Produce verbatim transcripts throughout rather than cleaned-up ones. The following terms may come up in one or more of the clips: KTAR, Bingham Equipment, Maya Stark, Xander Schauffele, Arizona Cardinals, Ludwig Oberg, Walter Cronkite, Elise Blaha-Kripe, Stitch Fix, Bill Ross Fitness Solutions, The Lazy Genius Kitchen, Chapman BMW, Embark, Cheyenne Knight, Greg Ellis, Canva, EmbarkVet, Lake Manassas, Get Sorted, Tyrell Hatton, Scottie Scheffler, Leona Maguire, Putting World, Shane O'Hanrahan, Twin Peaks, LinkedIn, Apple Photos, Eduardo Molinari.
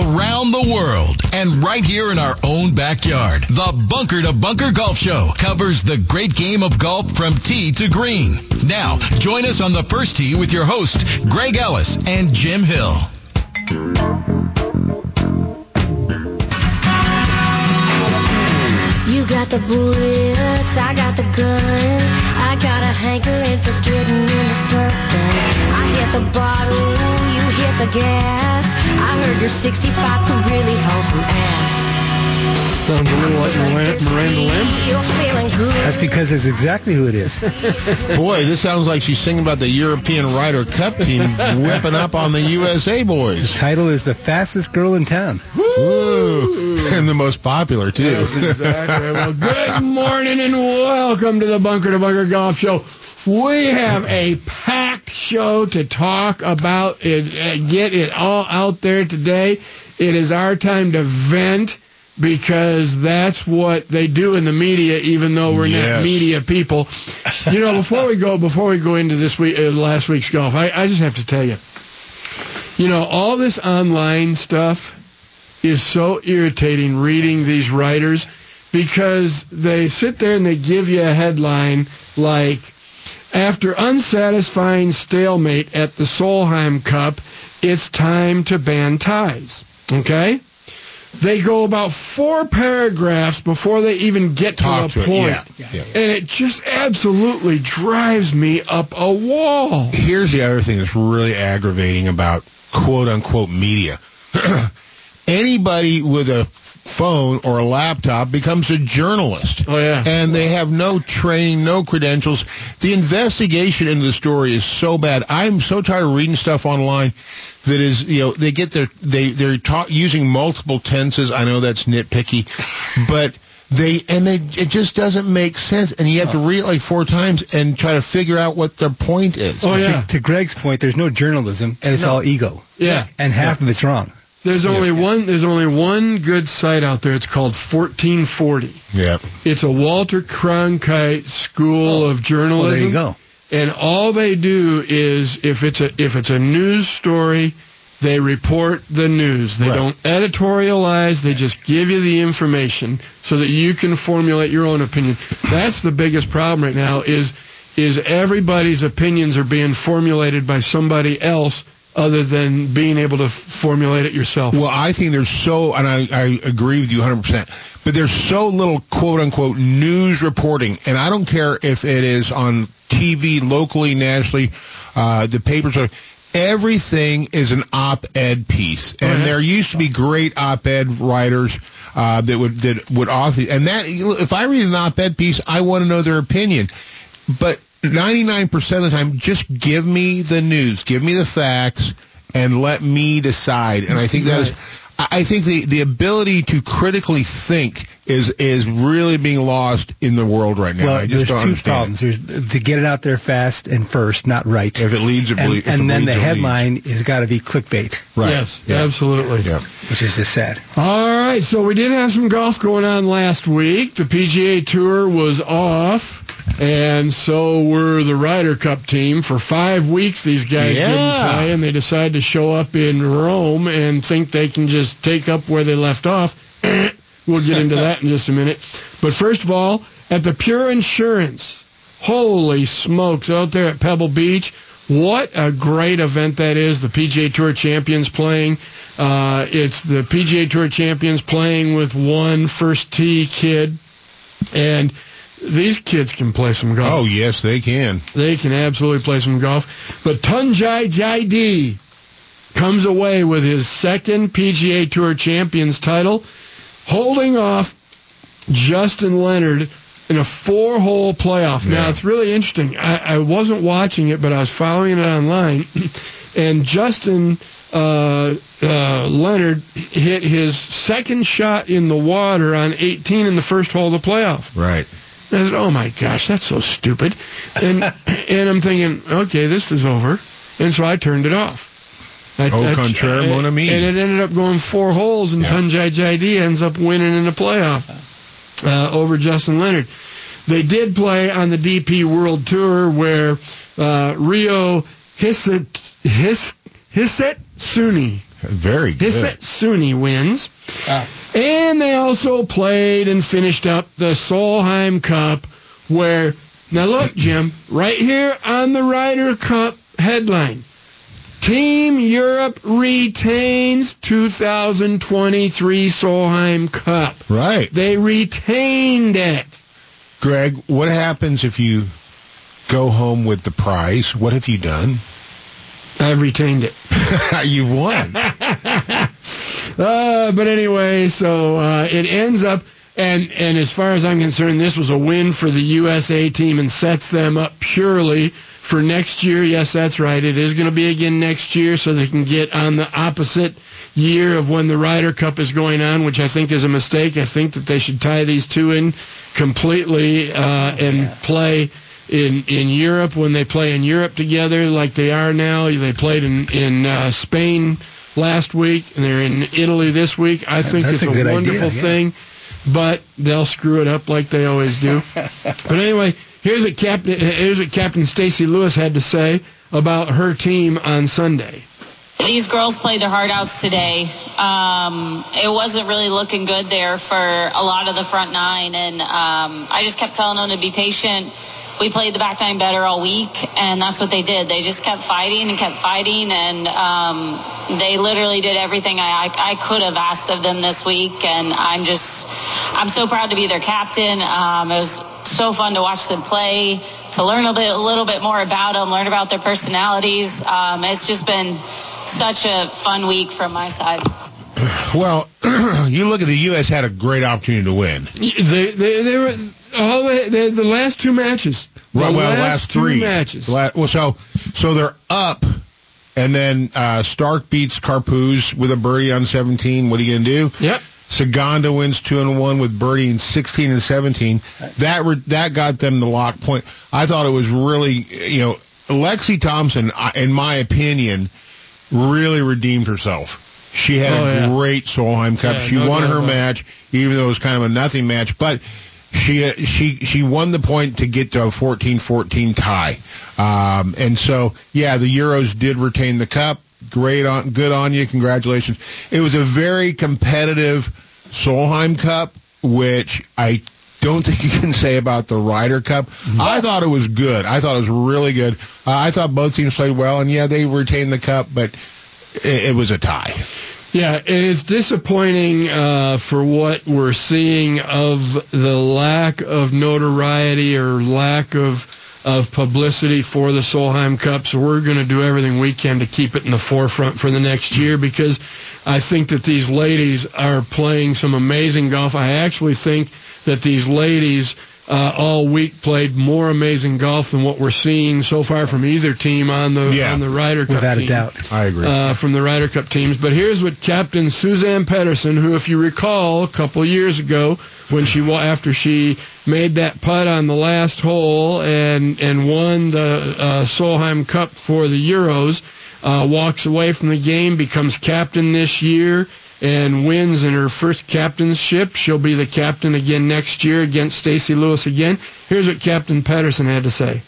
around the world, and right here in our own backyard. The Bunker to Bunker Golf Show covers the great game of golf from tee to green. Now, join us on the first tee with your hosts, Greg Ellis and Jim Hill. You got the bullets, I got the gun. I got a hankering for getting into something. I hit the bottle, you hit the gas. I heard your sixty-five can really hold some ass. Sounds a little like Miranda Lambert. That's because that's exactly who it is. Boy, this sounds like she's singing about the European Ryder Cup team whipping up on the U S A boys. The title is The Fastest Girl in Town. Woo! And the most popular, too. Yes, exactly. Well, good morning and welcome to the Bunker to Bunker Golf Show. We have a packed show to talk about and get it all out there today. It is our time to vent, because that's what they do in the media, even though we're yes. not media people. You know, before we go, before we go into this week, uh, last week's golf, I, I just have to tell you, you know, all this online stuff is so irritating. Reading these writers, because they sit there and they give you a headline like, "After unsatisfying stalemate at the Solheim Cup, it's time to ban ties." Okay. They go about four paragraphs before they even get Talk to a to point. Yeah. Yeah. Yeah. And it just absolutely drives me up a wall. Here's the other thing that's really aggravating about quote-unquote media. Anybody with a phone or a laptop becomes a journalist. Oh, yeah. And they have no training, no credentials. The investigation into the story is so bad. I'm so tired of reading stuff online that is, you know, they get their, they, they're ta- using multiple tenses. I know that's nitpicky, but they, and they, it just doesn't make sense. And you have to read it like four times and try to figure out what their point is. Oh, yeah. To, to Greg's point, there's no journalism, and it's no. all ego. Yeah. And half yeah. of it's wrong. There's only yeah, yeah. one. There's only one good site out there. It's called fourteen forty. Yeah. It's a Walter Cronkite School oh. of Journalism. Well, there you go. And all they do is, if it's a if it's a news story, they report the news. They right. don't editorialize. They just give you the information so that you can formulate your own opinion. That's the biggest problem right now. Is is everybody's opinions are being formulated by somebody else, other than being able to f- formulate it yourself. Well, I think there's so, and I, I agree with you one hundred percent, but there's so little quote-unquote news reporting, and I don't care if it is on T V, locally, nationally, uh, the papers are... Everything is an op-ed piece, and uh-huh. there used to be great op-ed writers uh, that would that would author. And that, if I read an op-ed piece, I want to know their opinion, but ninety-nine percent of the time, just give me the news, give me the facts, and let me decide. And I think that is, I think the, the ability to critically think is is really being lost in the world right now. Well, I just there's don't two problems. There's to get it out there fast and first, not right. If it leads, it and, if and it then leads, the headline leads. Has got to be clickbait. Right. Yes, yeah. absolutely. Yeah. Which is just sad. All right, so we did have some golf going on last week. The P G A Tour was off, and so were the Ryder Cup team. For five weeks, these guys yeah. didn't play, and they decided to show up in Rome and think they can just take up where they left off. We'll get into that in just a minute. But first of all, at the Pure Insurance, holy smokes, out there at Pebble Beach, what a great event that is. The P G A Tour Champions playing. Uh, it's the P G A Tour Champions playing with one first tee kid. And these kids can play some golf. Oh, yes, they can. They can absolutely play some golf. But Tunjai Jaidee comes away with his second P G A Tour Champions title, holding off Justin Leonard in a four-hole playoff. Yeah. Now, it's really interesting. I, I wasn't watching it, but I was following it online. And Justin uh, uh, Leonard hit his second shot in the water on eighteen in the first hole of the playoff. Right. And I said, oh, my gosh, that's so stupid. And and I'm thinking, okay, this is over. And so I turned it off. I, Au contraire, I, mon ami. And it ended up going four holes, and yeah. Tunjai Jaidee ends up winning in the playoff uh, over Justin Leonard. They did play on the D P World Tour, where uh, Rio Hissetsuni Very good. Hisutsune wins. Ah. And they also played and finished up the Solheim Cup where, now look, Jim, right here on the Ryder Cup headline, Team Europe retains two thousand twenty-three Solheim Cup. Right. They retained it. Greg, what happens if you go home with the prize? What have you done? I've retained it. You won. uh, but anyway, so uh, it ends up, and, and as far as I'm concerned, this was a win for the U S A team and sets them up purely for next year. Yes, that's right. It is going to be again next year, so they can get on the opposite year of when the Ryder Cup is going on, which I think is a mistake. I think that they should tie these two in completely uh, and yeah. play in in Europe when they play in Europe together like they are now. They played in, in uh, Spain last week, and they're in Italy this week. I think That's it's a, a wonderful idea, yeah. thing, but they'll screw it up like they always do. But anyway, here's what, Cap- here's what Captain Stacy Lewis had to say about her team on Sunday. These girls played their heart outs today. Um, it wasn't really looking good there for a lot of the front nine, and um, I just kept telling them to be patient. We played the back nine better all week, and that's what they did. They just kept fighting and kept fighting, and um, they literally did everything I, I, I could have asked of them this week, and I'm just I'm so proud to be their captain. Um, it was so fun to watch them play, to learn a, bit, a little bit more about them, learn about their personalities. Um, it's just been such a fun week from my side. Well, you look at the U S had a great opportunity to win. They, they, they were all the, they, the last two matches. The well, well, last, last three two matches. La- well, so so they're up, and then uh, Stark beats Karpuz with a birdie on seventeen. What are you going to do? Yep. Ciganda wins two and one with birdie in sixteen and seventeen. That re- that got them the lock point. I thought it was really, you know, Lexi Thompson, in my opinion, really redeemed herself. She had oh, a yeah. great Solheim Cup. Yeah, she no won her about. match, even though it was kind of a nothing match. But she she she won the point to get to a fourteen fourteen tie. Um, and so, yeah, the Euros did retain the cup. Great on, good on you. Congratulations. It was a very competitive Solheim Cup, which I don't think you can say about the Ryder Cup. No. I thought it was good. I thought it was really good. Uh, I thought both teams played well, and yeah, they retained the cup, but it was a tie. Yeah, it is disappointing uh, for what we're seeing of the lack of notoriety or lack of of publicity for the Solheim Cup. So we're going to do everything we can to keep it in the forefront for the next year, because I think that these ladies are playing some amazing golf. I actually think that these ladies uh, all week played more amazing golf than what we're seeing so far from either team on the yeah, on the Ryder Cup without team, a doubt. I agree. Uh, from the Ryder Cup teams. But here's what Captain Suzann Pettersen, who, if you recall, a couple years ago, when she after she made that putt on the last hole and and won the uh, Solheim Cup for the Euros, uh, walks away from the game, becomes captain this year, and wins in her first captainship. She'll be the captain again next year against Stacy Lewis again. Here's what Captain Patterson had to say.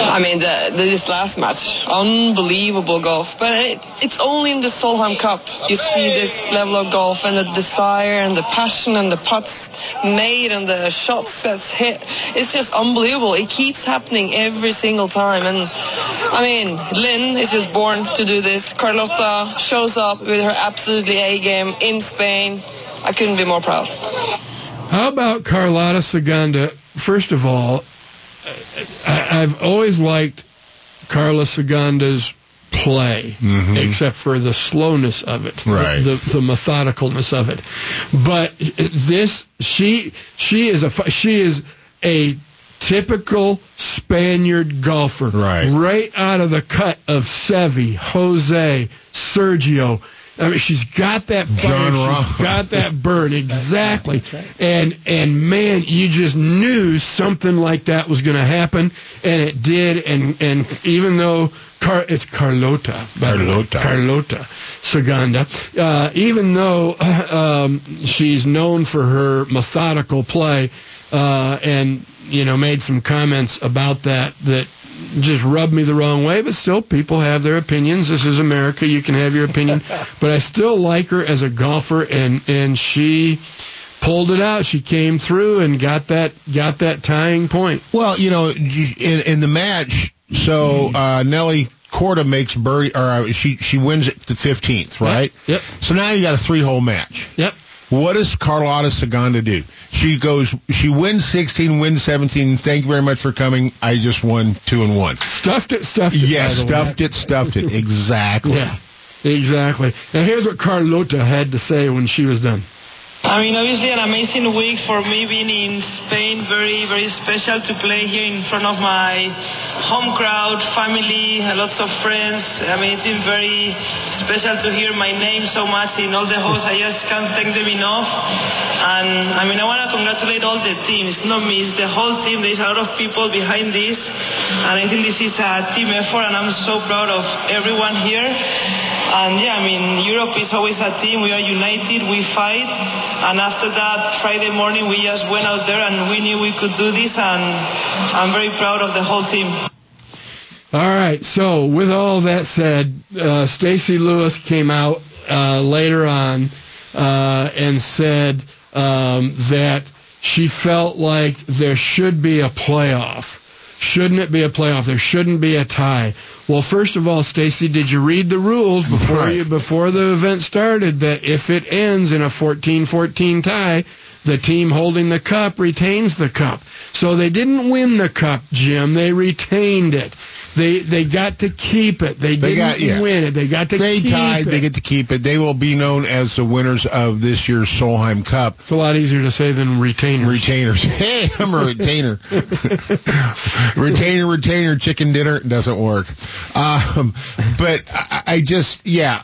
I mean, the, the, this last match, unbelievable golf. But it, it's only in the Solheim Cup you see this level of golf, and the desire and the passion and the putts made and the shots that's hit. It's just unbelievable. It keeps happening every single time. And, I mean, Lynn is just born to do this. Carlota shows up with her absolutely A game in Spain. I couldn't be more proud. How about Carlota Ciganda? First of all, I've always liked Carla Ciganda's play, mm-hmm. except for the slowness of it, right. the, the, the methodicalness of it. But this, she she is a she is a typical Spaniard golfer, right, right out of the cut of Seve, Jose, Sergio. I mean, she's got that fire. She's got that burn. Exactly. That's right. That's right. And, and man, you just knew something like that was going to happen, and it did. And, and even though Car- it's Carlota. Carlota. Carlota Ciganda. Uh, even though um, she's known for her methodical play, uh, and you know, made some comments about that that just rubbed me the wrong way, but still, people have their opinions. This is America. You can have your opinion. But I still like her as a golfer, and, and she pulled it out. She came through and got that got that tying point. Well, you know, in, in the match, so uh, Nelly Korda makes birdie, or she she wins it the fifteenth, right? Yep. Yep. So now you got a three-hole match. Yep. What does Carlota Ciganda do? She goes, she wins sixteen, wins seventeen. Thank you very much for coming. I just won two and one. Stuffed it, stuffed it. Yes, stuffed it, stuffed it. Exactly. Yeah, exactly. Now here's what Carlota had to say when she was done. I mean, obviously an amazing week for me being in Spain. Very, very special to play here in front of my home crowd, family, lots of friends. I mean, it's been very special to hear my name so much in all the hosts. I just can't thank them enough. And, I mean, I want to congratulate all the team. It's not me, it's the whole team. There's a lot of people behind this. And I think this is a team effort, and I'm so proud of everyone here. And, yeah, I mean, Europe is always a team. We are united, we fight. And after that, Friday morning, we just went out there, and we knew we could do this. And I'm very proud of the whole team. All right. So with all that said, uh, Stacy Lewis came out uh, later on uh, and said um, that she felt like there should be a playoff. Shouldn't it be a playoff? There shouldn't be a tie. Well, first of all, Stacy, did you read the rules before right. you, before the event started that if it ends in a fourteen fourteen tie, the team holding the cup retains the cup? So they didn't win the cup, Jim. They retained it. They they got to keep it. They, they didn't got, yeah. win it. They got to they keep tied, it. They tied. They get to keep it. They will be known as the winners of this year's Solheim Cup. It's a lot easier to say than retainers. Retainers. Hey, I'm a retainer. retainer, retainer, chicken dinner. It doesn't work. Um, but I, I just, yeah.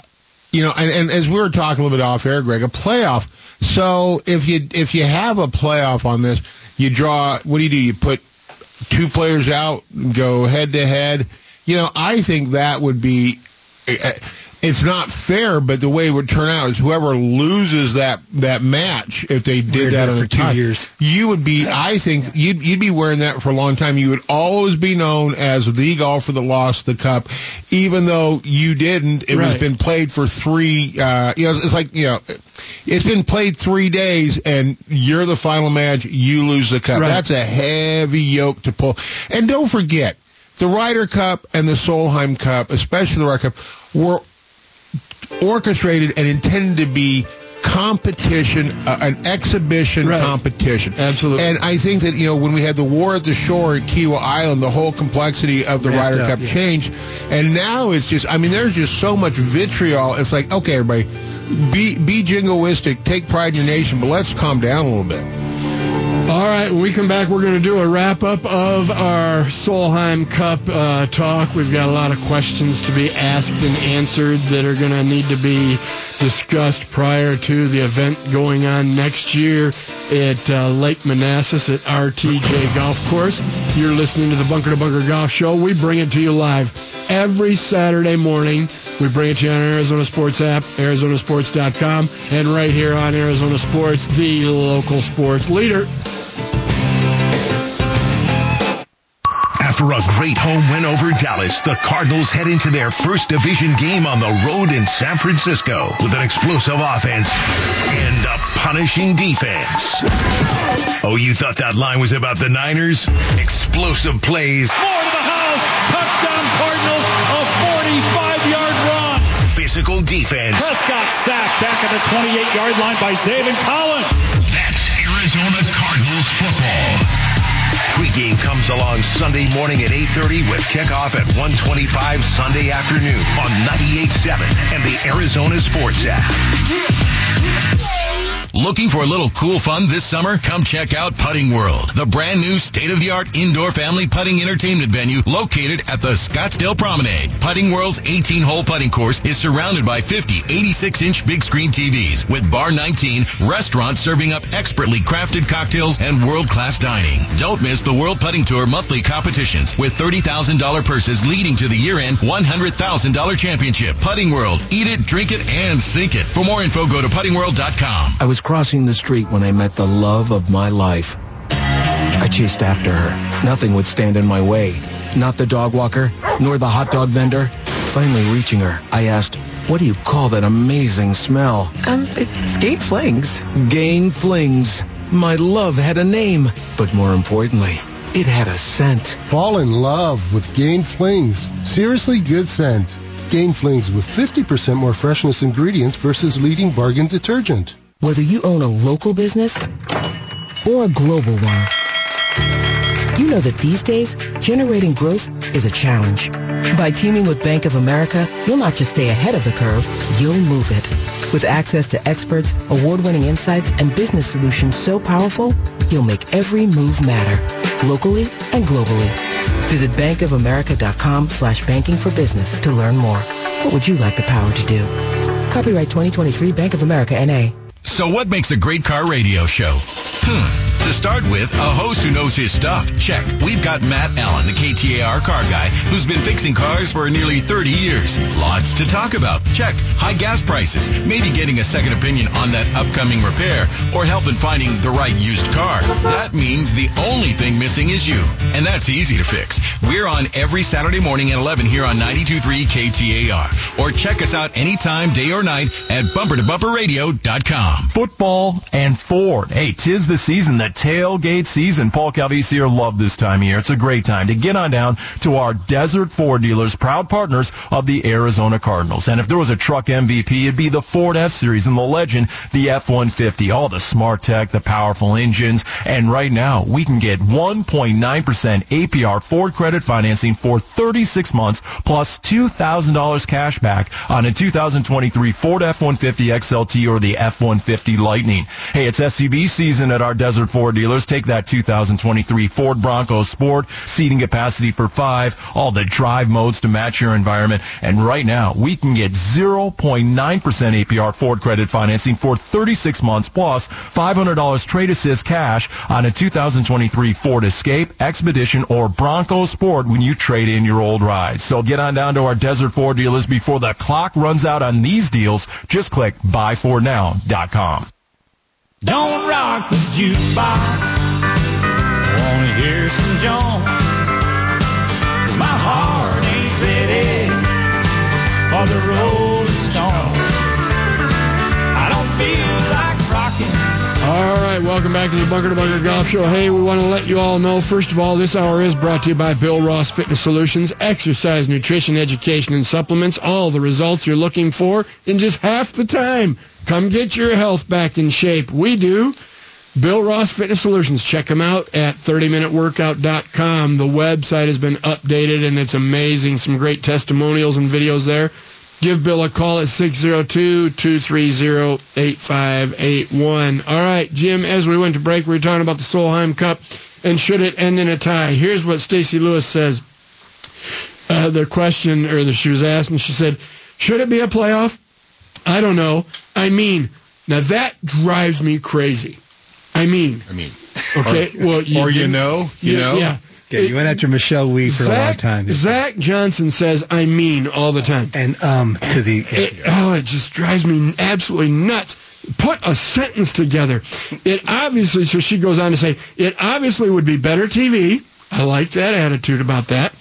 You know, and, and as we were talking a little bit off air, Greg, a playoff. So if you if you have a playoff on this, you draw, what do you do? You put two players out, go head-to-head. You know, I think that would be, it's not fair, but the way it would turn out is whoever loses that, that match, if they did Weird that on for a two time, years. You would be, I think, yeah. you'd, you'd be wearing that for a long time. You would always be known as the golfer that lost the cup, even though you didn't. It right. was been played for three, uh, you know, it's like, you know, it's been played three days, and you're the final match, you lose the cup. Right. That's a heavy yoke to pull. And don't forget, the Ryder Cup and the Solheim Cup, especially the Ryder Cup, were orchestrated and intended to be competition, uh, an exhibition right. competition. Absolutely. And I think that, you know, when we had the war at the shore at Kiwa Island, the whole complexity of the Ryder Cup yeah. changed. And now it's just, I mean, there's just so much vitriol. It's like, okay, everybody, be, be jingoistic, take pride in your nation, but let's calm down a little bit. All right, when we come back, we're going to do a wrap-up of our Solheim Cup uh, talk. We've got a lot of questions to be asked and answered that are going to need to be discussed prior to the event going on next year at uh, Lake Manassas at R T J Golf Course. You're listening to the Bunker to Bunker Golf Show. We bring it to you live every Saturday morning. We bring it to you on Arizona Sports app, arizona sports dot com, and right here on Arizona Sports, the local sports leader. After a great home win over Dallas, the Cardinals head into their first division game on the road in San Francisco with an explosive offense and a punishing defense. Oh, you thought that line was about the Niners? Explosive plays. More to the house. Touchdown Cardinals. A forty-five-yard run. Physical defense. Prescott sacked back at the twenty-eight-yard line by Zaven Collins. That's Arizona Cardinals football. Pre-game comes along Sunday morning at eight thirty with kickoff at one twenty-five Sunday afternoon on ninety-eight point seven and the Arizona Sports app. Looking for a little cool fun this summer? Come check out Putting World, the brand new state-of-the-art indoor family putting entertainment venue located at the Scottsdale Promenade. Putting World's eighteen-hole putting course is surrounded by fifty eighty-six inch big screen T Vs with Bar nineteen, restaurants serving up expertly crafted cocktails and world-class dining. Don't miss the World Putting Tour monthly competitions with thirty thousand dollars purses leading to the year-end one hundred thousand dollars championship. Putting World. Eat it, drink it, and sink it. For more info, go to putting world dot com. I was crossing the street when I met the love of my life. I chased after her. Nothing would stand in my way. Not the dog walker, nor the hot dog vendor. Finally reaching her, I asked, "What do you call that amazing smell?" Um, it's Gain Flings. Gain Flings. My love had a name, but more importantly, it had a scent. Fall in love with Gain Flings. Seriously good scent. Gain Flings with fifty percent more freshness ingredients versus leading bargain detergent. Whether you own a local business or a global one, you know that these days, generating growth is a challenge. By teaming with Bank of America, you'll not just stay ahead of the curve, you'll move it. With access to experts, award-winning insights, and business solutions so powerful, you'll make every move matter, locally and globally. Visit bankofamerica dot com slash banking for business to learn more. What would you like the power to do? Copyright twenty twenty-three Bank of America, N A So what makes a great car radio show? Hmm. To start with, a host who knows his stuff. Check. We've got Matt Allen, the K T A R car guy, who's been fixing cars for nearly thirty years. Lots to talk about. Check. High gas prices, maybe getting a second opinion on that upcoming repair, or help in finding the right used car. That means the only thing missing is you. And that's easy to fix. We're on every Saturday morning at eleven here on ninety-two point three K T A R. Or check us out anytime, day or night, at bumper to bumper radio dot com. Football and Ford. Hey, tis the season that tailgate season. Paul Calvisier loved this time of year. It's a great time to get on down to our Desert Ford Dealers, proud partners of the Arizona Cardinals. And if there was a truck M V P, it'd be the Ford F-Series and the legend, the F one fifty. All the smart tech, the powerful engines. And right now, we can get one point nine percent A P R Ford credit financing for thirty-six months, plus two thousand dollars cash back on a two thousand twenty-three Ford F one fifty X L T or the F one fifty Lightning. Hey, it's S U V season at our Desert Ford Ford Dealers. Take that two thousand twenty-three Ford Bronco Sport, seating capacity for five, all the drive modes to match your environment. And right now, we can get zero point nine percent A P R Ford credit financing for thirty-six months, plus five hundred dollars trade assist cash on a two thousand twenty-three Ford Escape, Expedition, or Bronco Sport when you trade in your old ride. So get on down to our Desert Ford Dealers before the clock runs out on these deals. Just click buy ford now dot com. Don't rock the jukebox, wanna hear some Jones, 'cause my heart ain't ready for the Rolling Stones. I don't feel like rocking. All right, welcome back to the Bunker to Bunker Golf Show. Hey, we want to let you all know, first of all, this hour is brought to you by Bill Ross Fitness Solutions. Exercise, nutrition, education, and supplements, all the results you're looking for in just half the time. Come get your health back in shape. We do. Bill Ross Fitness Solutions. Check them out at thirty minute workout dot com. The website has been updated, and it's amazing. Some great testimonials and videos there. Give Bill a call at six oh two, two three oh, eight five eight one. All right, Jim, as we went to break, we were talking about the Solheim Cup, and should it end in a tie? Here's what Stacy Lewis says. Uh, the question, or the, she was asked, and she said, should it be a playoff? I don't know. I mean, now that drives me crazy. I mean. I mean. Okay. Or, well, you, or you know. You yeah, know. Yeah. Okay, it, you went after Michelle Wee for Zach, a long time. Zach Johnson says, I mean, all the time. And um to the... It, oh, it just drives me absolutely nuts. Put a sentence together. It obviously, so she goes on to say, it obviously would be better T V. I like that attitude about that.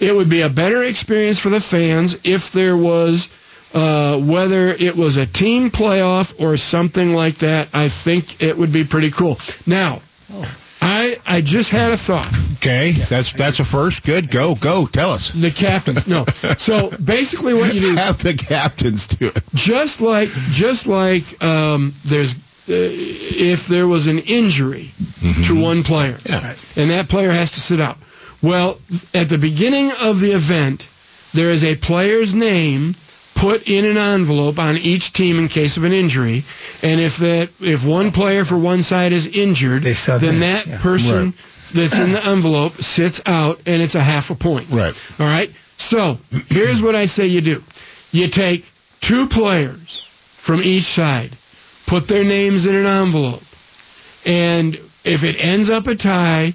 It would be a better experience for the fans if there was... Uh, whether it was a team playoff or something like that, I think it would be pretty cool. Now, oh. I I just had a thought. Okay, that's that's a first. Good, go, go, tell us. The captains, no. So basically what you do... Have the captains do it. Just like, just like um, there's... Uh, if there was an injury mm-hmm. to one player, yeah. and that player has to sit out. Well, at the beginning of the event, there is a player's name... put in an envelope on each team in case of an injury, and if that if one player for one side is injured, then that yeah. person right. that's in the envelope sits out, and it's a half a point. Right. All right? So here's what I say you do. You take two players from each side, put their names in an envelope, and if it ends up a tie,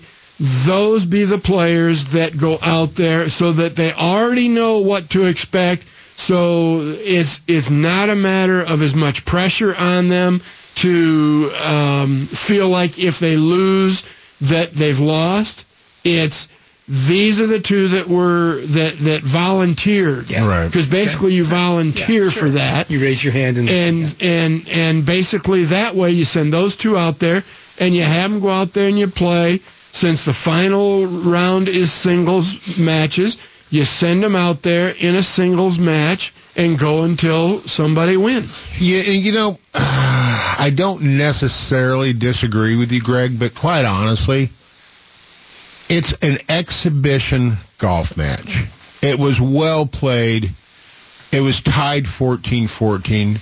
those be the players that go out there so that they already know what to expect. So it's it's not a matter of as much pressure on them to um, feel like if they lose, that they've lost. It's these are the two that were that, that volunteered. Yeah. Right. Because basically okay. you volunteer yeah, sure. for that. You raise your hand. And, and, yeah. and, and basically that way you send those two out there and you have them go out there and you play. Since the final round is singles matches, you send them out there in a singles match and go until somebody wins. Yeah, and you know, I don't necessarily disagree with you, Greg, but quite honestly, it's an exhibition golf match. It was well played. It was tied fourteen fourteen.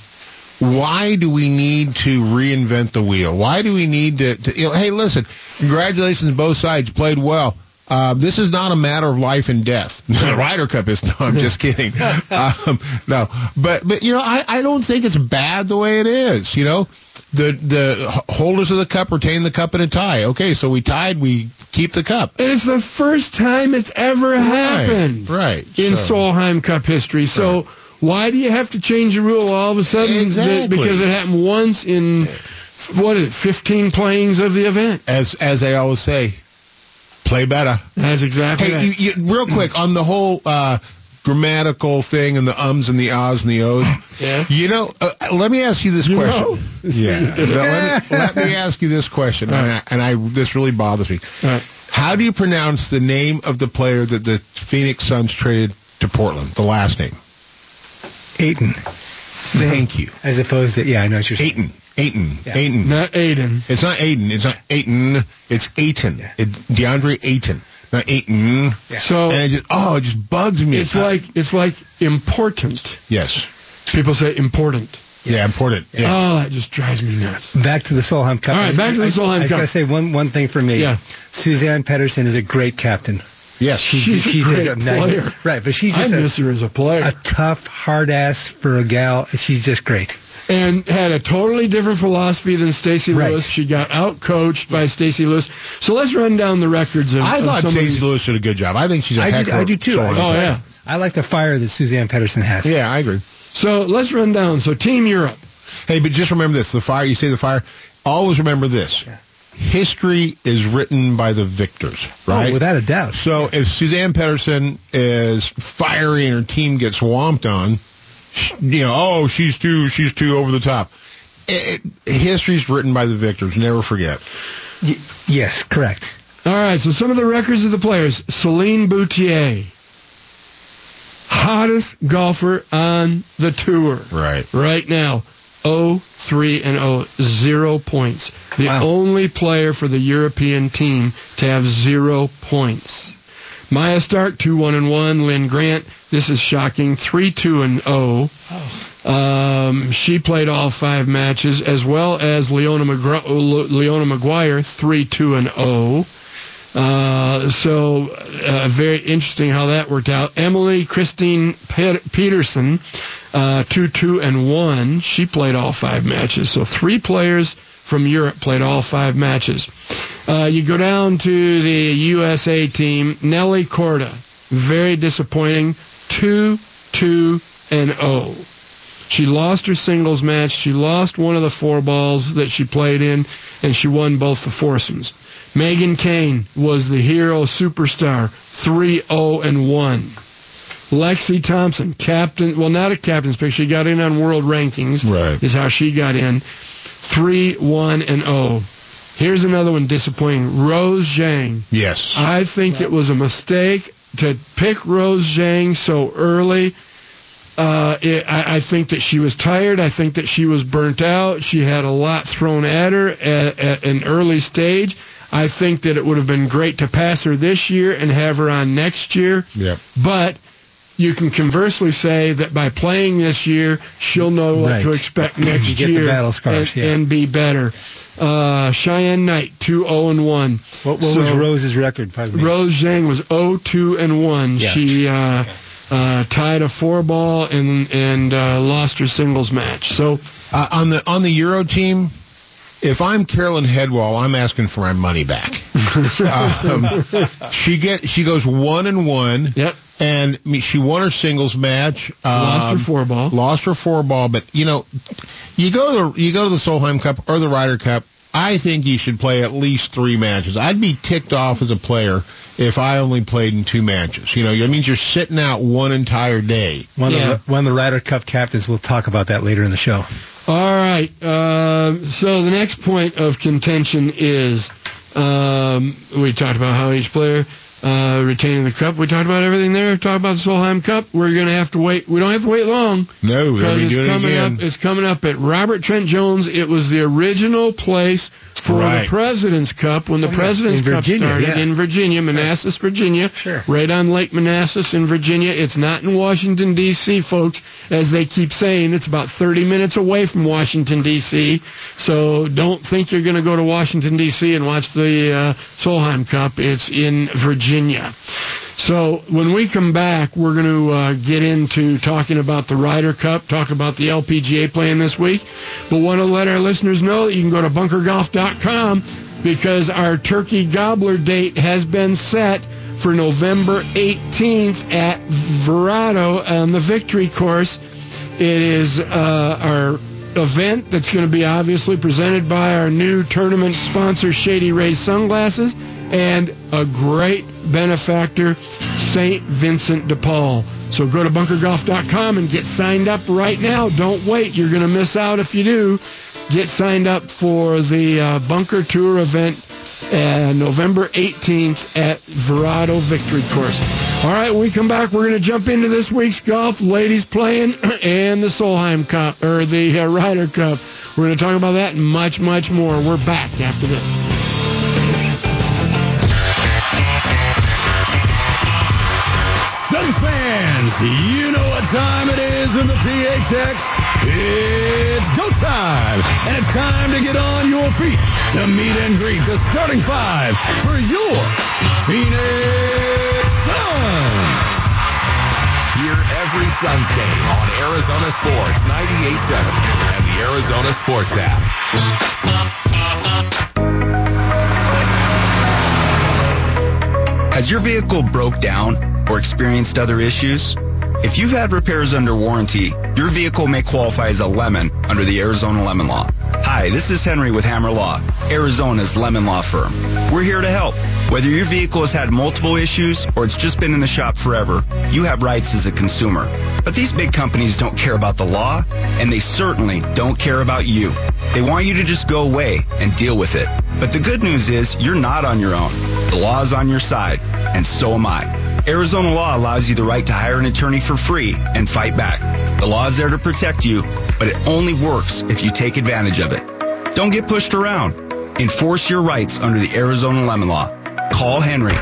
Why do we need to reinvent the wheel? Why do we need to, to you know, hey, listen, congratulations to both sides, played well. Uh, this is not a matter of life and death. The Ryder Cup is, no, I'm just kidding. Um, no, but, but you know, I, I don't think it's bad the way it is, you know. The the holders of the cup retain the cup in a tie. Okay, so we tied, we keep the cup. And it's the first time it's ever right, happened right, in so. Solheim Cup history, so... Right. Why do you have to change the rule all of a sudden? Exactly. Because it happened once in, what is it, fifteen playings of the event. As as they always say, play better. That's exactly hey, that. You, you, real quick, on the whole uh, grammatical thing and the ums and the ahs and the ohs, yeah. you know, uh, let me ask you this you question. Know. Yeah. no, let, me, let me ask you this question, and, right. I, and I this really bothers me. Right. How do you pronounce the name of the player that the Phoenix Suns traded to Portland, the last name? Ayton. Thank you. As opposed to, yeah, I know what you're saying. Ayton. Ayton. Yeah. Ayton. Not Ayton. It's not Ayton. It's not Ayton. It's Ayton. Yeah. It, DeAndre Ayton. Not Ayton. Yeah. So, and it just, oh, it just bugs me. It's like it's like important. Yes. People say important. Yes. Yeah, important. Yeah. Oh, that just drives me nuts. Back to the Solheim Cup. All right, back to the Solheim Cup. I just got to say one, one thing for me. Yeah. Suzann Pettersen is a great captain. Yes, she, she's she, a she great player. Right, but she's just I miss a, her as a player. A tough, hard ass for a gal. She's just great. And had a totally different philosophy than Stacy right. Lewis. She got out-coached by Stacy Lewis. So let's run down the records of I of thought Stacy Lewis did a good job. I think she's a I heck of a I do, too. I oh, right. yeah. I like the fire that Suzann Pettersen has. Yeah, I agree. So let's run down. So Team Europe. Hey, but just remember this. The fire, you say the fire. Always remember this. Yeah. History is written by the victors, right? Oh, without a doubt. So if Suzann Pettersen is fiery and her team gets whomped on, you know, oh, she's too, she's too over the top. It, it, history's written by the victors. Never forget. Y- yes, correct. All right. So some of the records of the players: Celine Boutier, hottest golfer on the tour, right? Right now. oh three and oh, zero points. The wow. only player for the European team to have zero points. Maya Stark, two one and one. Lynn Grant, this is shocking, three two and oh. Oh. Um, she played all five matches, as well as Leona, McGra- Leona Maguire, three two and oh. Uh, so, uh, very interesting how that worked out. Emily Christine Pet- Peterson, uh, two two and one. She played all five matches. So, three players from Europe played all five matches. Uh, you go down to the U S A team, Nelly Korda, very disappointing, two two and oh. She lost her singles match. She lost one of the four balls that she played in, and she won both the foursomes. Megan Kane was the hero superstar, three oh and one. Lexi Thompson, captain, well, not a captain's pick. She got in on world rankings, right. is how she got in, three one and oh. Here's another one disappointing. Rose Zhang. Yes. I think it was a mistake to pick Rose Zhang so early. Uh, it, I, I think that she was tired. I think that she was burnt out. She had a lot thrown at her at, at an early stage. I think that it would have been great to pass her this year and have her on next year. Yep. But you can conversely say that by playing this year, she'll know what right. to expect next you get year the battle scars, and, yeah. and be better. Uh, Cheyenne Knight, two oh and one. What, what so, was Rose's record? Probably? Rose Zhang was oh two and one. Yeah. She... Uh, okay. Uh, tied a four ball and and uh, lost her singles match. So uh, on the on the Euro team, if I'm Carolyn Headwall, I'm asking for my money back. um, she get she goes one and one. Yep. And I mean, she won her singles match. Um, lost her four ball. Lost her four ball. But you know, you go to the, you go to the Solheim Cup or the Ryder Cup. I think you should play at least three matches. I'd be ticked off as a player if I only played in two matches. You know, it means you're sitting out one entire day. One of, yeah. the, one of the Ryder Cup captains, we'll talk about that later in the show. All right. Uh, so the next point of contention is um, we talked about how each player uh, retaining the cup. We talked about everything there. We talked about the Solheim Cup. We're going to have to wait. We don't have to wait long. No, we're going to be doing it again. Up, it's coming up at Robert Trent Jones. It was the original place for right. the President's Cup when the oh, yeah. President's in Cup Virginia, started yeah. in Virginia, Manassas, Virginia, sure. right on Lake Manassas in Virginia. It's not in Washington, D C, folks. As they keep saying, it's about thirty minutes away from Washington, D C, so don't think you're going to go to Washington, D C and watch the uh, Solheim Cup. It's in Virginia. So when we come back, we're going to uh, get into talking about the Ryder Cup, talk about the L P G A playing this week. But want to let our listeners know that you can go to bunker golf dot com because our Turkey Gobbler date has been set for November eighteenth at Verrado on the Victory Course. It is uh, our event that's going to be obviously presented by our new tournament sponsor, Shady Ray Sunglasses, and a great benefactor, Saint Vincent de Paul. So go to bunker golf dot com and get signed up right now. Don't wait. You're going to miss out if you do. Get signed up for the uh, Bunker Tour event uh, November eighteenth at Verrado Victory Course. All right, when we come back, we're going to jump into this week's golf, ladies playing, and the Solheim Cup, or the uh, Ryder Cup. We're going to talk about that and much, much more. We're back after this. Suns fans, you know what time it is in the P H X. It's go time, and it's time to get on your feet to meet and greet the starting five for your Phoenix Suns. Hear every Suns game on Arizona Sports ninety-eight point seven and the Arizona Sports app. Has your vehicle broke down or experienced other issues? If you've had repairs under warranty, your vehicle may qualify as a lemon under the Arizona Lemon Law. Hi, this is Henry with Hammer Law, Arizona's lemon law firm. We're here to help. Whether your vehicle has had multiple issues or it's just been in the shop forever, you have rights as a consumer. But these big companies don't care about the law, and they certainly don't care about you. They want you to just go away and deal with it. But the good news is you're not on your own. The law is on your side, and so am I. Arizona law allows you the right to hire an attorney for free and fight back. The law is there to protect you, but it only works if you take advantage of it. Don't get pushed around. Enforce your rights under the Arizona Lemon Law. Call Henry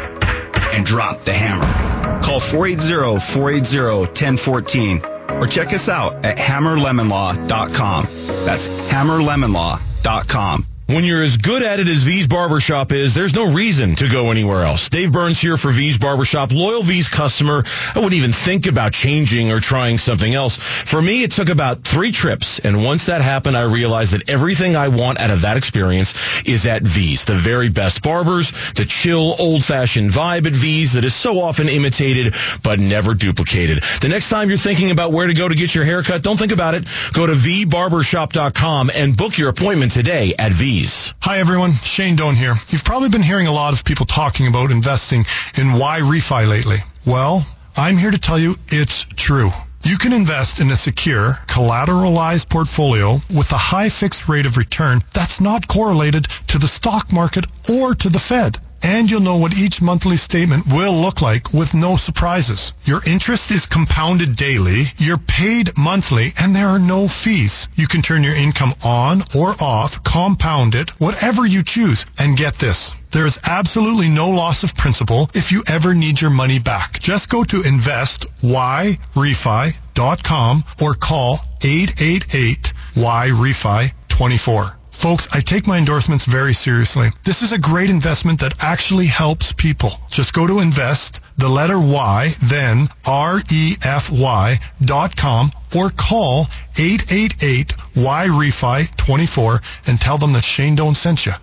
and drop the hammer. Call four eight zero, four eight zero, one zero one four or check us out at hammer lemon law dot com. That's hammer lemon law dot com. When you're as good at it as V's Barbershop is, there's no reason to go anywhere else. Dave Burns here for V's Barbershop. Loyal V's customer, I wouldn't even think about changing or trying something else. For me, it took about three trips, and once that happened, I realized that everything I want out of that experience is at V's. The very best barbers, the chill, old-fashioned vibe at V's that is so often imitated but never duplicated. The next time you're thinking about where to go to get your haircut, don't think about it. Go to v barbershop dot com and book your appointment today at V's. Hi, everyone. Shane Doan here. You've probably been hearing a lot of people talking about investing in why refi lately. Well, I'm here to tell you it's true. You can invest in a secure, collateralized portfolio with a high fixed rate of return that's not correlated to the stock market or to the Fed. And you'll know what each monthly statement will look like with no surprises. Your interest is compounded daily, you're paid monthly, and there are no fees. You can turn your income on or off, compound it, whatever you choose. And get this, there is absolutely no loss of principal if you ever need your money back. Just go to invest y refi dot com or call eight eight eight, Y R E F I two four. Folks, I take my endorsements very seriously. This is a great investment that actually helps people. Just go to invest, the letter Y, then R-E-F-Y dot com or call eight eight eight Y R E F I two four and tell them that Shane Doan sent you.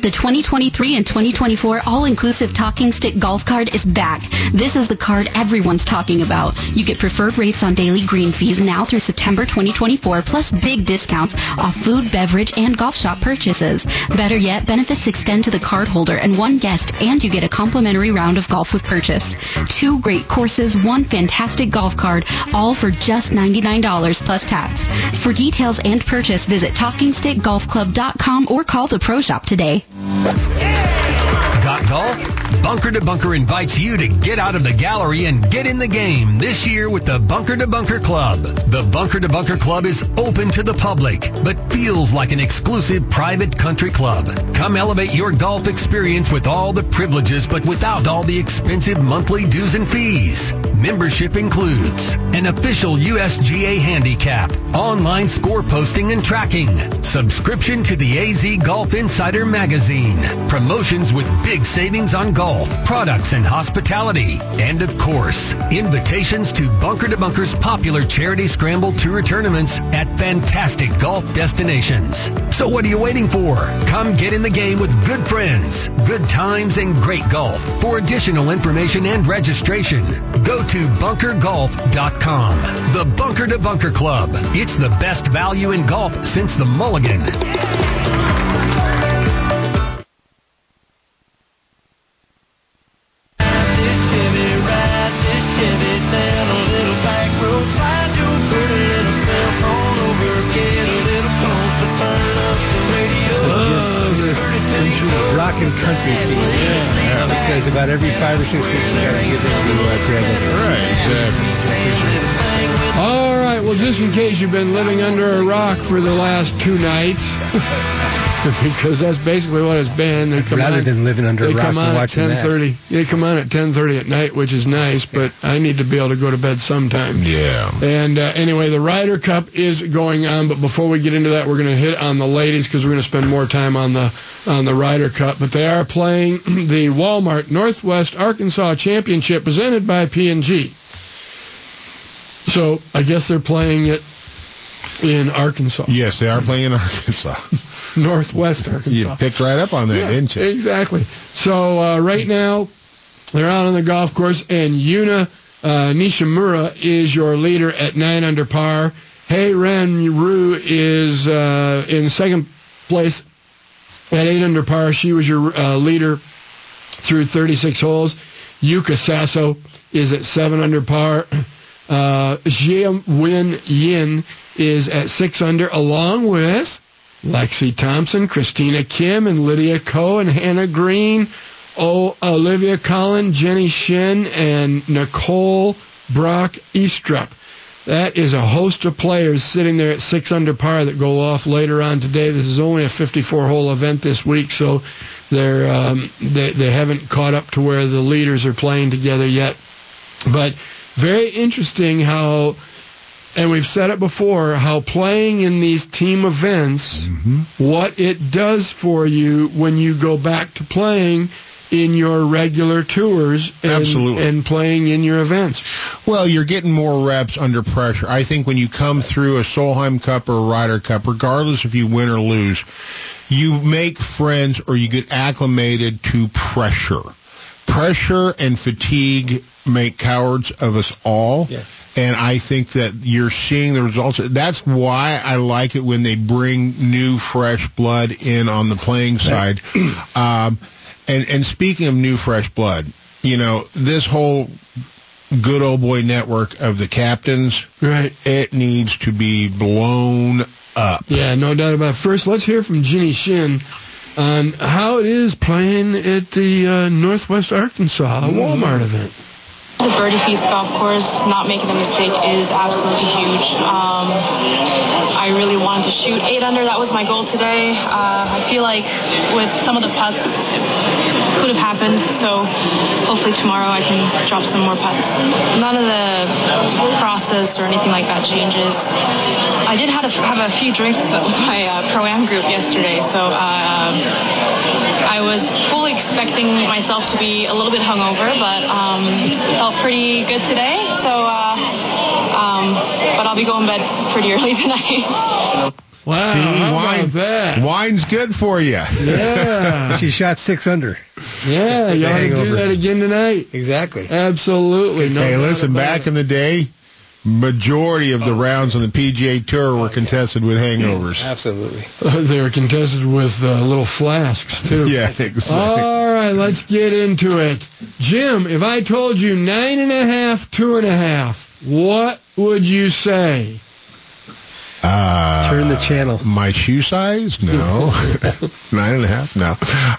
The twenty twenty-three and twenty twenty-four all-inclusive talking stick golf card is back. This is the card everyone's talking about. You get preferred rates on daily green fees now through September twenty twenty-four, plus big discounts off food, beverage, and golf shop purchases. Better yet, benefits extend to the card holder and one guest, and you get a complimentary round of golf with purchase. Two great courses, one fantastic golf card, all for just ninety-nine dollars plus tax. For details and purchase, visit talking stick golf club dot com or call the Pro Shop today. Got golf? Bunker to Bunker invites you to get out of the gallery and get in the game this year with the Bunker to Bunker Club. The Bunker to Bunker Club is open to the public, but feels like an exclusive private country club. Come elevate your golf experience with all the privileges, but without all the expensive monthly dues and fees. Membership includes an official U S G A handicap, online score posting and tracking, subscription to the A Z Golf Insider magazine, promotions with big savings on golf, products, and hospitality, and of course, invitations to Bunker to Bunker's popular Charity Scramble Tour tournaments at fantastic golf destinations. So what are you waiting for? Come get in the game with good friends, good times, and great golf. For additional information and registration, go to bunker golf dot com. The Bunker to Bunker Club. It's the best value in golf since the mulligan. Country theme, yeah. Because about every five or six weeks you got to give them to uh, Greg. Right, exactly. All right, well, just in case you've been living under a rock for the last two nights, because that's basically what it's been. They come Rather on, than living under a rock and watching that. They come on at ten thirty at night, which is nice, but I need to be able to go to bed sometime. Yeah. And uh, anyway, the Ryder Cup is going on, but before we get into that, we're going to hit on the ladies because we're going to spend more time on the on the Ryder Cup. But they are playing the Walmart Northwest Arkansas Championship presented by P and G. So I guess they're playing it in Arkansas. Yes, they are playing in Arkansas. Northwest Arkansas. You picked right up on that, yeah, didn't you? Exactly. So uh, right now, they're out on the golf course, and Yuna uh, Nishimura is your leader at nine under par. Hei Ren Ryu is uh, in second place at eight under par. She was your uh, leader through thirty-six holes. Yuka Sasso is at seven under par. Uh, Jia Win Yin is at six under, along with Lexi Thompson, Christina Kim, and Lydia Ko, and Hannah Green, o- Olivia Collin, Jenny Shin, and Nicole Brock Eastrup. That is a host of players sitting there at six under par that go off later on today. This is only a fifty-four hole event this week, so they're, um, they, they haven't caught up to where the leaders are playing together yet. But very interesting how, and we've said it before, how playing in these team events, mm-hmm. what it does for you when you go back to playing in your regular tours and, Absolutely. and playing in your events. Well, you're getting more reps under pressure. I think when you come through a Solheim Cup or a Ryder Cup, regardless if you win or lose, you make friends or you get acclimated to pressure. Pressure and fatigue make cowards of us all. Yeah. And I think that you're seeing the results. That's why I like it when they bring new, fresh blood in on the playing side. Um, and, and speaking of new, fresh blood, you know, this whole good old boy network of the captains, right? It needs to be blown up. Yeah, no doubt about it. First, let's hear from Jenny Shin on how it is playing at the uh, Northwest Arkansas Walmart event. The birdie feast golf course, not making a mistake, is absolutely huge. Um, I really wanted to shoot eight under. That was my goal today. Uh, I feel like with some of the putts, it could have happened. So hopefully tomorrow I can drop some more putts. None of the process or anything like that changes. I did have a, have a few drinks with my uh, pro-am group yesterday, so uh, I was fully expecting myself to be a little bit hungover, but um, felt pretty good today. So, uh, um, but I'll be going to bed pretty early tonight. Wow, See, how wine, about that? Wine's good for you. Yeah. She shot six under. Yeah, y'all had to do that again tonight. Exactly. Absolutely. No, hey, listen, back it. in the day, majority of the oh, rounds on the P G A Tour were oh, contested yeah. with hangovers. Yeah, absolutely. Uh, they were contested with uh, little flasks, too. Yeah, exactly. All right, let's get into it. Jim, if I told you nine and a half, two and a half, what would you say? Uh, Turn the channel. My shoe size? No. Nine and a half? No.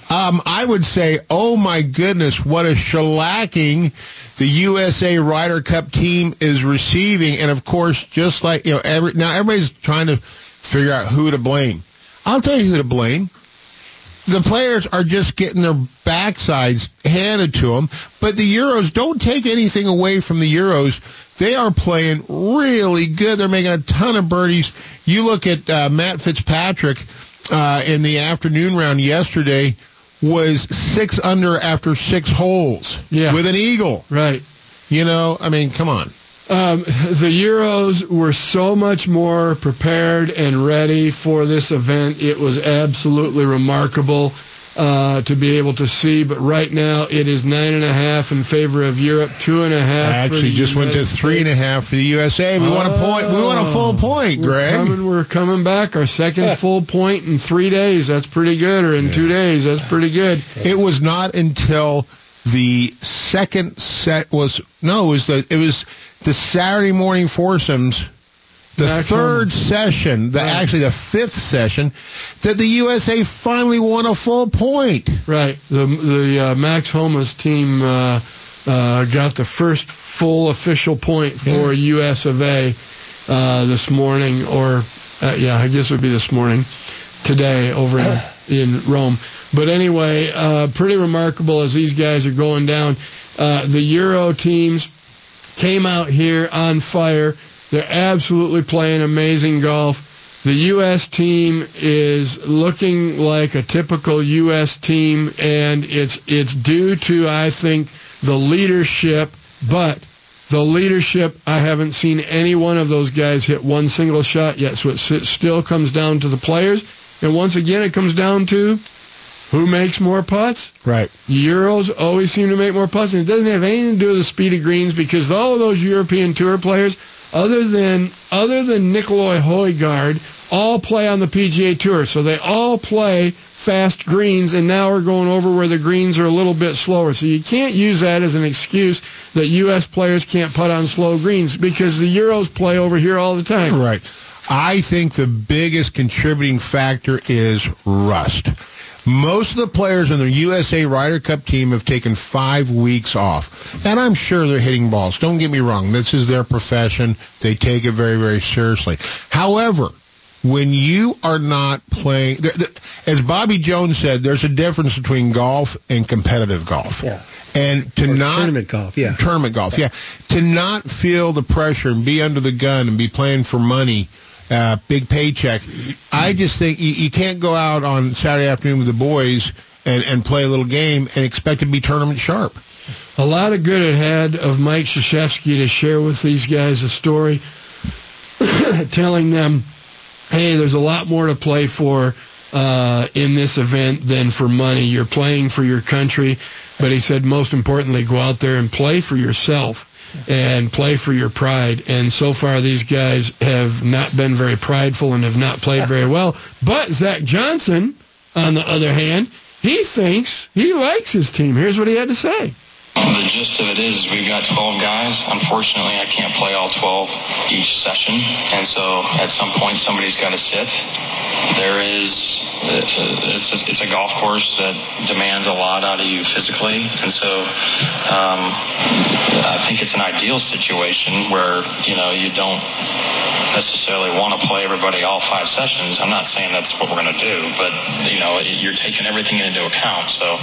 Um, I would say, oh my goodness, what a shellacking the U S A Ryder Cup team is receiving. And of course, just like, you know, every, now everybody's trying to figure out who to blame. I'll tell you who to blame. The players are just getting their backsides handed to them. But the Euros, don't take anything away from the Euros. They are playing really good. They're making a ton of birdies. You look at uh, Matt Fitzpatrick uh, in the afternoon round yesterday was six under after six holes yeah. with an eagle. Right. You know, I mean, come on. Um, the Euros were so much more prepared and ready for this event. It was absolutely remarkable uh, to be able to see. But right now, it is nine and a half in favor of Europe, two and a half. I actually just went to three and a half for the U S A. We oh, want a point. We want a full point, we're Greg. Coming, we're coming back. Our second full point in three days. That's pretty good. Or in yeah. two days. That's pretty good. It was not until the second set was no. It was the it was. The Saturday morning foursomes, the Back third home. session, the right. actually the fifth session, that the U S A finally won a full point. Right. The the uh, Max Homa's team uh, uh, got the first full official point for yeah. U S of A uh, this morning, or uh, yeah, I guess it would be this morning, today over in, in Rome. But anyway, uh, pretty remarkable as these guys are going down. Uh, the Euro teams came out here on fire. They're absolutely playing amazing golf. The U S team is looking like a typical U S team, and it's it's due to, I think, the leadership. But the leadership, I haven't seen any one of those guys hit one single shot yet, so it still comes down to the players. And once again, it comes down to who makes more putts? Right. Euros always seem to make more putts, and it doesn't have anything to do with the speed of greens because all those European Tour players, other than other than Nikolaj Højgaard, all play on the P G A Tour, so they all play fast greens, and now we're going over where the greens are a little bit slower. So you can't use that as an excuse that U S players can't putt on slow greens because the Euros play over here all the time. Right. I think the biggest contributing factor is rust. Most of the players on the U S A Ryder Cup team have taken five weeks off. And I'm sure they're hitting balls. Don't get me wrong. This is their profession. They take it very, very seriously. However, when you are not playing, as Bobby Jones said, there's a difference between golf and competitive golf. Yeah. And to or not tournament golf, yeah. Tournament golf, yeah. yeah. To not feel the pressure and be under the gun and be playing for money. Uh, big paycheck. I just think you, you can't go out on Saturday afternoon with the boys and, and play a little game and expect to be tournament sharp. A lot of good it had of Mike Krzyzewski to share with these guys a story telling them, hey, there's a lot more to play for uh, in this event than for money. You're playing for your country, but he said most importantly, go out there and play for yourself. And play for your pride. And so far, these guys have not been very prideful and have not played very well. But Zach Johnson, on the other hand, he thinks he likes his team. Here's what he had to say. Well, the gist of it is, is we've got twelve guys. Unfortunately, I can't play all twelve each session. And so at some point, somebody's got to sit. There is, it's a, it's a golf course that demands a lot out of you physically. And so um, I think it's an ideal situation where, you know, you don't necessarily want to play everybody all five sessions. I'm not saying that's what we're going to do, but, you know, you're taking everything into account. So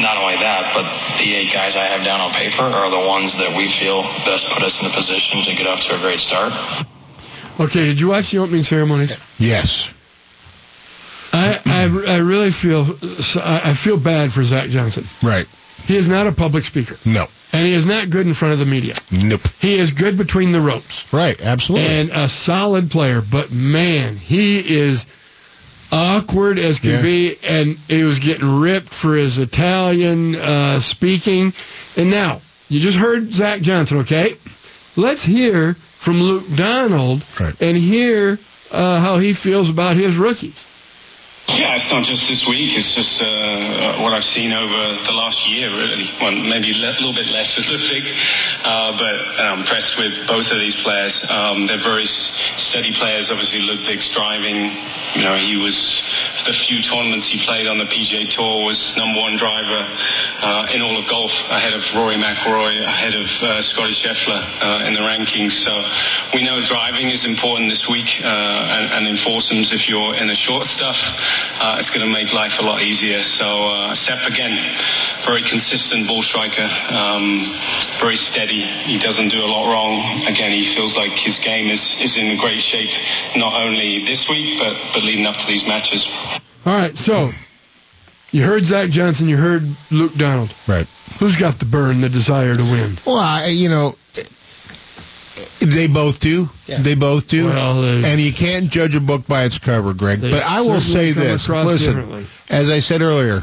not only that, but the eight guys I have down on paper are the ones that we feel best put us in the position to get off to a great start. Okay, did you watch the opening ceremonies? Yes. I I, I really feel I feel bad for Zach Johnson. Right. He is not a public speaker. No. And he is not good in front of the media. Nope. He is good between the ropes. Right, absolutely. And a solid player. But, man, he is awkward as can yeah. be. And he was getting ripped for his Italian uh, speaking. And now, you just heard Zach Johnson, okay? Let's hear from Luke Donald right. and hear uh, how he feels about his rookies. Yeah, it's not just this week. It's just uh, what I've seen over the last year, really. Well, maybe a little bit less specific, uh, but I'm impressed with both of these players. Um, they're very steady players. Obviously, Ludwig's driving. You know, he was, the few tournaments he played on the P G A Tour, was number one driver uh, in all of golf, ahead of Rory McIlroy, ahead of uh, Scottie Scheffler uh, in the rankings. So we know driving is important this week, uh, and, and in foursomes, if you're in the short stuff. Uh, it's going to make life a lot easier. So uh, Sepp, again, very consistent ball striker, um, very steady. He doesn't do a lot wrong. Again, he feels like his game is, is in great shape, not only this week, but, but leading up to these matches. All right, so you heard Zach Johnson, you heard Luke Donald. Right. Who's got the burn, the desire to win? Well, I, you know... They both do. Yeah. They both do. Well, uh, and you can't judge a book by its cover, Greg. But I will say this. Listen, as I said earlier,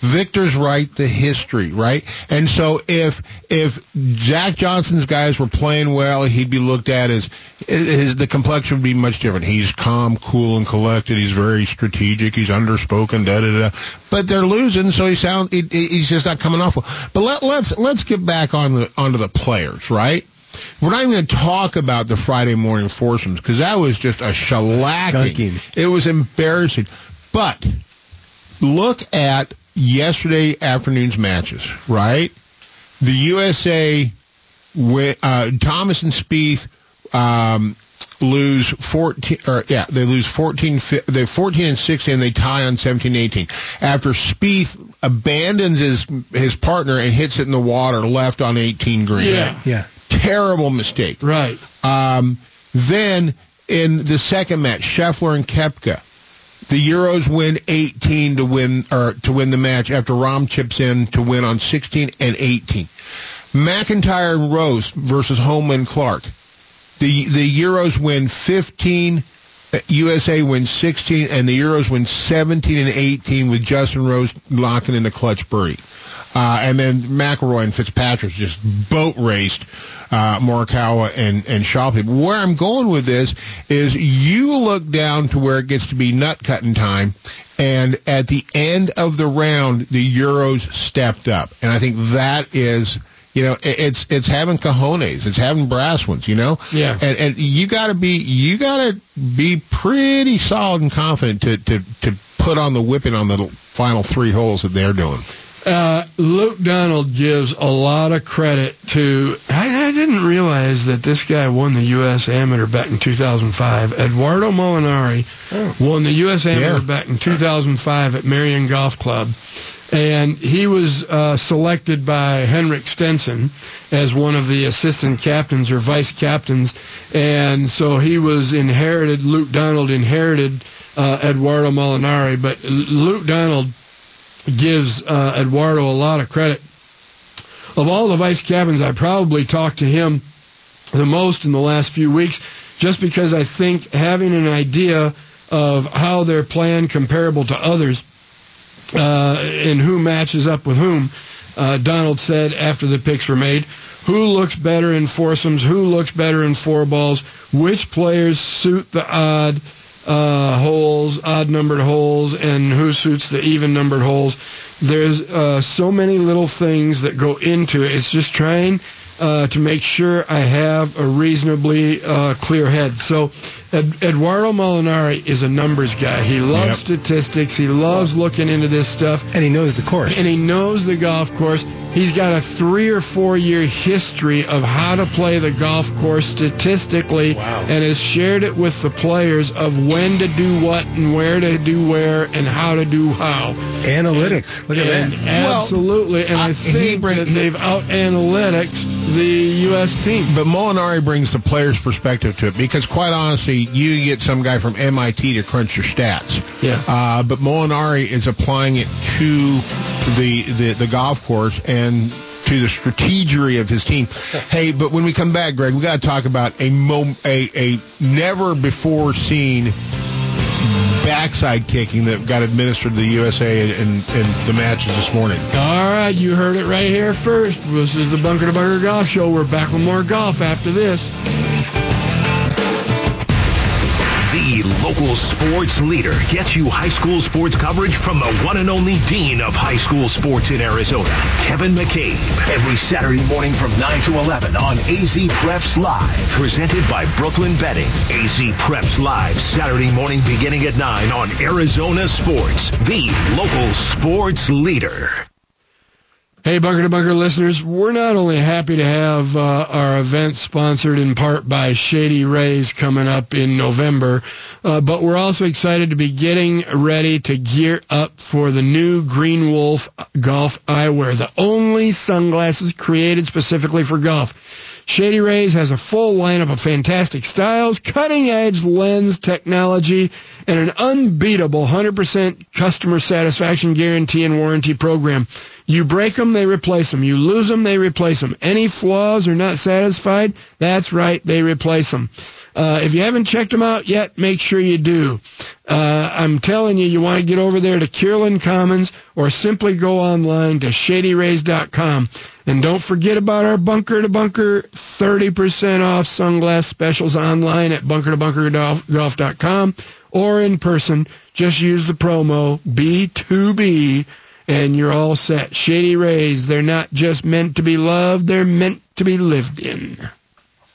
Victor's right, the history, right? And so if if Jack Johnson's guys were playing well, he'd be looked at as, his, the complexion would be much different. He's calm, cool, and collected. He's very strategic. He's underspoken, da-da-da. But they're losing, so he sound, he, he's just not coming off well. But let, let's let's get back on the onto the players, right? We're not even going to talk about the Friday morning foursomes because that was just a shellacking. Skunking. It was embarrassing. But look at yesterday afternoon's matches, right? The U S A, uh, Thomas and Spieth um, lose fourteen. Or, yeah, they lose fourteen. They're fourteen and sixteen, and they tie on seventeen, eighteen. After Spieth abandons his his partner and hits it in the water, left on eighteen green. Yeah, yeah. Terrible mistake. Right. Um, then in the second match, Scheffler and Koepka, the Euros win eighteen to win or to win the match after Rahm chips in to win on sixteen and eighteen. McIntyre and Rose versus Holm and Clark. The the Euros win fifteen, U S A wins sixteen, and the Euros win seventeen and eighteen with Justin Rose locking in the clutch birdie. Uh, and then McIlroy and Fitzpatrick just boat raced uh, Morikawa and, and Schauffele. Where I'm going with this is you look down to where it gets to be nut-cutting time, and at the end of the round, the Euros stepped up. And I think that is, you know, it's it's having cojones. It's having brass ones, you know? Yeah. And, and you got to be you got to be pretty solid and confident to, to, to put on the whipping on the final three holes that they're doing. Uh, Luke Donald gives a lot of credit to... I, I didn't realize that this guy won the U S Amateur back in two thousand five. Eduardo Molinari oh. won the U S Amateur yeah. back in two thousand five at Marion Golf Club. And he was uh, selected by Henrik Stenson as one of the assistant captains or vice captains. And so he was inherited... Luke Donald inherited uh, Eduardo Molinari. But Luke Donald... gives uh, Eduardo a lot of credit. Of all the vice captains, I probably talked to him the most in the last few weeks, just because I think having an idea of how they're playing comparable to others uh, and who matches up with whom, uh, Donald said after the picks were made, who looks better in foursomes, who looks better in four balls, which players suit the odd Uh, holes, odd-numbered holes, and who suits the even-numbered holes. There's uh, so many little things that go into it. It's just trying uh, to make sure I have a reasonably uh, clear head. So Ed- Eduardo Molinari is a numbers guy. He loves yep. statistics. He loves looking into this stuff. And he knows the course. And he knows the golf course. He's got a three- or four-year history of how to play the golf course statistically wow. and has shared it with the players of when to do what and where to do where and how to do how. Analytics. And, look at and that. Absolutely. Well, and I, I think bring, that they've out-analytics the U S team. But Molinari brings the player's perspective to it because, quite honestly, you get some guy from M I T to crunch your stats. Yeah. Uh, but Molinari is applying it to the, the, the golf course and... to the strategery of his team. Hey, but when we come back, Greg, we got to talk about a, mom- a, a never-before-seen backside kicking that got administered to the U S A in, in, in the matches this morning. All right, you heard it right here first. This is the Bunker to Bunker Golf Show. We're back with more golf after this. The local sports leader gets you high school sports coverage from the one and only dean of high school sports in Arizona, Kevin McCabe. Every Saturday morning from nine to eleven on A Z Preps Live, presented by Brooklyn Betting. A Z Preps Live, Saturday morning beginning at nine on Arizona Sports, the local sports leader. Hey, Bunker to Bunker listeners, we're not only happy to have uh, our event sponsored in part by Shady Rays coming up in November, uh, but we're also excited to be getting ready to gear up for the new Green Wolf Golf Eyewear, the only sunglasses created specifically for golf. Shady Rays has a full lineup of fantastic styles, cutting-edge lens technology, and an unbeatable one hundred percent customer satisfaction guarantee and warranty program. You break them, they replace them. You lose them, they replace them. Any flaws are not satisfied, that's right, they replace them. Uh, if you haven't checked them out yet, make sure you do. Uh, I'm telling you, you want to get over there to Kierland Commons or simply go online to shady rays dot com. And don't forget about our Bunker to Bunker thirty percent off sunglass specials online at bunker to bunker golf dot com or in person. Just use the promo B two B. And you're all set. Shady Rays, they're not just meant to be loved, they're meant to be lived in.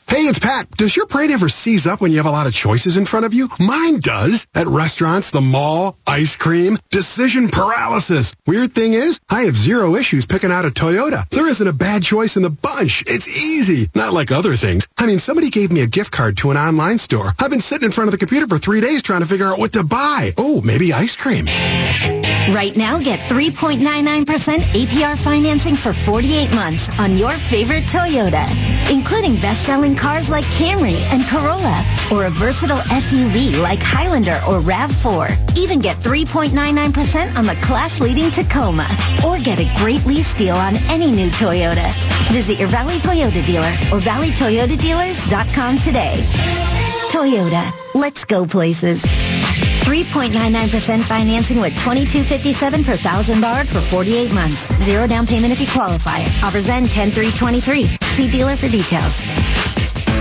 Hey, it's Pat. Does your brain ever seize up when you have a lot of choices in front of you? Mine does. At restaurants, the mall, ice cream, decision paralysis. Weird thing is, I have zero issues picking out a Toyota. There isn't a bad choice in the bunch. It's easy. Not like other things. I mean, somebody gave me a gift card to an online store. I've been sitting in front of the computer for three days trying to figure out what to buy. Oh, maybe ice cream. Right now, get three point nine nine percent A P R financing for forty-eight months on your favorite Toyota, including best-selling cars like Camry and Corolla, or a versatile S U V like Highlander or RAV four. Even get three point nine nine percent on the class-leading Tacoma, or get a great lease deal on any new Toyota. Visit your Valley Toyota dealer or valley toyota dealers dot com today. Toyota, let's go places. three point nine nine percent financing with twenty-two fifty-seven per thousand borrowed for forty-eight months. Zero down payment if you qualify. Offers end ten three twenty-three. See dealer for details.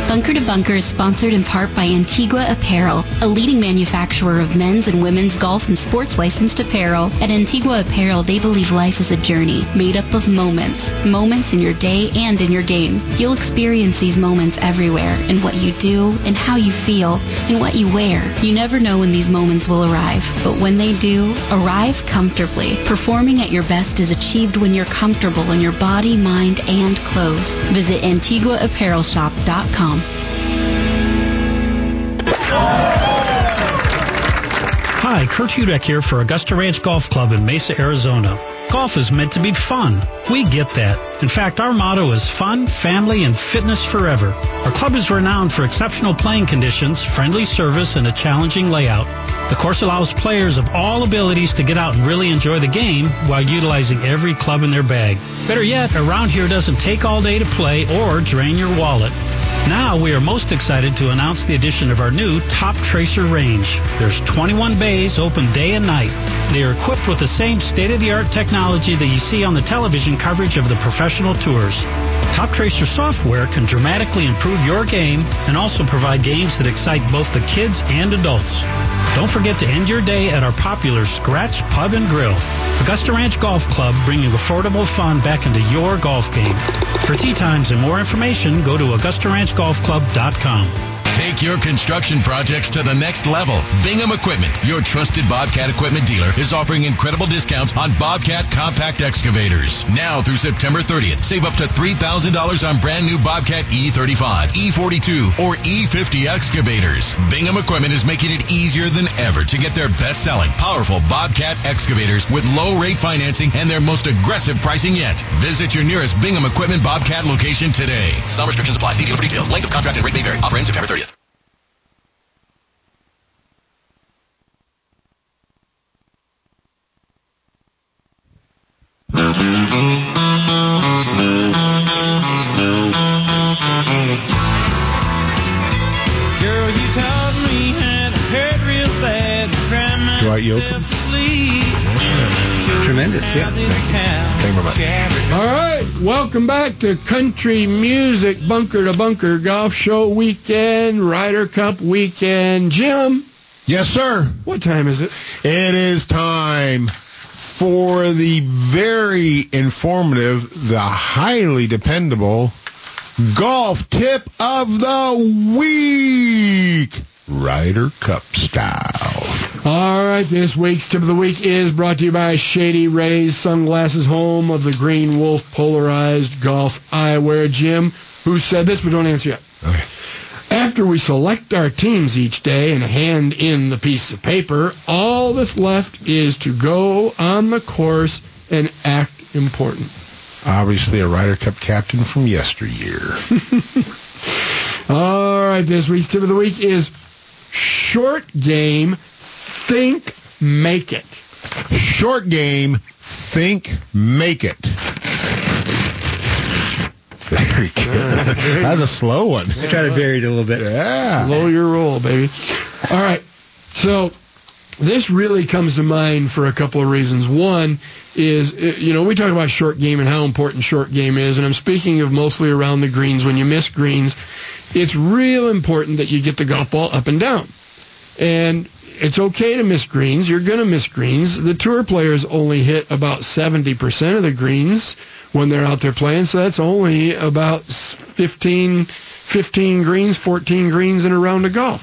Bunker to Bunker is sponsored in part by Antigua Apparel, a leading manufacturer of men's and women's golf and sports licensed apparel. At Antigua Apparel, they believe life is a journey made up of moments, moments in your day and in your game. You'll experience these moments everywhere, in what you do, in how you feel, in what you wear. You never know when these moments will arrive, but when they do, arrive comfortably. Performing at your best is achieved when you're comfortable in your body, mind, and clothes. Visit antigua apparel shop dot com. Hi, Kurt Hudak here for Augusta Ranch Golf Club in Mesa, Arizona. Golf is meant to be fun. We get that. In fact, our motto is fun, family, and fitness forever. Our club is renowned for exceptional playing conditions, friendly service, and a challenging layout. The course allows players of all abilities to get out and really enjoy the game while utilizing every club in their bag. Better yet, around here doesn't take all day to play or drain your wallet. Now we are most excited to announce the addition of our new Top Tracer range. There's twenty-one bays open day and night. They are equipped with the same state-of-the-art technology that you see on the television coverage of the professional tours. Top Tracer software can dramatically improve your game and also provide games that excite both the kids and adults. Don't forget to end your day at our popular Scratch Pub and Grill. Augusta Ranch Golf Club, bringing affordable fun back into your golf game. For tee times and more information, go to augusta ranch golf club dot com. Take your construction projects to the next level. Bingham Equipment, your trusted Bobcat equipment dealer, is offering incredible discounts on Bobcat compact excavators. Now through September thirtieth, save up to three thousand dollars on brand new Bobcat E thirty-five, E forty-two, or E fifty excavators. Bingham Equipment is making it easier than ever to get their best-selling, powerful Bobcat excavators with low-rate financing and their most aggressive pricing yet. Visit your nearest Bingham Equipment Bobcat location today. Some restrictions apply. See dealer for details. Length of contract and rate may vary. Offer ends September thirtieth. Mm-hmm. Tremendous, yeah. Thank you. Thank you very much. All right, welcome back to Country Music Bunker to Bunker Golf Show Weekend, Ryder Cup Weekend. Jim? Yes, sir. What time is it? It is time for the very informative, the highly dependable golf tip of the week. Ryder Cup style. All right, this week's tip of the week is brought to you by Shady Ray Sunglasses, home of the Green Wolf Polarized Golf Eyewear. Jim, who said this, but don't answer yet. Okay. After we select our teams each day and hand in the piece of paper, all that's left is to go on the course and act important. Obviously a Ryder Cup captain from yesteryear. All right, this week's tip of the week is short game, think, make it. Short game, think, make it. Very good. That was a slow one. I try to vary it a little bit. Yeah. Slow your roll, baby. All right. So this really comes to mind for a couple of reasons. One is, you know, we talk about short game and how important short game is, and I'm speaking of mostly around the greens. When you miss greens, it's real important that you get the golf ball up and down. And it's okay to miss greens. You're going to miss greens. The tour players only hit about seventy percent of the greens when they're out there playing, so that's only about fifteen, fifteen greens, fourteen greens in a round of golf.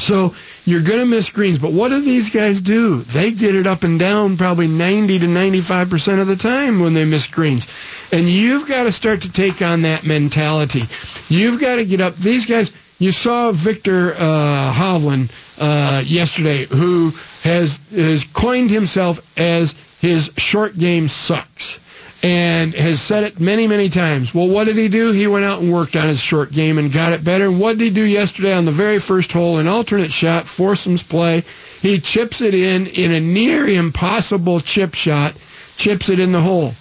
So you're going to miss greens. But what do these guys do? They get it up and down probably ninety to ninety-five percent of the time when they miss greens. And you've got to start to take on that mentality. You've got to get up. These guys, you saw Victor uh, Hovland uh, yesterday, who has, has coined himself as his short game sucks, and has said it many, many times. Well, what did he do? He went out and worked on his short game and got it better. And what did he do yesterday on the very first hole? An alternate shot, foursomes play. He chips it in in a near impossible chip shot, chips it in the hole.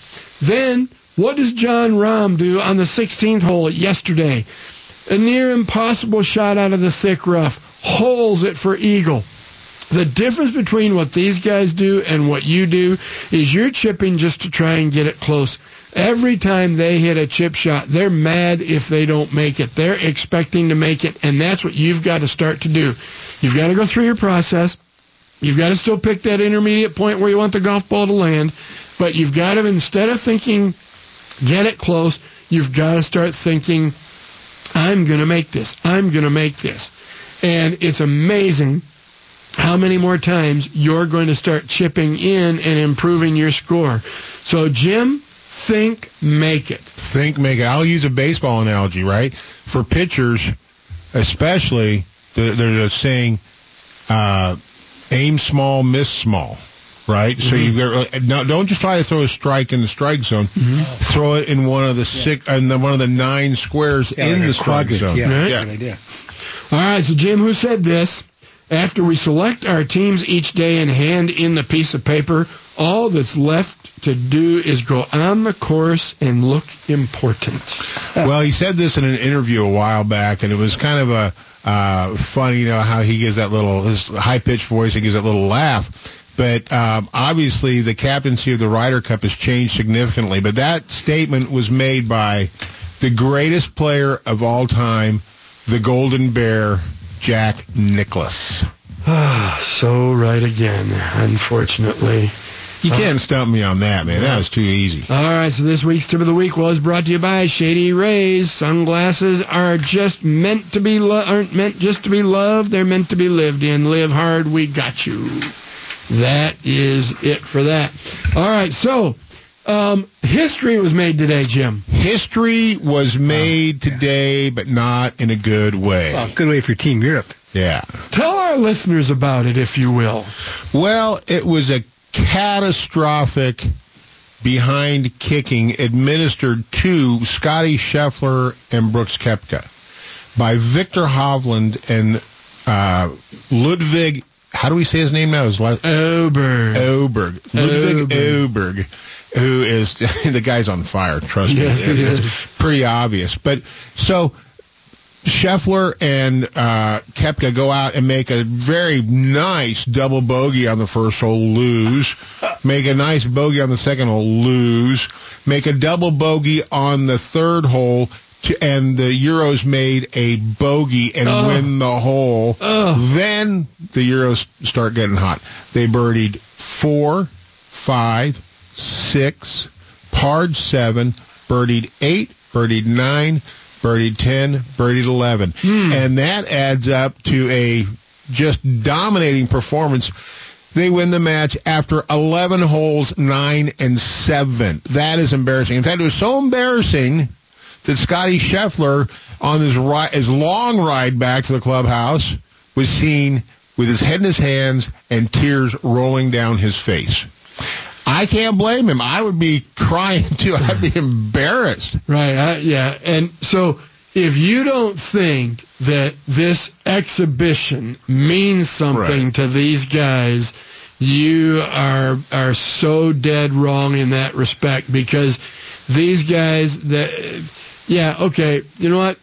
Then what does Jon Rahm do on the sixteenth hole yesterday? A near impossible shot out of the thick rough, holes it for eagle. The difference between what these guys do and what you do is you're chipping just to try and get it close. Every time they hit a chip shot, they're mad if they don't make it. They're expecting to make it, and that's what you've got to start to do. You've got to go through your process. You've got to still pick that intermediate point where you want the golf ball to land, but you've got to, instead of thinking, get it close, you've got to start thinking, I'm going to make this. I'm going to make this. And it's amazing how many more times you're going to start chipping in and improving your score. So, Jim, think, make it. Think, make it. I'll use a baseball analogy, right? For pitchers, especially, they're saying uh, aim small, miss small, right? Mm-hmm. So you got, don't just try to throw a strike in the strike zone. Mm-hmm. Oh. Throw it in one of the six, yeah. and one of the nine squares yeah, in like the strike zone. Yeah, right? That's a good idea. All right. So, Jim, who said this? After we select our teams each day and hand in the piece of paper, all that's left to do is go on the course and look important. Well, he said this in an interview a while back, and it was kind of a uh, funny, you know, how he gives that little, his high-pitched voice, he gives that little laugh. But um, obviously the captaincy of the Ryder Cup has changed significantly. But that statement was made by the greatest player of all time, the Golden Bear, Jack Nicklaus. Ah, so right again, unfortunately. You can't uh, stump me on that, man. That was too easy. All right, so this week's tip of the week was brought to you by Shady Rays. Sunglasses are just meant to be lo- aren't meant just to be loved. They're meant to be lived in. Live hard. We got you. That is it for that. All right, so um, history was made today, Jim. History was made oh, yeah. today, but not in a good way. Well, good way for Team Europe. Yeah. Tell our listeners about it, if you will. Well, it was a catastrophic behind kicking administered to Scotty Scheffler and Brooks Koepka by Victor Hovland and uh, Ludwig, how do we say his name now? His last Oberg. Oberg. Ludwig Oberg. Oberg. Who is, the guy's on fire, trust yes, me. Yes, it is. Pretty obvious. But, so, Scheffler and uh, Koepka go out and make a very nice double bogey on the first hole, lose. Make a nice bogey on the second hole, lose. Make a double bogey on the third hole, to, and the Euros made a bogey and oh. win the hole. Oh. Then the Euros start getting hot. They birdied four, five, six, parred seven, birdied eight, birdied nine, birdied ten, birdied eleven. Mm. And that adds up to a just dominating performance. They win the match after eleven holes, nine and seven. That is embarrassing. In fact, it was so embarrassing that Scottie Scheffler, on his, ride, his long ride back to the clubhouse, was seen with his head in his hands and tears rolling down his face. I can't blame him. I would be crying, too. I'd be embarrassed. Right, I, yeah. And so if you don't think that this exhibition means something right. to these guys, you are are so dead wrong in that respect, because these guys, that yeah, okay, you know what?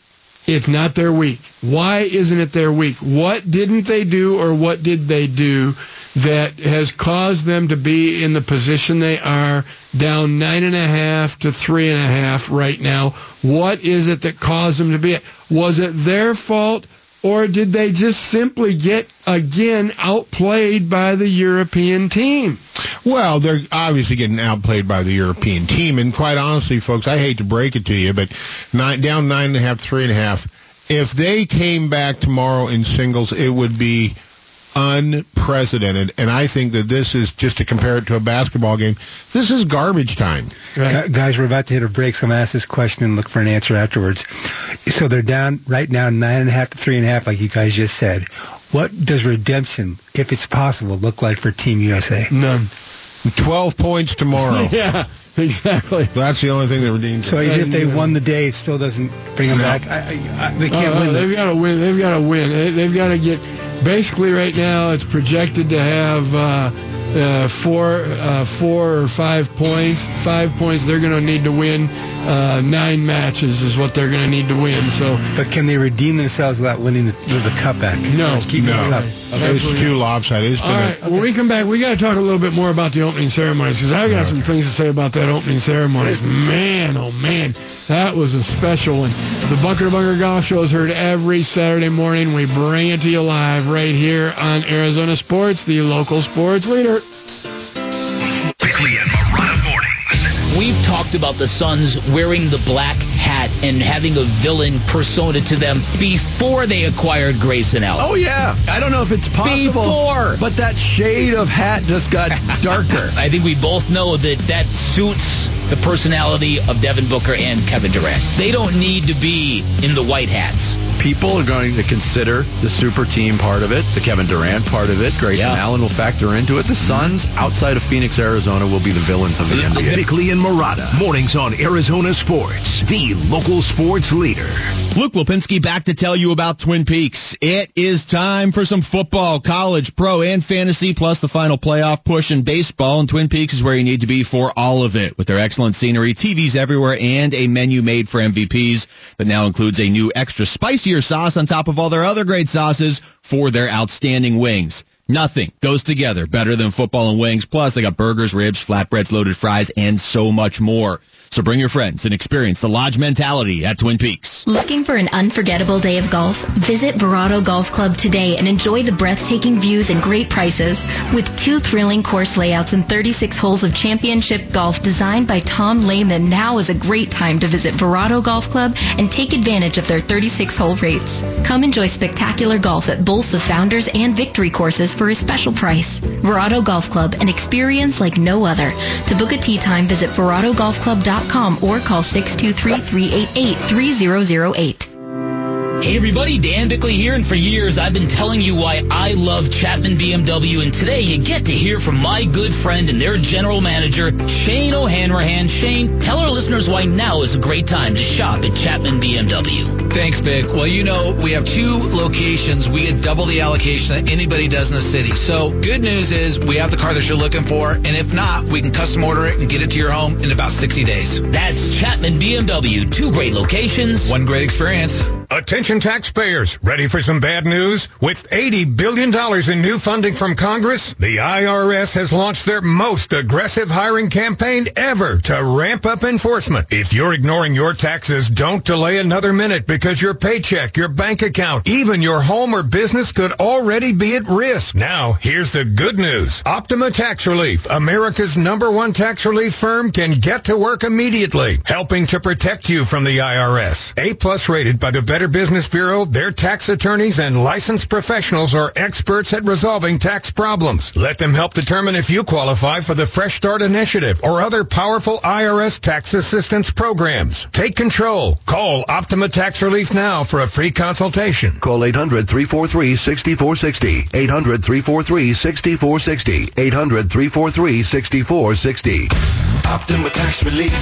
It's not their week. Why isn't it their week? What didn't they do, or what did they do that has caused them to be in the position they are, down nine and a half to three and a half right now? What is it that caused them to be? Was it their fault, or did they just simply get, again, outplayed by the European team? Well, they're obviously getting outplayed by the European team. And quite honestly, folks, I hate to break it to you, but nine, down nine and a half, three and a half, if they came back tomorrow in singles, it would be unprecedented. And I think that this is, just to compare it to a basketball game, this is garbage time. Right. Guys, we're about to hit a break, so I'm going to ask this question and look for an answer afterwards. So they're down right now nine and a half to three and a half, like you guys just said. What does redemption, if it's possible, look like for Team U S A? None. twelve points tomorrow. Yeah, exactly. That's the only thing that redeems it. So even if they won the day, it still doesn't bring them no. back. I, I, I, they can't oh, win. They've got to win. They've got to win. They, they've got to get. Basically, right now it's projected to have uh, uh, four, uh, four or five points. Five points. They're going to need to win uh, nine matches is what they're going to need to win. So, but can they redeem themselves without winning the, the cup back? No, keep no. the cup. Okay. It's too lopsided. It's All right. Okay. When we come back, we got to talk a little bit more about the opening ceremonies, because I've got some things to say about that opening ceremony. Man, oh man, that was a special one. The Bunker to Bunker Golf Show is heard every Saturday morning. We bring it to you live right here on Arizona Sports, the local sports leader. Quickly and Verrado mornings. We've talked about the Suns wearing the black hat and having a villain persona to them before they acquired Grayson Allen. Oh, yeah. I don't know if it's possible. Before. But that shade of hat just got darker. I think we both know that that suits the personality of Devin Booker and Kevin Durant. They don't need to be in the white hats. People are going to consider the super team part of it, the Kevin Durant part of it. Grayson yeah. Allen will factor into it. The Suns, outside of Phoenix, Arizona, will be the villains of the N B A. Bickley and Murata, mornings on Arizona Sports, the local sports leader. Luke Lipinski back to tell you about Twin Peaks. It is time for some football, college, pro, and fantasy, plus the final playoff push in baseball. And Twin Peaks is where you need to be for all of it, with their excellent scenery, T Vs everywhere, and a menu made for M V Ps that now includes a new extra spicy your sauce on top of all their other great sauces for their outstanding wings. Nothing goes together better than football and wings. Plus, they got burgers, ribs, flatbreads, loaded fries, and so much more. So bring your friends and experience the lodge mentality at Twin Peaks. Looking for an unforgettable day of golf? Visit Verrado Golf Club today and enjoy the breathtaking views and great prices. With two thrilling course layouts and thirty-six holes of championship golf designed by Tom Lehman, now is a great time to visit Verrado Golf Club and take advantage of their thirty-six hole rates. Come enjoy spectacular golf at both the Founders and Victory courses for a special price. Verrado Golf Club, an experience like no other. To book a tee time, visit verrado golf club dot com. or call six two three, three eight eight, three zero zero eight. Hey everybody, Dan Bickley here, and for years I've been telling you why I love Chapman B M W, and today you get to hear from my good friend and their general manager, Shane O'Hanrahan. Shane, tell our listeners why now is a great time to shop at Chapman B M W. Thanks, Bick. Well, you know, we have two locations. We get double the allocation that anybody does in the city. So, good news is we have the car that you're looking for, and if not, we can custom order it and get it to your home in about sixty days. That's Chapman B M W. Two great locations. One great experience. A Attention taxpayers, ready for some bad news? With eighty billion dollars in new funding from Congress, the I R S has launched their most aggressive hiring campaign ever to ramp up enforcement. If you're ignoring your taxes, don't delay another minute because your paycheck, your bank account, even your home or business could already be at risk. Now, here's the good news. Optima Tax Relief, America's number one tax relief firm, can get to work immediately, helping to protect you from the I R S. A-plus rated by the Better Business Bureau, their tax attorneys and licensed professionals are experts at resolving tax problems. Let them help determine if you qualify for the Fresh Start Initiative or other powerful I R S tax assistance programs. Take control. Call Optima Tax Relief now for a free consultation. Call eight hundred, three four three, six four six zero. eight hundred, three four three, six four six zero. eight hundred, three four three, six four six zero. Optima Tax Relief.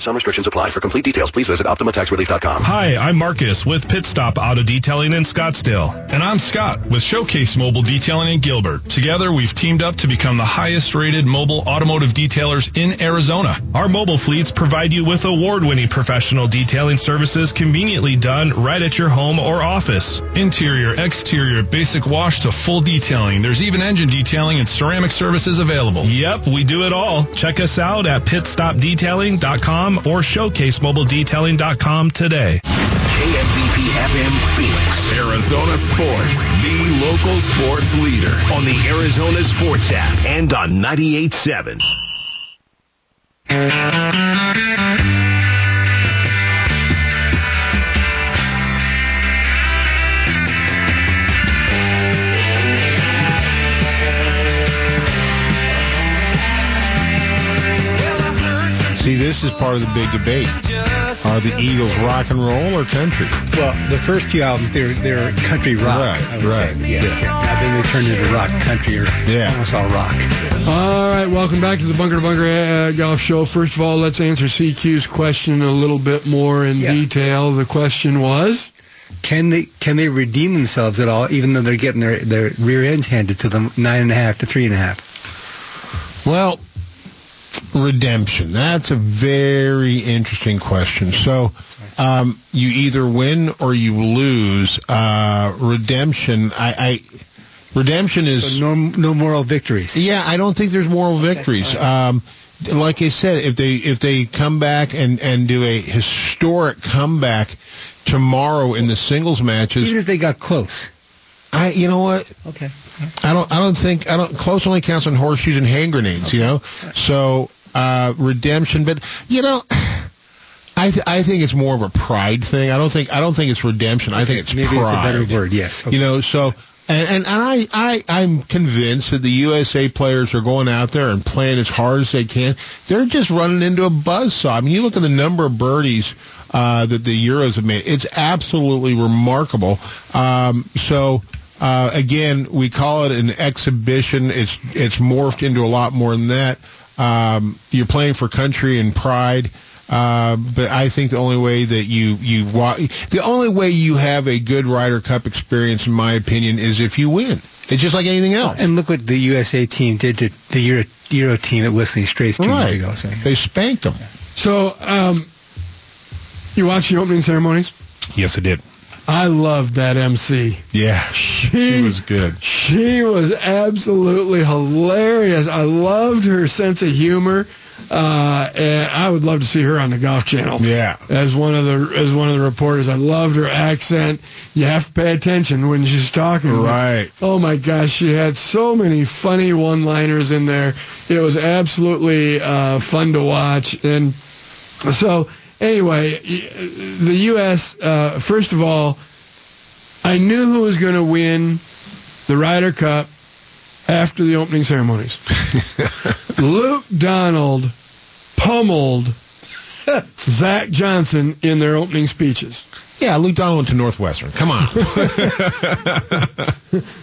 Some restrictions apply. For complete details, please visit Optima Tax Relief dot com. Hi, I'm Marcus with Pit Stop Auto Detailing in Scottsdale. And I'm Scott with Showcase Mobile Detailing in Gilbert. Together, we've teamed up to become the highest-rated mobile automotive detailers in Arizona. Our mobile fleets provide you with award-winning professional detailing services conveniently done right at your home or office. Interior, exterior, basic wash to full detailing. There's even engine detailing and ceramic services available. Yep, we do it all. Check us out at pit stop detailing dot com or showcase mobile detailing dot com today. K M D P F M Phoenix. Arizona Sports, the local sports leader. On the Arizona Sports app and on ninety-eight point seven. See, this is part of the big debate. Are the Eagles rock and roll or country? Well, the first two albums, they're they're country rock, right, I would right. say. Yes. Yeah. Now, then they turned into rock country or yeah. almost all rock. All right, welcome back to the Bunker to Bunker uh, Golf Show. First of all, let's answer C Q's question a little bit more in yeah. detail. The question was? Can they can they redeem themselves at all, even though they're getting their, their rear ends handed to them nine and a half to three and a half? Well... Redemption. That's a very interesting question. So um, you either win or you lose. Uh, redemption. I, I redemption is so no no moral victories. Yeah, I don't think there's moral victories. Okay. Um, like I said, if they if they come back and, and do a historic comeback tomorrow in the singles matches, even if they got close. I, you know what? Okay. I don't. I don't think. I don't. Close only counts on horseshoes and hand grenades. Okay. You know. So uh, redemption, but you know, I th- I think it's more of a pride thing. I don't think. I don't think it's redemption. Okay. I think it's maybe pride. It's a better word. Yes. Okay. You know. So and and, and I, I I'm convinced that the U S A players are going out there and playing as hard as they can. They're just running into a buzzsaw. I mean, you look at the number of birdies uh, that the Euros have made. It's absolutely remarkable. Um, so. Uh, again, we call it an exhibition. It's it's morphed into a lot more than that. Um, you're playing for country and pride, uh, but I think the only way that you you wa- the only way you have a good Ryder Cup experience, in my opinion, is if you win. It's just like anything else. And look what the U S A team did to the Euro, Euro team at Whistling Straits two right. years ago. So. They spanked them. So um, you watched the opening ceremonies? Yes, I did. I loved that M C. Yeah, she, she was good. She was absolutely hilarious. I loved her sense of humor, uh, and I would love to see her on the Golf Channel. Yeah, as one of the as one of the reporters, I loved her accent. You have to pay attention when she's talking. Right. But, oh my gosh, she had so many funny one-liners in there. It was absolutely uh, fun to watch, and so. Anyway, the U S, uh, first of all, I knew who was going to win the Ryder Cup after the opening ceremonies. Luke Donald pummeled Zach Johnson in their opening speeches. Yeah, Luke Donald to Northwestern. Come on.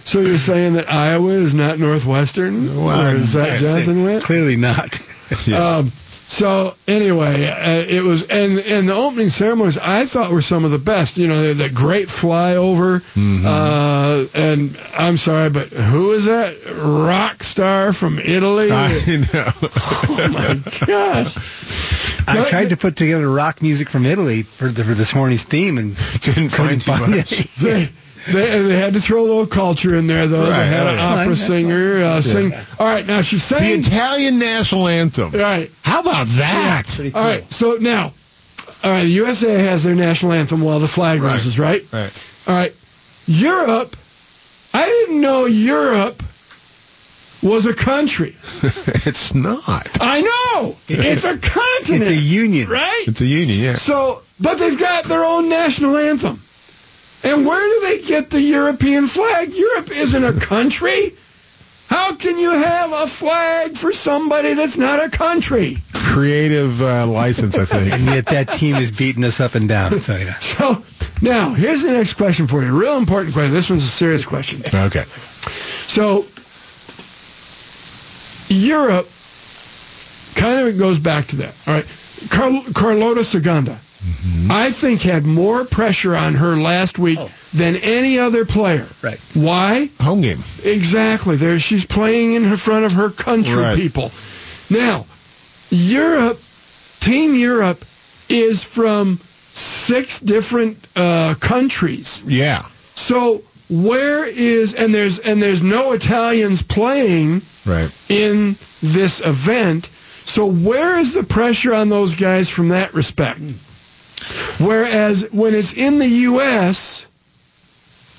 So you're saying that Iowa is not Northwestern? Well, or Zach Johnson went? Clearly not. Yeah. Um, So anyway, uh, it was, and, and the opening ceremonies I thought were some of the best. You know, the great flyover, mm-hmm. uh, and I'm sorry, but who is that rock star from Italy? I know. Oh my gosh! I tried to put together rock music from Italy for, the, for this morning's theme and couldn't, couldn't find it. They, they had to throw a little culture in there, though. Right, they had an right. opera singer uh, yeah. sing. All right, now she sang the Italian national anthem. All right. How about that? Yeah, pretty cool. All right, so now, all right, the U S A has their national anthem while the flag right. rises, right? Right. All right, Europe, I didn't know Europe was a country. It's not. I know. It's a continent. It's a union. Right? It's a union, yeah. So, but they've got their own national anthem. And where do they get the European flag? Europe isn't a country. How can you have a flag for somebody that's not a country? Creative uh, license, I think. And yet that team is beating us up and down. I'll tell you that. So now, here's the next question for you. Real important question. This one's a serious question. Okay. So Europe kind of goes back to that. All right. Car- Carlota Ciganda. Mm-hmm. I think had more pressure on her last week oh. than any other player. Right. Why? Home game. Exactly. There, she's playing in front of her country right. people. Now, Europe, Team Europe is from six different uh, countries. Yeah. So where is and there's and there's no Italians playing right. in this event. So where is the pressure on those guys from that respect? Whereas when it's in the U S,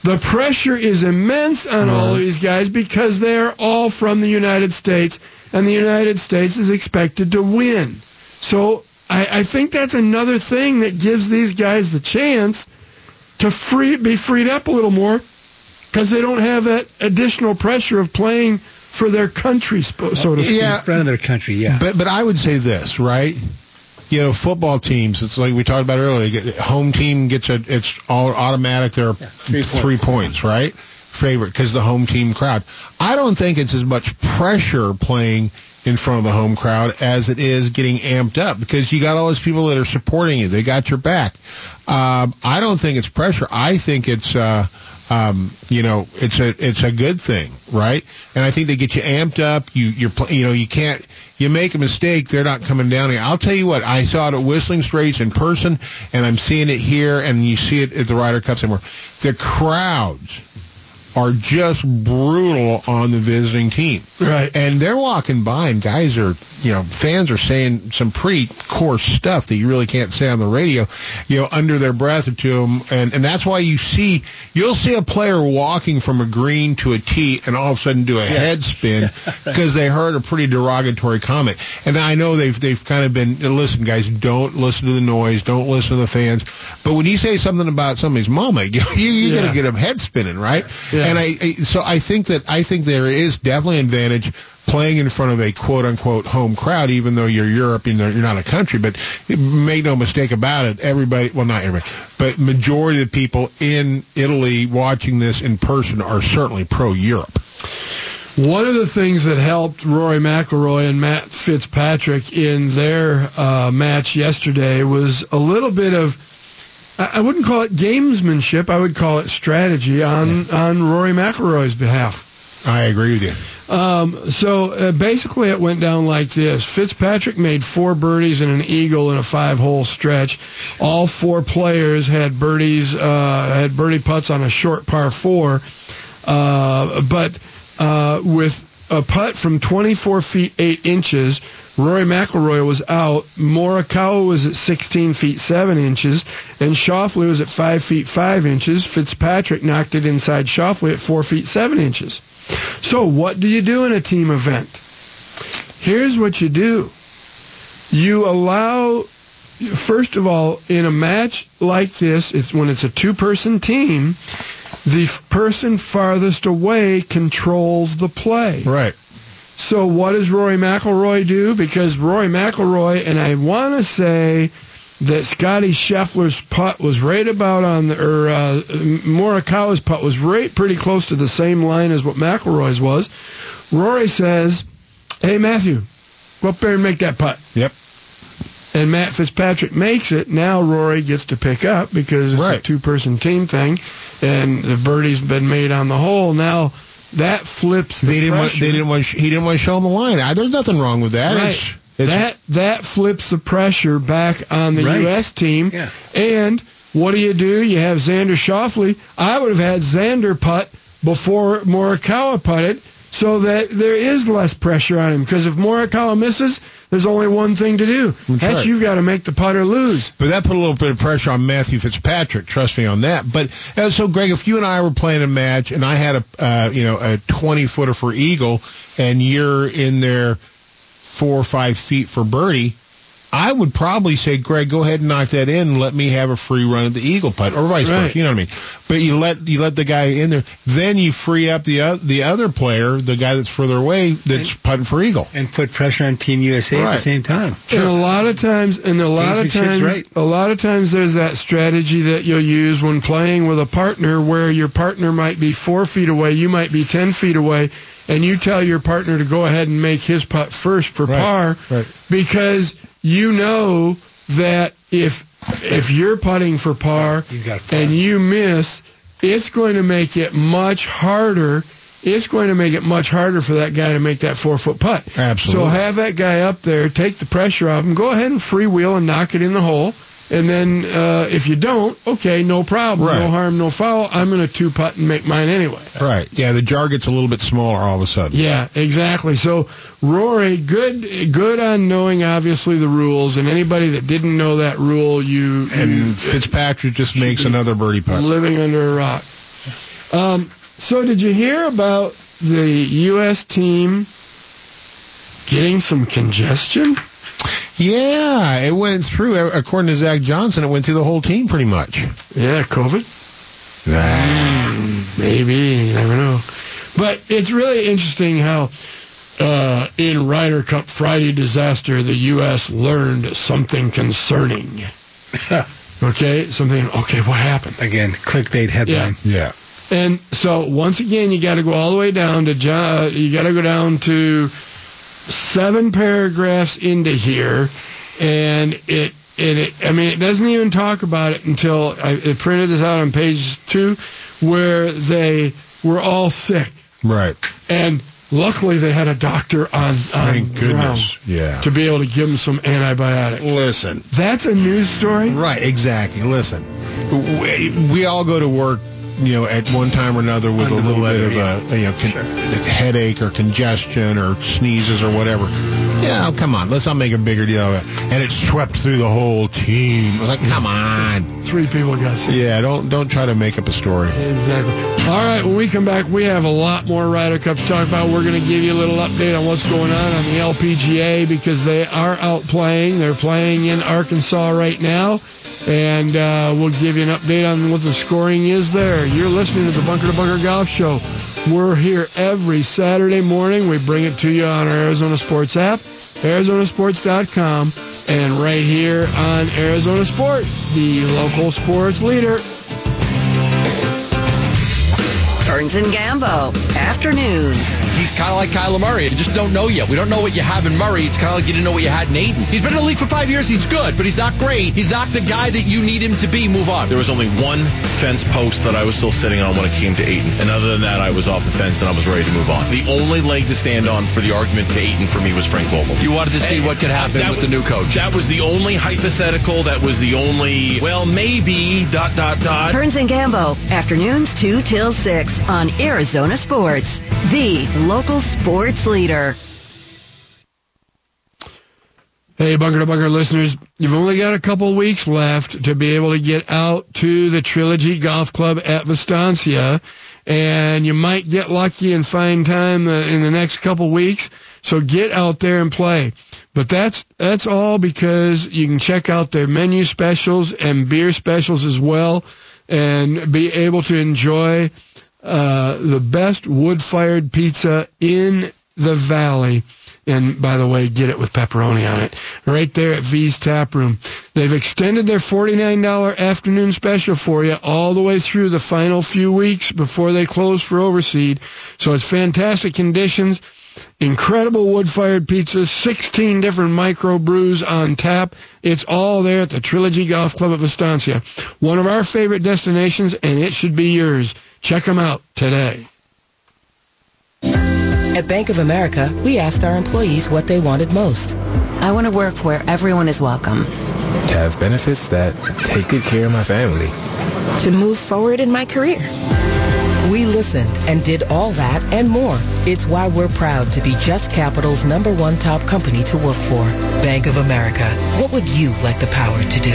the pressure is immense on all of these guys because they're all from the United States, and the United States is expected to win. So I, I think that's another thing that gives these guys the chance to free, be freed up a little more because they don't have that additional pressure of playing for their country, so to speak. Yeah. In front of their country, yeah. But, but I would say this, right? You know, football teams, it's like we talked about earlier, home team gets a, it's all automatic, they're yeah, three, three points, right? Favorite, because the home team crowd. I don't think it's as much pressure playing in front of the home crowd as it is getting amped up, because you got all those people that are supporting you. They got your back. Um, I don't think it's pressure. I think it's, uh, um, you know, it's a it's a good thing, right? And I think they get you amped up. You you're you know you can't you make a mistake, they're not coming down here. I'll tell you what, I saw it at Whistling Straits in person, and I'm seeing it here, and you see it at the Ryder Cup somewhere. The crowds are just brutal on the visiting team, right? And they're walking by, and guys are, you know, fans are saying some pretty coarse stuff that you really can't say on the radio, you know, under their breath or to them, and and that's why you see you'll see a player walking from a green to a tee, and all of a sudden do a yeah. head spin because they heard a pretty derogatory comment. And I know they've they've kind of been listen, guys, don't listen to the noise, don't listen to the fans, but when you say something about somebody's mama, you you're yeah. gonna get them head spinning, right? Yeah. And I, I so I think that I think there is definitely an advantage playing in front of a quote unquote home crowd, even though you're European, you're not a country. But make no mistake about it, everybody, well not everybody, but majority of the people in Italy watching this in person are certainly pro Europe. One of the things that helped Rory McIlroy and Matt Fitzpatrick in their uh, match yesterday was a little bit of, I wouldn't call it gamesmanship. I would call it strategy on, on Rory McIlroy's behalf. I agree with you. Um, so uh, basically it went down like this. Fitzpatrick made four birdies and an eagle in a five-hole stretch. All four players had birdies, uh, had birdie putts on a short par four. Uh, but uh, with a putt from twenty-four feet eight inches, Rory McIlroy was out, Morikawa was at sixteen feet seven inches, and Schauffele was at five feet five inches. Fitzpatrick knocked it inside Schauffele at four feet seven inches. So what do you do in a team event? Here's what you do. You allow, first of all, in a match like this, it's when it's a two-person team, the f- person farthest away controls the play. Right. So what does Rory McIlroy do? Because Rory McIlroy, and I want to say that Scottie Scheffler's putt was right about on the, or uh, Morikawa's putt was right pretty close to the same line as what McIlroy's was. Rory says, hey, Matthew, go up there and make that putt. Yep. And Matt Fitzpatrick makes it. Now Rory gets to pick up because it's right. a two-person team thing, and the birdie's been made on the hole. Now that flips the they didn't pressure. Want, they didn't want, he didn't want to show him the line. There's nothing wrong with that. Right. It's, that that flips the pressure back on the right. U S team. Yeah. And what do you do? You have Xander Schauffele. I would have had Xander putt before Morikawa putted so that there is less pressure on him. Because if Morikawa misses, there's only one thing to do. That's Hatch, right. You've got to make the putt or lose. But that put a little bit of pressure on Matthew Fitzpatrick. Trust me on that. But so, Greg, if you and I were playing a match and I had a uh, you know a twenty-footer for eagle and you're in there four or five feet for birdie, I would probably say, Greg, go ahead and knock that in and let me have a free run at the eagle putt, or vice versa. Right. You know what I mean? But you let you let the guy in there. Then you free up the, uh, the other player, the guy that's further away, that's and, putting for eagle. And put pressure on Team U S A right. at the same time. Sure. And a lot of times, and a lot of times, right. a lot of times there's that strategy that you'll use when playing with a partner where your partner might be four feet away, you might be ten feet away, and you tell your partner to go ahead and make his putt first for right. par right. because you know that if if you're putting for par and you miss, it's going to make it much harder. It's going to make it much harder for that guy to make that four-foot putt. Absolutely. So have that guy up there, take the pressure off him, go ahead and freewheel and knock it in the hole. And then uh, if you don't, okay, no problem. Right. No harm, no foul. I'm going to two-putt and make mine anyway. Right. Yeah, the jar gets a little bit smaller all of a sudden. Yeah, exactly. So, Rory, good good on knowing, obviously, the rules. And anybody that didn't know that rule, you... And you, Fitzpatrick just makes another birdie putt. Living under a rock. Um, so did you hear about the U S team getting some congestion? Yeah, it went through, according to Zach Johnson, it went through the whole team pretty much. Yeah, COVID? Ah. Mm, maybe, you never know. But it's really interesting how uh, in Ryder Cup Friday disaster, the U S learned something concerning. Okay, something, okay, what happened? Again, clickbait headline. Yeah. yeah. And so, once again, you got to go all the way down to, John, uh, you got to go down to... seven paragraphs into here, and it, it, it, I mean, it doesn't even talk about it until I it printed this out on page two, where they were all sick. Right. And luckily they had a doctor on, Thank on goodness. Ground yeah. to be able to give them some antibiotics. Listen. That's a news story? Right, exactly. Listen, we, we all go to work, you know, at one time or another with a little bit of a, you know, con- sure. headache or congestion or sneezes or whatever. Yeah, oh, come on, let's not make a bigger deal of it. And it swept through the whole team. It was like, come on. Three people got sick. Yeah, don't don't try to make up a story. Exactly. All right, when we come back, we have a lot more Ryder Cup to talk about. We're going to give you a little update on what's going on on the L P G A because they are out playing. They're playing in Arkansas right now. And uh, we'll give you an update on what the scoring is there. You're listening to the Bunker to Bunker Golf Show. We're here every Saturday morning. We bring it to you on our Arizona Sports app, arizona sports dot com, and right here on Arizona Sports, the local sports leader. Burns and Gambo, afternoons. He's kind of like Kyler Murray. You just don't know yet. We don't know what you have in Murray. It's kind of like you didn't know what you had in Aiden. He's been in the league for five years. He's good, but he's not great. He's not the guy that you need him to be. Move on. There was only one fence post that I was still sitting on when it came to Aiden. And other than that, I was off the fence and I was ready to move on. The only leg to stand on for the argument to Aiden for me was Frank Vogel. You wanted to see hey, what could happen with was, the new coach. That was the only hypothetical. That was the only, well, maybe, dot, dot, dot. Burns and Gambo, afternoons two till six. On Arizona Sports, the local sports leader. Hey, Bunker to Bunker listeners, you've only got a couple weeks left to be able to get out to the Trilogy Golf Club at Vestancia, and you might get lucky and find time in the next couple weeks, so get out there and play. But that's that's all because you can check out their menu specials and beer specials as well and be able to enjoy Uh, the best wood-fired pizza in the valley. And, by the way, get it with pepperoni on it. Right there at V's Tap Room. They've extended their forty-nine dollars afternoon special for you all the way through the final few weeks before they close for Overseed. So it's fantastic conditions, incredible wood-fired pizzas, sixteen different microbrews on tap. It's all there at the Trilogy Golf Club at Vestancia. One of our favorite destinations, and it should be yours. Check them out today. At Bank of America, we asked our employees what they wanted most. I want to work where everyone is welcome. To have benefits that take good care of my family. To move forward in my career. We listened and did all that and more. It's why we're proud to be Just Capital's number one top company to work for. Bank of America. What would you like the power to do?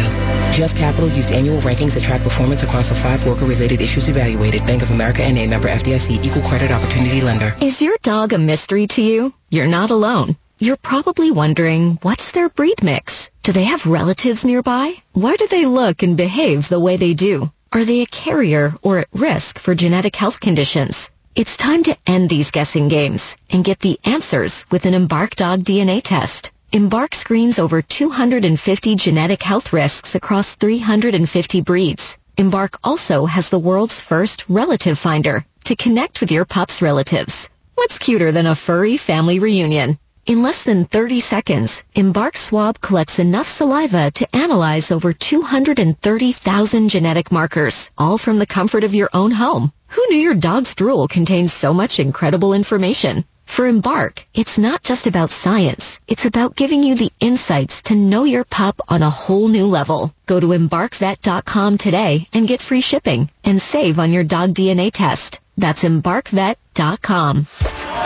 Just Capital used annual rankings that track performance across the five worker-related issues evaluated. Bank of America N A member F D I C, equal credit opportunity lender. Is your dog a mystery to you? You're not alone. You're probably wondering, what's their breed mix? Do they have relatives nearby? Why do they look and behave the way they do? Are they a carrier or at risk for genetic health conditions? It's time to end these guessing games and get the answers with an Embark dog D N A test. Embark screens over two hundred fifty genetic health risks across three hundred fifty breeds. Embark also has the world's first relative finder to connect with your pup's relatives. What's cuter than a furry family reunion? In less than thirty seconds, Embark Swab collects enough saliva to analyze over two hundred thirty thousand genetic markers, all from the comfort of your own home. Who knew your dog's drool contains so much incredible information? For Embark, it's not just about science. It's about giving you the insights to know your pup on a whole new level. Go to Embark Vet dot com today and get free shipping and save on your dog D N A test. That's Embark Vet dot com.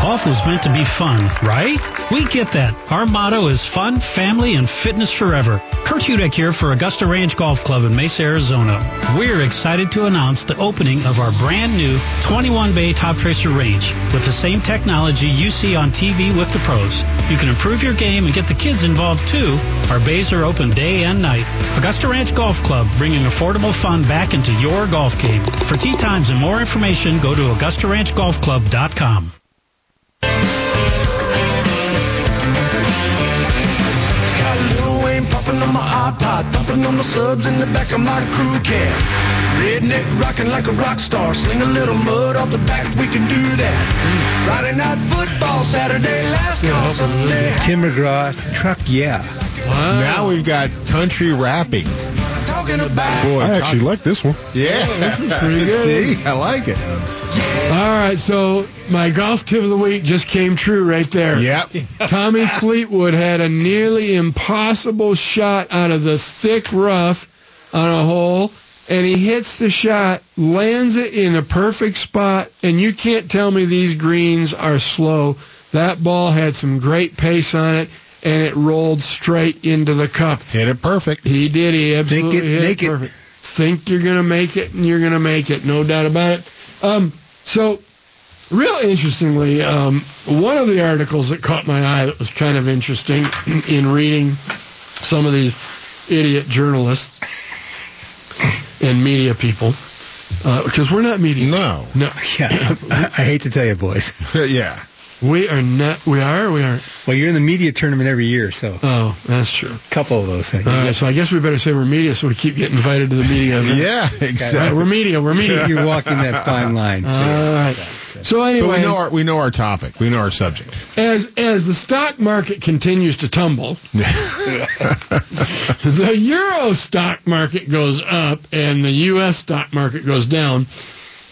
Golf was meant to be fun, right? We get that. Our motto is fun, family, and fitness forever. Kurt Hudek here for Augusta Ranch Golf Club in Mesa, Arizona. We're excited to announce the opening of our brand new twenty-one bay Top Tracer range with the same technology you see on T V with the pros. You can improve your game and get the kids involved too. Our bays are open day and night. Augusta Ranch Golf Club, bringing affordable fun back into your golf game. For tee times and more information, go to Augusta Ranch Golf Club dot com. On my iPod, thumping on the subs in the back of my crew cab. Redneck rocking like a rock star, sling a little mud off the back, we can do that. Mm. Friday night football, Saturday last yeah, call, Sunday. Tim McGraw, Truck Yeah. Wow. Now we've got country rapping. Talking about Boy, I actually like this one. Yeah, yeah, this is pretty good. See, I like it. All right, so my golf tip of the week just came true right there. Yep. Tommy Fleetwood had a nearly impossible shot out of the thick rough on a hole, and he hits the shot, lands it in a perfect spot, and you can't tell me these greens are slow. That ball had some great pace on it. And it rolled straight into the cup. Hit it perfect. He did. He absolutely hit it, hit it perfect. It. Think you're going to make it, and you're going to make it. No doubt about it. Um, so, real interestingly, um, one of the articles that caught my eye that was kind of interesting in reading some of these idiot journalists and media people, because uh, we're not media. No. No. Yeah. I, I hate to tell you, boys. Yeah. We are not. We are. Or we are. Well, you're in the media tournament every year, so. Oh, that's true. A couple of those things. All right, so I guess we better say we're media, so we keep getting invited to the media event. Yeah, exactly. Right, we're media. We're media. You're walking that fine line. All right. So anyway, but we know our we know our topic. We know our subject. As as the stock market continues to tumble, the Euro stock market goes up and the U S stock market goes down.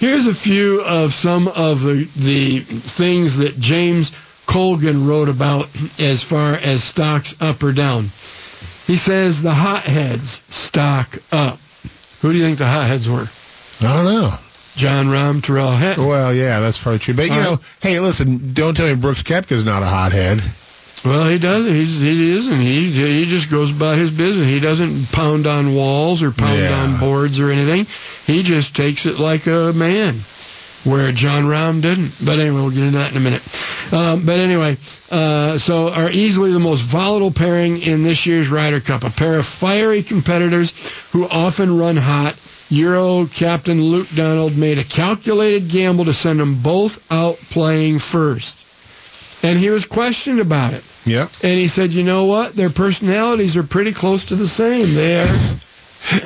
Here's a few of some of the, the things that James Colgan wrote about as far as stocks up or down. He says the hotheads stock up. Who do you think the hotheads were? I don't know. John Rahm, Terrell Hatton. Well, yeah, that's probably true. But, you All know, right. Hey, listen, don't tell me Brooks Koepka's not a hothead. Well, he does. He's, he isn't. He he just goes about his business. He doesn't pound on walls or pound yeah. on boards or anything. He just takes it like a man, where John Rahm didn't. But anyway, we'll get into that in a minute. Um, but anyway, uh, so are easily the most volatile pairing in this year's Ryder Cup. A pair of fiery competitors who often run hot. Euro captain Luke Donald made a calculated gamble to send them both out playing first. And he was questioned about it. Yeah. And he said, you know what? Their personalities are pretty close to the same. They are.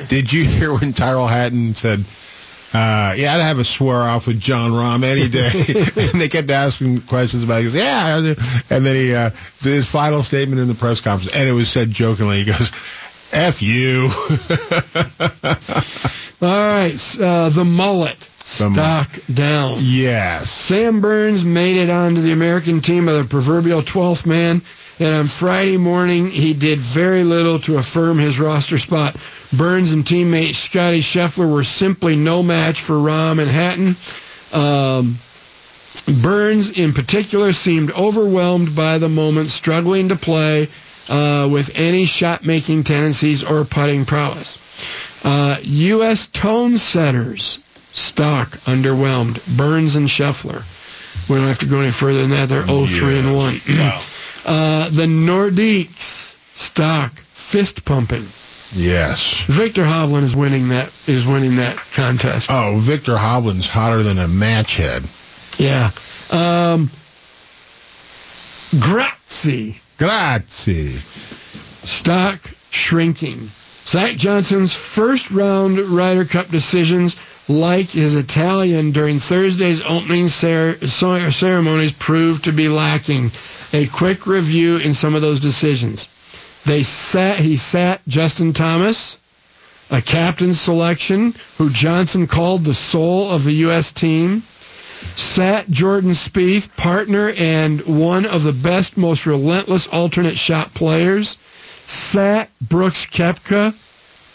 Did you hear when Tyrell Hatton said, uh, yeah, I'd have a swear off with John Rahm any day. And they kept asking questions about it. He goes, yeah. And then he uh, did his final statement in the press conference. And it was said jokingly. He goes, F you. All right. Uh, the mullet. Someone. Stock down. Yes. Sam Burns made it onto the American team of the proverbial twelfth man, and on Friday morning he did very little to affirm his roster spot. Burns and teammate Scotty Scheffler were simply no match for Rahm and Hatton. Um, Burns, in particular, seemed overwhelmed by the moment, struggling to play uh, with any shot-making tendencies or putting prowess. Uh, U S tone setters stock underwhelmed. Burns and Scheffler. We don't have to go any further than that. They're oh three and one. Wow. Uh, the Nordiques stock fist pumping. Yes. Victor Hovland is winning that is winning that contest. Oh, Victor Hovland's hotter than a match head. Yeah. Um, grazie. Grazie. Stock shrinking. Zach Johnson's first round Ryder Cup decisions, like his Italian during Thursday's opening cer- ceremonies, proved to be lacking. A quick review in some of those decisions. They sat. He sat Justin Thomas, a captain selection, who Johnson called the soul of the U S team. Sat Jordan Spieth, partner and one of the best, most relentless alternate shot players. Sat Brooks Koepka,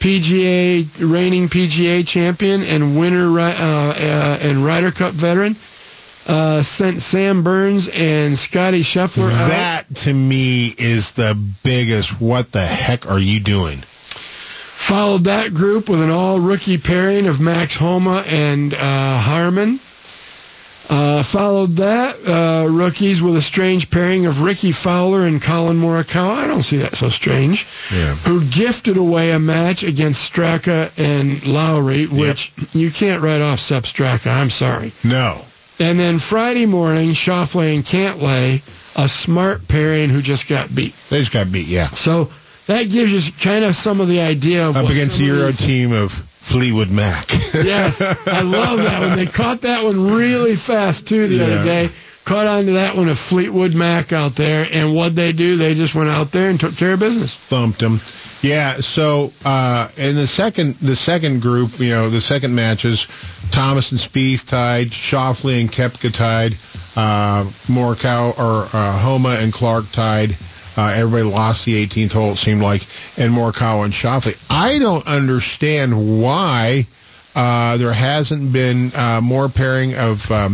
P G A reigning P G A champion and winner uh, uh, and Ryder Cup veteran, uh, sent Sam Burns and Scotty Scheffler out. That to me is the biggest. What the heck are you doing? Followed that group with an all-rookie pairing of Max Homa and uh, Harmon. Uh, followed that, uh, rookies with a strange pairing of Ricky Fowler and Colin Morikawa. I don't see that so strange. Yeah. Who gifted away a match against Straka and Lowry, which yep. you can't write off Sepp Straka. I'm sorry. No. And then Friday morning, Schauffele and Cantlay, a smart pairing who just got beat. They just got beat, yeah. So that gives you kind of some of the idea of up against the Euro team of Fleetwood Mac. Yes, I love that one. They caught that one really fast, too, the yeah. other day. Caught on to that one of Fleetwood Mac out there, and what'd they do? They just went out there and took care of business. Thumped them. Yeah, so uh, in the second the second group, you know, the second matches, Thomas and Spieth tied, Schauffele and Koepka tied, uh, Morikawa or uh, Homa and Clark tied. Uh, everybody lost the eighteenth hole, it seemed like, and Morikawa and Schauffele. I don't understand why uh, there hasn't been uh, more pairing of um,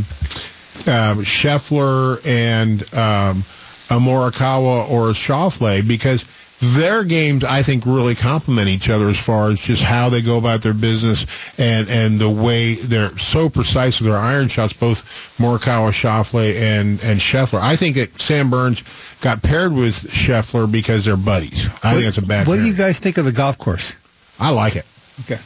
uh, Scheffler and um, a Morikawa or a Schauffele, because their games, I think, really complement each other as far as just how they go about their business and, and the way they're so precise with their iron shots, both Morikawa, Schauffele, and, and Scheffler. I think that Sam Burns got paired with Scheffler because they're buddies. I what, think that's a bad What pairing. Do you guys think of the golf course? I like it. Okay.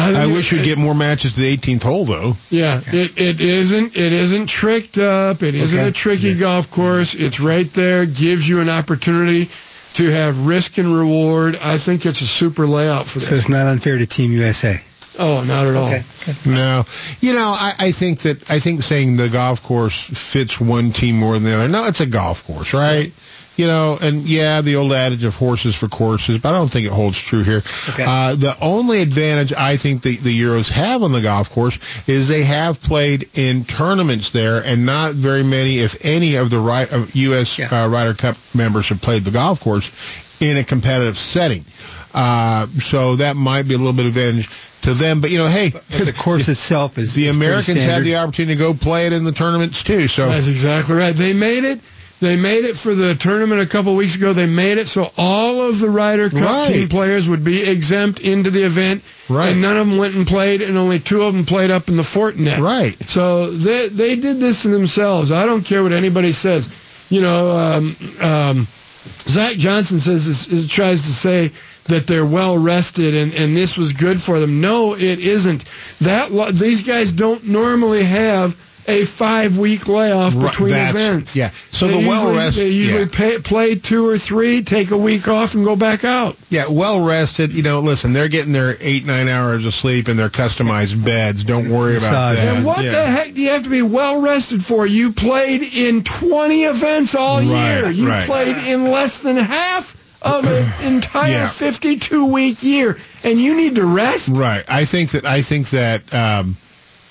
I, I wish we'd get more matches to the eighteenth hole, though. Yeah, it, it isn't it isn't tricked up. It isn't okay. a tricky yeah. golf course. It's right there. Gives you an opportunity to have risk and reward. I think it's a super layout for that. So it's not unfair to Team U S A. Oh, not at all. Okay. No. You know, I, I think that I think saying the golf course fits one team more than the other. No, it's a golf course, right? You know, and yeah, the old adage of horses for courses, but I don't think it holds true here. Okay. Uh, the only advantage I think the, the Euros have on the golf course is they have played in tournaments there, and not very many, if any, of the right, of U S yeah. uh, Ryder Cup members have played the golf course in a competitive setting. Uh, so that might be a little bit of advantage to them. But, you know, hey, but, but the course itself is the is Americans had the opportunity to go play it in the tournaments, too. So that's exactly right. They made it. They made it for the tournament a couple of weeks ago. They made it so all of the Ryder Cup right. team players would be exempt into the event. Right. And none of them went and played, and only two of them played up in the Fortinet. Right. So they they did this to themselves. I don't care what anybody says. You know, um, um, Zach Johnson says it tries to say that they're well-rested and, and this was good for them. No, it isn't. That these guys don't normally have a five-week layoff between That's, events. Yeah. So they the well-rested... They usually yeah. pay, play two or three, take a week off, and go back out. Yeah, well-rested. You know, listen, they're getting their eight, nine hours of sleep in their customized beds. Don't worry about Sorry. that. And what yeah. the heck do you have to be well-rested for? You played in twenty events all right, year. You right. played in less than half of an entire fifty-two-week yeah. year, and you need to rest? Right. I think that... I think that um,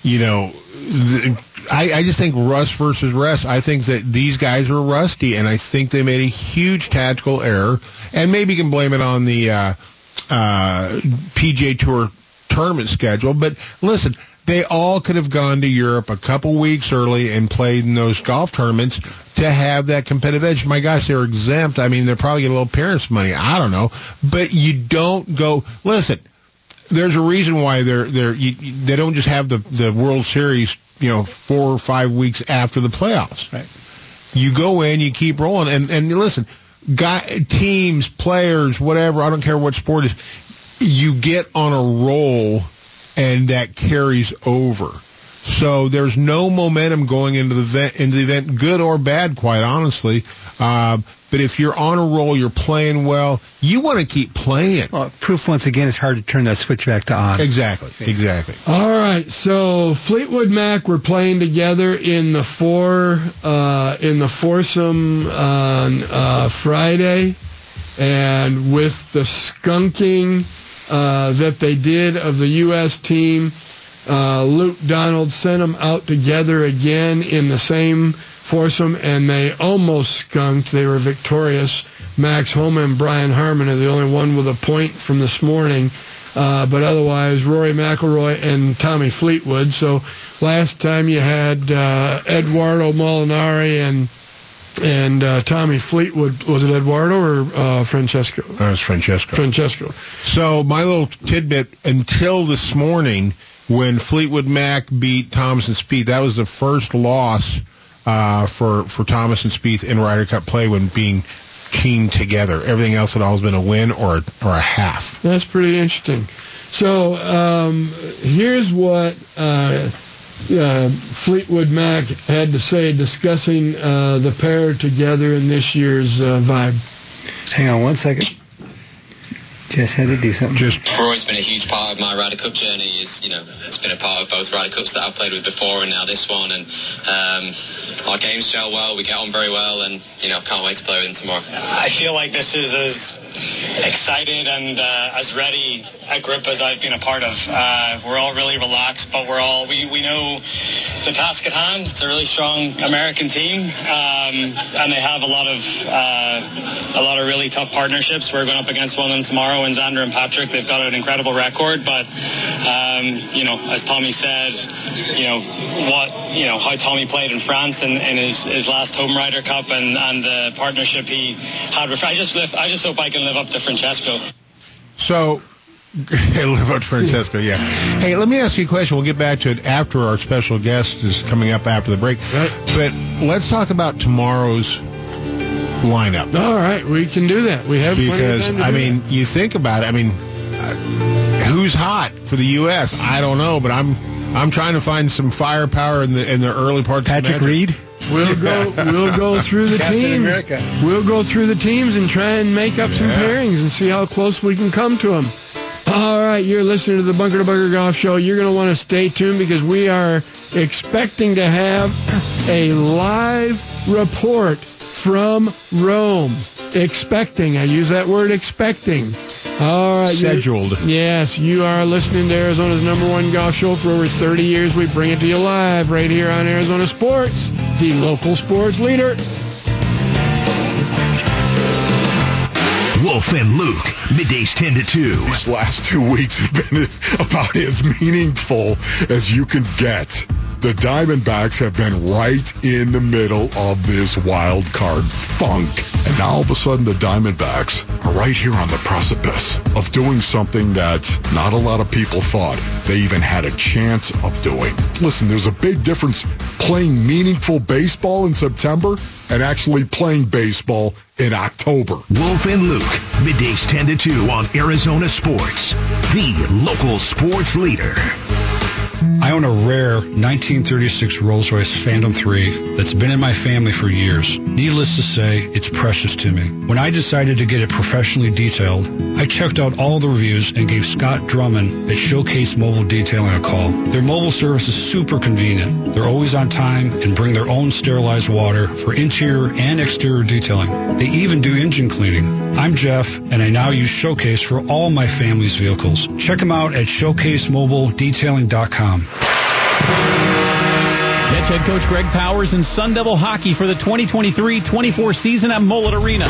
you know, the, I, I just think rust versus rest. I think that these guys were rusty, and I think they made a huge tactical error. And maybe you can blame it on the uh, uh, P G A Tour tournament schedule. But listen, they all could have gone to Europe a couple weeks early and played in those golf tournaments to have that competitive edge. My gosh, they're exempt. I mean, they're probably getting a little parents' money. I don't know. But you don't go, listen, there's a reason why they're, they're, you, they don't just have the, the World Series, you know, four or five weeks after the playoffs. Right. You go in, you keep rolling. And, and listen, guy, teams, players, whatever, I don't care what sport it is, you get on a roll, and that carries over. So there's no momentum going into the event, into the event, good or bad, quite honestly. Uh, but if you're on a roll, you're playing well, you want to keep playing. Well, proof, once again, it's hard to turn that switch back to on. Exactly, exactly. All right, so Fleetwood Mac were playing together in the four uh, in the foursome on uh, Friday, and with the skunking Uh, that they did of the U S team, uh, Luke Donald sent them out together again in the same foursome, and they almost skunked. They were victorious. Max Homa and Brian Harmon are the only one with a point from this morning, uh, but otherwise Rory McIlroy and Tommy Fleetwood. So last time you had uh, Eduardo Molinari and And uh, Tommy Fleetwood, was it Eduardo or uh, Francesco? That was Francesco. Francesco. So my little tidbit, until this morning when Fleetwood Mac beat Thomas and Spieth, that was the first loss uh, for, for Thomas and Spieth in Ryder Cup play when being teamed together. Everything else had always been a win or, or a half. That's pretty interesting. So um, here's what... Uh, Uh, Fleetwood Mac had to say discussing uh, the pair together in this year's uh, vibe. Hang on one second. Just had to do something. Just Rory's been a huge part of my Ryder Cup journey. Is you know, it's been a part of both Ryder Cups that I've played with before and now this one. And um, our games gel well. We get on very well, and you know, can't wait to play with him tomorrow. I feel like this is as excited and uh, as ready a group as I've been a part of. Uh, we're all really relaxed, but we're all we, we know the task at hand. It's a really strong American team, um, and they have a lot of uh, a lot of really tough partnerships. We're going up against one of them tomorrow. And Xander and Patrick, they've got an incredible record, but um, you know, as Tommy said, you know what, you know how Tommy played in France in, in his, his last home Ryder Cup, and, and the partnership he had with. I just live, I just hope I can live up to Francesco. So, live up to Francesco, yeah. Hey, let me ask you a question. We'll get back to it after our special guest is coming up after the break. But let's talk about tomorrow's lineup. All right, we can do that. We have because I mean, that. You think about it. I mean, uh, who's hot for the U S? I don't know, but I'm I'm trying to find some firepower in the in the early part. Patrick Reed. We'll go. We'll go through the Captain teams. America. We'll go through the teams and try and make up yeah. some pairings and see how close we can come to them. All right, you're listening to the Bunker to Bunker Golf Show. You're going to want to stay tuned because we are expecting to have a live report from Rome. Expecting. I use that word expecting. All right. Scheduled. Yes, you are listening to Arizona's number one golf show for over thirty years. We bring it to you live right here on Arizona Sports, the local sports leader. Wolf and Luke, middays ten to two. These last two weeks have been about as meaningful as you can get. The Diamondbacks have been right in the middle of this wild card funk. And now all of a sudden the Diamondbacks are right here on the precipice of doing something that not a lot of people thought they even had a chance of doing. Listen, there's a big difference playing meaningful baseball in September and actually playing baseball in October. Wolf and Luke, middays ten to two on Arizona Sports, the local sports leader. I own a rare nineteen thirty-six Rolls-Royce Phantom three that's been in my family for years. Needless to say, it's precious to me. When I decided to get it professionally detailed, I checked out all the reviews and gave Scott Drummond at Showcase Mobile Detailing a call. Their mobile service is super convenient. They're always on time and bring their own sterilized water for interior and exterior detailing. They even do engine cleaning. I'm Jeff, and I now use Showcase for all my family's vehicles. Check them out at showcase mobile detailing dot com. That's head coach Greg Powers and Sun Devil hockey for the twenty twenty-three twenty-four season at Mullet Arena.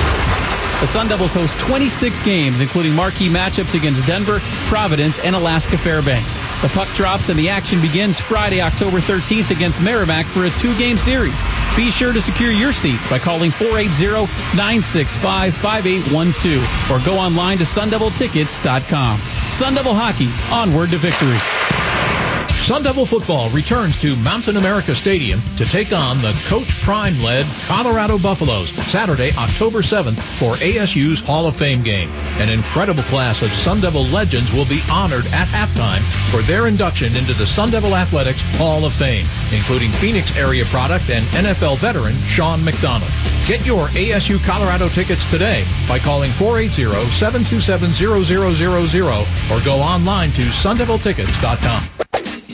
The Sun Devils host twenty-six games, including marquee matchups against Denver, Providence, and Alaska Fairbanks. The puck drops and the action begins Friday, October thirteenth against Merrimack for a two-game series. Be sure to secure your seats by calling four eight zero, nine six five, five eight one two or go online to sun devil tickets dot com. Sun Devil hockey, onward to victory. Sun Devil football returns to Mountain America Stadium to take on the Coach Prime-led Colorado Buffaloes Saturday, October seventh for A S U's Hall of Fame game. An incredible class of Sun Devil legends will be honored at halftime for their induction into the Sun Devil Athletics Hall of Fame, including Phoenix area product and N F L veteran Sean McDonald. Get your A S U Colorado tickets today by calling four eight zero, seven two seven, zero zero zero zero or go online to sun devil tickets dot com.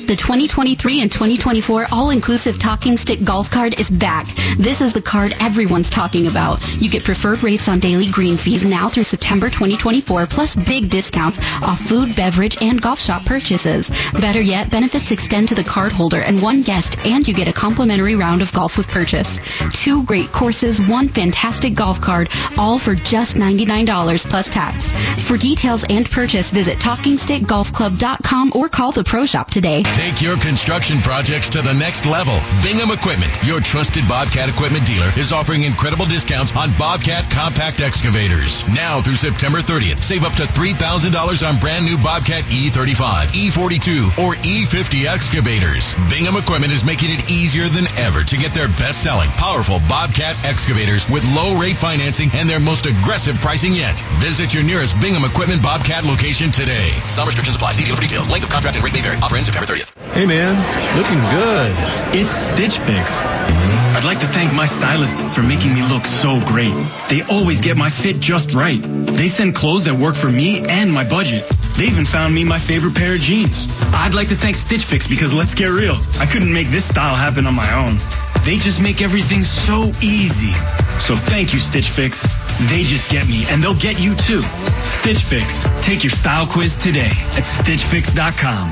The twenty twenty-three and twenty twenty-four all-inclusive Talking Stick golf card is back. This is the card everyone's talking about. You get preferred rates on daily green fees now through September twenty twenty-four, plus big discounts off food, beverage, and golf shop purchases. Better yet, benefits extend to the card holder and one guest, and you get a complimentary round of golf with purchase. Two great courses, one fantastic golf card, all for just ninety-nine dollars plus tax. For details and purchase, visit talking stick golf club dot com or call the Pro Shop today. Take your construction projects to the next level. Bingham Equipment, your trusted Bobcat equipment dealer, is offering incredible discounts on Bobcat compact excavators. Now through September thirtieth, save up to three thousand dollars on brand new Bobcat E thirty-five, E forty-two, or E fifty excavators. Bingham Equipment is making it easier than ever to get their best-selling, powerful Bobcat excavators with low-rate financing and their most aggressive pricing yet. Visit your nearest Bingham Equipment Bobcat location today. Some restrictions apply. See dealer for details. Length of contract and rate may vary. Offer ends September thirtieth. Hey man, looking good. It's Stitch Fix. I'd like to thank my stylist for making me look so great. They always get my fit just right. They send clothes that work for me and my budget. They even found me my favorite pair of jeans. I'd like to thank Stitch Fix because let's get real, I couldn't make this style happen on my own. They just make everything so easy. So thank you, Stitch Fix. They just get me, and they'll get you too. Stitch Fix. Take your style quiz today at stitch fix dot com.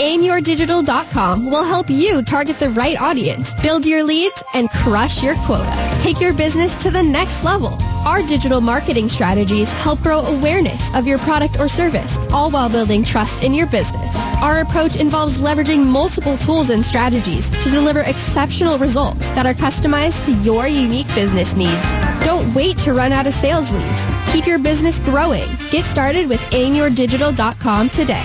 aim your digital dot com will help you target the right audience, build your leads, and crush your quota. Take your business to the next level. Our digital marketing strategies help grow awareness of your product or service, all while building trust in your business. Our approach involves leveraging multiple tools and strategies to deliver exceptional results that are customized to your unique business needs. Don't wait to run out of sales leads. Keep your business growing. Get started with aim your digital dot com today.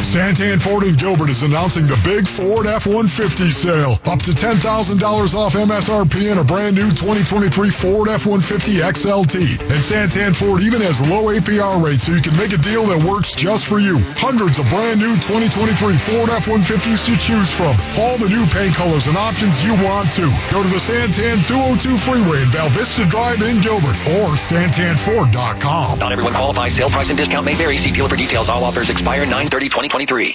Santan Ford and Gilbert is announcing the big Ford F one fifty sale. Up to ten thousand dollars off M S R P and a brand new twenty twenty-three Ford F one fifty X L T. And Santan Ford even has low A P R rates, so you can make a deal that works just for you. Hundreds of brand new twenty twenty-three Ford F one fifties to choose from. All the new paint colors and options you want to. Go to the Santan two oh two Freeway in Val Vista Drive in Gilbert or santan ford dot com. Not everyone qualifies. Sale price and discount may vary. See dealer for details. All offers expire nine thirty twenty twenty. twenty-three. You were the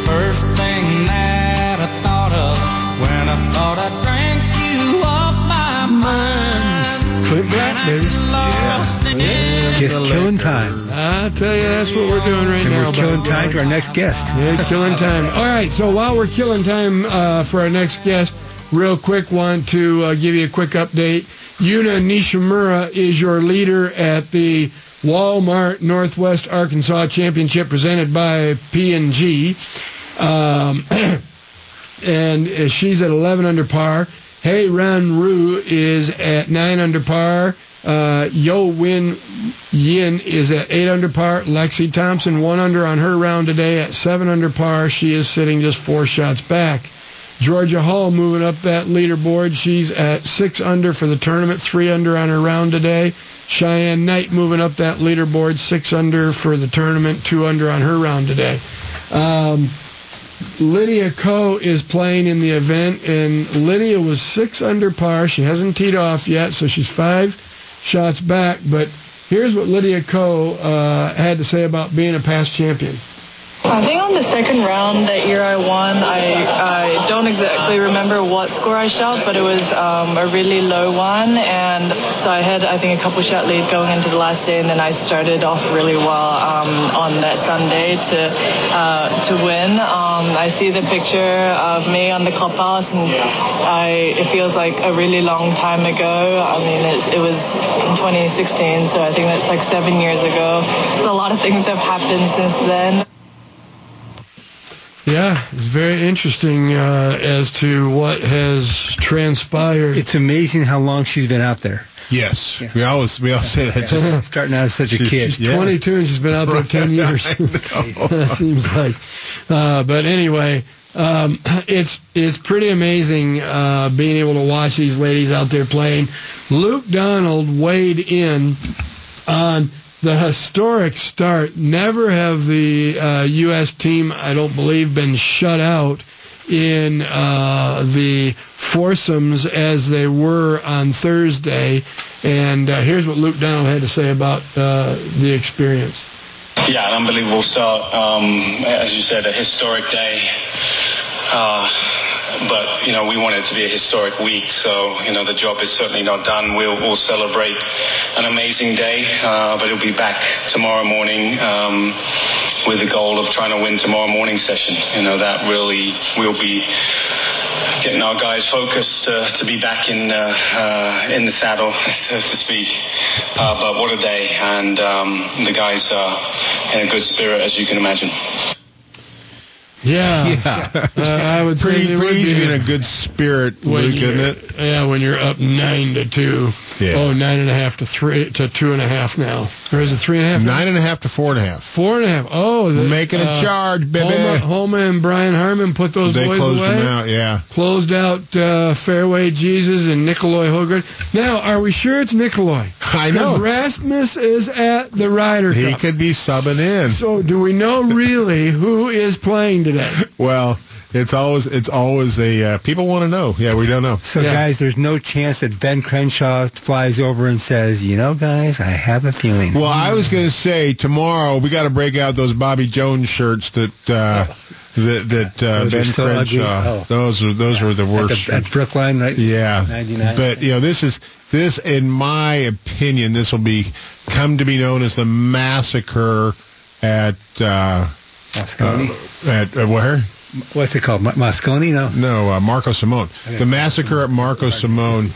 first thing that I thought of when I thought I drank you off my mind. Clint Black, baby. Yeah. Just killing time. I tell you, that's what we're doing right now. We're killing time to our next guest. Yeah, killing time. All right, so while we're killing time uh, for our next guest, real quick, want to uh, give you a quick update. Yuna Nishimura is your leader at the Walmart Northwest Arkansas Championship presented by P and G. Um, and she's at eleven under par. Hey Ran Ru is at nine under par. Uh, Yo Win Yin is at eight under par. Lexi Thompson, one under on her round today at seven under par. She is sitting just four shots back. Georgia Hall moving up that leaderboard. She's at six under for the tournament, three under on her round today. Cheyenne Knight moving up that leaderboard, six under for the tournament, two under on her round today. Um, Lydia Ko is playing in the event, and Lydia was six under par. She hasn't teed off yet, so she's five shots back. But here's what Lydia Ko uh, had to say about being a past champion. I think on the second round that year I won, I, I don't exactly remember what score I shot, but it was um, a really low one. And so I had, I think, a couple shot lead going into the last day, and then I started off really well um, on that Sunday to uh, to win. Um, I see the picture of me on the clubhouse, and I, it feels like a really long time ago. I mean, it's, it was in twenty sixteen, so I think that's like seven years ago. So a lot of things have happened since then. Yeah, it's very interesting uh, as to what has transpired. It's amazing how long she's been out there. Yes, yeah. we always we always say that. Yeah. Just starting out as such a she's, kid. She's yeah. twenty-two and she's been out there ten years. It seems like. Uh, but anyway, um, it's it's pretty amazing uh, being able to watch these ladies out there playing. Luke Donald weighed in on the historic start. Never have the uh, U S team, I don't believe, been shut out in uh, the foursomes as they were on Thursday. And uh, here's what Luke Donald had to say about uh, the experience. Yeah, an unbelievable start. Um, as you said, a historic day. Uh, but, you know, we want it to be a historic week, so, you know, the job is certainly not done. We'll all celebrate an amazing day, uh, but it'll be back tomorrow morning um, with the goal of trying to win tomorrow morning session. You know, that really will be getting our guys focused uh, to be back in uh, uh, in the saddle, so to speak. Uh, but what a day, and um, the guys are in a good spirit, as you can imagine. Yeah, yeah. Uh, I would pretty, say they pretty would easy be in a good spirit, Luke, isn't it? Yeah, when you're up nine to two, yeah. oh, nine and a half to three to two and a half now, or is it three and a half? Nine now? and a half to four and a half. Four and a half. Oh, the, making a uh, charge, baby. Holma, Holma and Brian Harmon put those they boys closed away. Them out, yeah. Closed out uh, Fairway Jesus and Nikolai Hogard. Now, are we sure it's Nikolai? I know Rasmus is at the Ryder Cup. He could be subbing in. So, do we know really who is playing today? Well, it's always it's always a uh, people want to know. Yeah, we don't know. So, yeah. Guys, there's no chance that Ben Crenshaw flies over and says, you know, guys, I have a feeling. Well, I was going to say tomorrow we got to break out those Bobby Jones shirts that uh, that, that uh, Ben so Crenshaw. Oh. Those are those yeah. were the worst. At, the, at Brookline, right? Yeah, ninety-nine. But you know, this is this, in my opinion, this will be come to be known as the massacre at. Uh, Moscone? Uh, at, at where? What's it called? M- Moscone? No, no, uh, Marco Simone. Okay. The massacre at Marco Simone.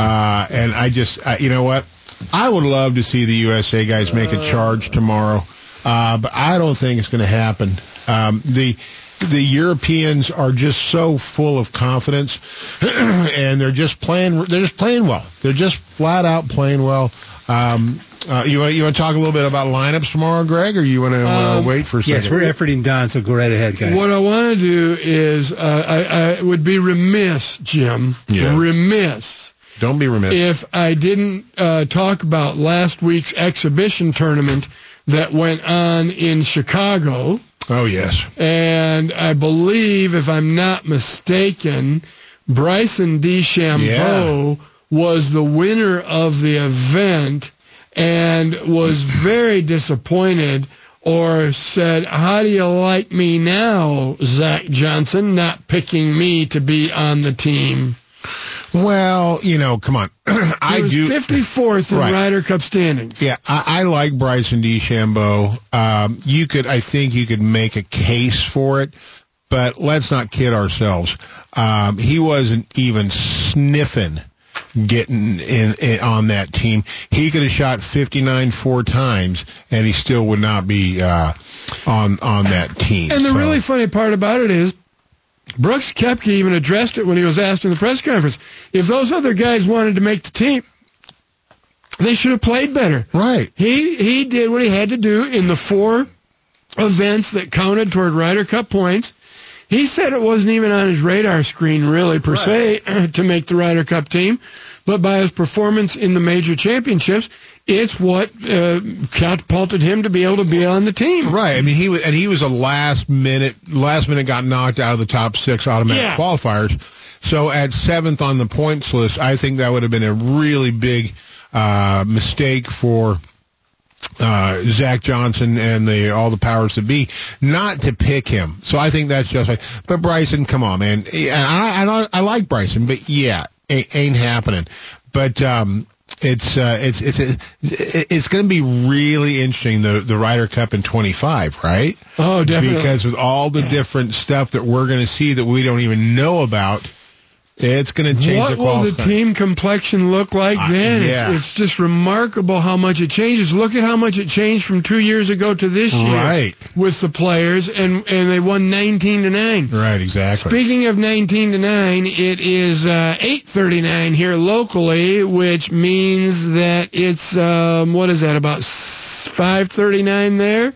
Uh, and I just, uh, you know what? I would love to see the U S A guys make a charge tomorrow, uh, but I don't think it's going to happen. Um, the the Europeans are just so full of confidence, and they're just playing. They're just playing well. They're just flat out playing well. Um, Uh, you want you want to talk a little bit about lineups tomorrow, Greg, or you want to um, uh, wait for a second? Yes, we're efforting Don, so go right ahead, guys. What I want to do is, uh, I, I would be remiss, Jim, yeah. remiss. Don't be remiss. If I didn't uh, talk about last week's exhibition tournament that went on in Chicago. Oh, yes. And I believe, if I'm not mistaken, Bryson DeChambeau yeah. was the winner of the event. And was very disappointed, or said, how do you like me now, Zach Johnson, not picking me to be on the team? Well, you know, come on. I was do fifty-fourth in right. Ryder Cup standings. Yeah, I, I like Bryson DeChambeau. Um, you could, I think, you could make a case for it, but let's not kid ourselves. Um, he wasn't even sniffing. Getting in, in on that team, he could have shot fifty-nine four times, and he still would not be uh, on on that team. And the so. really funny part about it is, Brooks Koepka even addressed it when he was asked in the press conference. If those other guys wanted to make the team, they should have played better. Right? He he did what he had to do in the four events that counted toward Ryder Cup points. He said it wasn't even on his radar screen, really, per right. se, to make the Ryder Cup team. But by his performance in the major championships, it's what uh, catapulted him to be able to be on the team. Right. I mean, he was, and he was a last minute, last minute got knocked out of the top six automatic yeah. qualifiers. So at seventh on the points list, I think that would have been a really big uh, mistake for uh, Zach Johnson and the all the powers that be not to pick him. So I think that's just like, but Bryson, come on, man. And I, I, I like Bryson, but yeah, it ain't happening. But, um, It's uh, it's it's it's going to be really interesting, the the Ryder Cup in twenty-five, right? Oh, definitely. Because with all the different stuff that we're going to see that we don't even know about, it's going to change. What the will the team complexion look like uh, then? Yeah. It's, it's just remarkable how much it changes. Look at how much it changed from two years ago to this year, right? With the players, and and they won nineteen to nine. Right, exactly. Speaking of nineteen to nine, it is uh, eight thirty nine here locally, which means that it's um, what is that, about five thirty nine there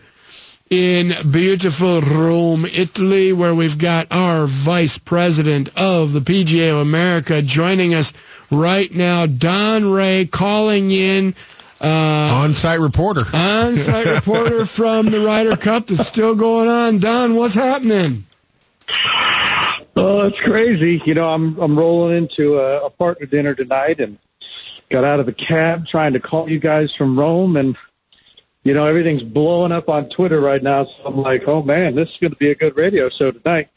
in beautiful Rome, Italy, where we've got our vice president of the P G A of America joining us right now, Don Ray, calling in. Uh, on-site reporter. On-site reporter from the Ryder Cup that's still going on. Don, what's happening? Oh, it's crazy. You know, I'm I'm rolling into a, a partner dinner tonight and got out of the cab trying to call you guys from Rome, and you know, everything's blowing up on Twitter right now, so I'm like, oh, man, this is going to be a good radio show tonight.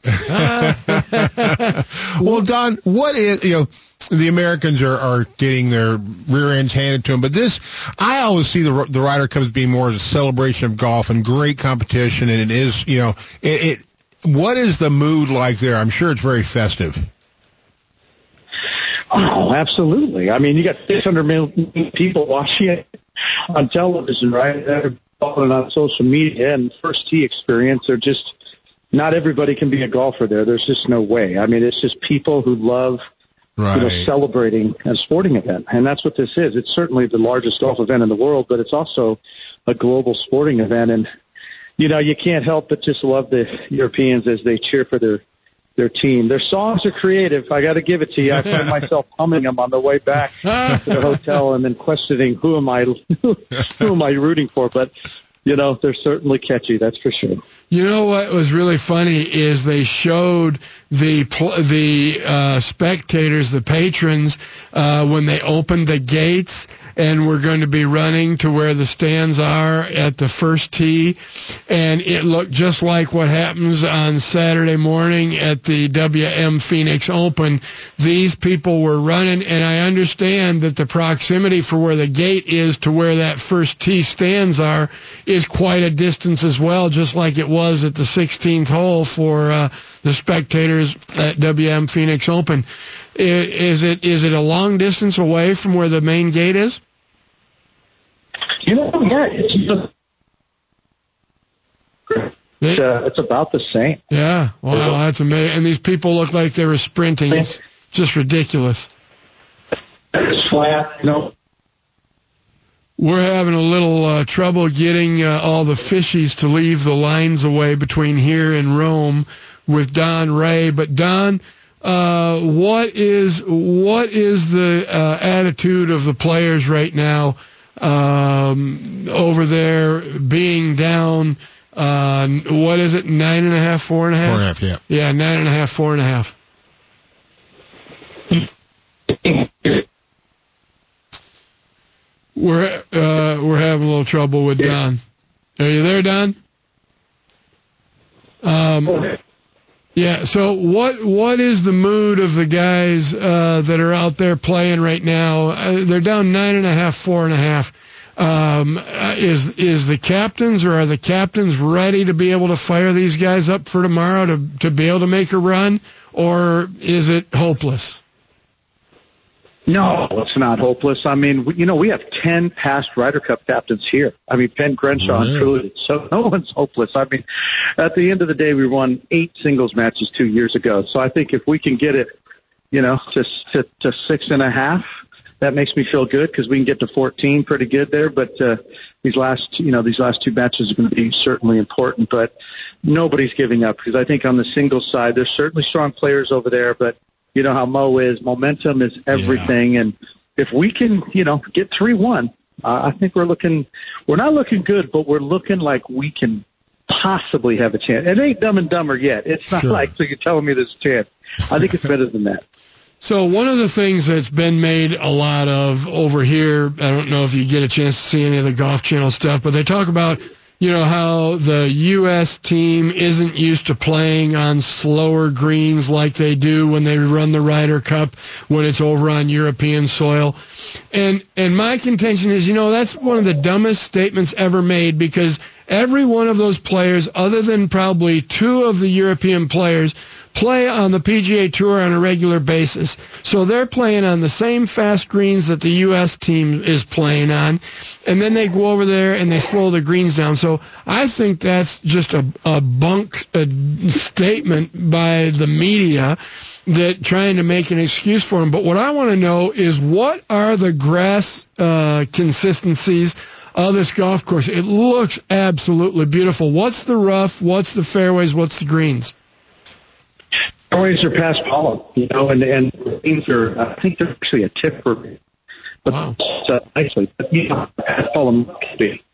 Well, Don, what is, you know, the Americans are, are getting their rear ends handed to them, but this, I always see the the Ryder Cup as being more as a celebration of golf and great competition, and it is, you know, it, it. What is the mood like there? I'm sure it's very festive. Oh, absolutely. I mean, you got six hundred million people watching it on television, right? They're following on social media, and first tee experience, they're just, not everybody can be a golfer there. There's just no way. I mean, it's just people who love, right, you know, celebrating a sporting event, and that's what this is. It's certainly the largest golf event in the world, but it's also a global sporting event, and, you know, you can't help but just love the Europeans as they cheer for their Their team. Their songs are creative. I got to give it to you. I find myself humming them on the way back to the hotel, and then questioning who am I, who am I rooting for? But you know, they're certainly catchy. That's for sure. You know what was really funny is they showed the the uh, spectators, the patrons, uh, when they opened the gates. And we're going to be running to where the stands are at the first tee. And it looked just like what happens on Saturday morning at the W M Phoenix Open. These people were running, and I understand that the proximity for where the gate is to where that first tee stands are is quite a distance as well, just like it was at the sixteenth hole for uh, the spectators at W M Phoenix Open. Is it is it a long distance away from where the main gate is? You know, yeah, it's, just, it's, uh, it's about the same. Yeah, wow, that's amazing. And these people look like they were sprinting. It's just ridiculous. It's flat, you know. We're having a little uh, trouble getting uh, all the fishies to leave the lines away between here and Rome with Don Ray. But Don, uh, what is what is the uh, attitude of the players right now? Um, over there, being down, uh, what is it, nine and a half, four and a half? Four and a half, yeah. Yeah, nine and a half, four and a half. We're, uh, we're having a little trouble with Don. Are you there, Don? Um, yeah, so what what is the mood of the guys uh, that are out there playing right now? Uh, they're down nine and a half, four and a half. Um, uh, is is the captains, or are the captains ready to be able to fire these guys up for tomorrow to, to be able to make a run, or is it hopeless? No, it's not hopeless. I mean, we, you know, we have ten past Ryder Cup captains here. I mean, Penn, Crenshaw, mm-hmm. included. So no one's hopeless. I mean, at the end of the day, we won eight singles matches two years ago. So I think if we can get it, you know, to to, to six and a half, that makes me feel good, because we can get to fourteen pretty good there. But uh, these last, you know, these last two matches are going to be certainly important. But nobody's giving up, because I think on the singles side, there's certainly strong players over there, but you know how Mo is. Momentum is everything, yeah. And if we can, you know, get three one, uh, I think we're looking – we're not looking good, but we're looking like we can possibly have a chance. It ain't Dumb and Dumber yet. It's not sure. Like, so you're telling me there's a chance. I think it's better than that. So one of the things that's been made a lot of over here, I don't know if you get a chance to see any of the Golf Channel stuff, but they talk about, you know, how the U S team isn't used to playing on slower greens like they do when they run the Ryder Cup when it's over on European soil. And and my contention is, you know, that's one of the dumbest statements ever made, because every one of those players, other than probably two of the European players, play on the P G A Tour on a regular basis. So they're playing on the same fast greens that the U S team is playing on. And then they go over there and they slow the greens down. So I think that's just a, a bunk a statement by the media that trying to make an excuse for them. But what I want to know is, what are the grass uh, consistencies of this golf course? It looks absolutely beautiful. What's the rough? What's the fairways? What's the greens? Fairways are past pollen, you know, and and greens are, I think they're actually a tip for. But wow. uh, nicely, but, you know, that ball can be,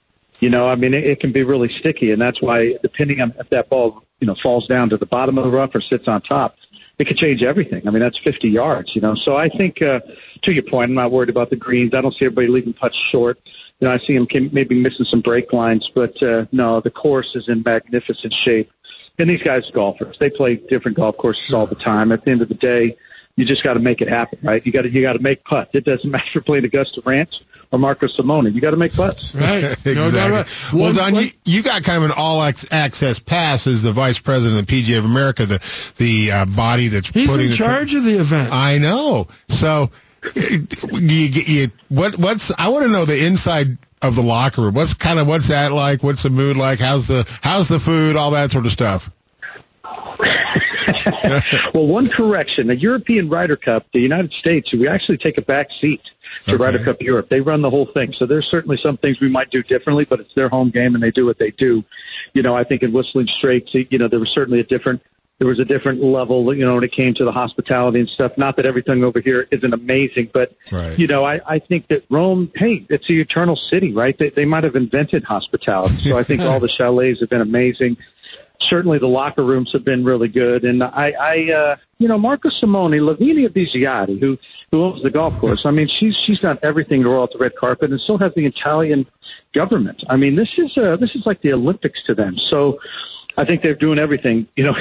you know, I mean, it, it can be really sticky, and that's why, depending on if that ball, you know, falls down to the bottom of the rough or sits on top, it could change everything. I mean, that's fifty yards, you know. So I think, uh, to your point, I'm not worried about the greens. I don't see everybody leaving putts short. You know, I see them maybe missing some break lines, but uh, no, the course is in magnificent shape. And these guys are golfers. They play different golf courses all the time. At the end of the day, you just got to make it happen, right? You got to you got to make putts. It doesn't matter playing Augusta Ranch or Marco Simone. You got to make putts, right? Exactly. No doubt about it. Well, Don, you, you got kind of an all-access pass as the vice president of the P G A of America, the the uh, body that's he's putting in charge the, of the event. I know. So, you, you, what what's I want to know the inside of the locker room. What's kind of what's that like? What's the mood like? How's the how's the food? All that sort of stuff. Well, one correction. The European Ryder Cup, the United States, we actually take a back seat to okay. Ryder Cup Europe. They run the whole thing. So there's certainly some things we might do differently, but it's their home game and they do what they do. You know, I think in Whistling Straits, you know, there was certainly a different, there was a different level, you know, when it came to the hospitality and stuff. Not that everything over here isn't amazing, but, right. you know, I, I think that Rome, hey, it's the eternal city, right? They, they might have invented hospitality. So I think all the chalets have been amazing. Certainly the locker rooms have been really good. And I, I uh, you know, Marco Simone, Lavinia Viziati, who, who owns the golf course, I mean, she's she's done everything to roll out the red carpet and still has the Italian government. I mean, this is uh, this is like the Olympics to them. So I think they're doing everything, you know,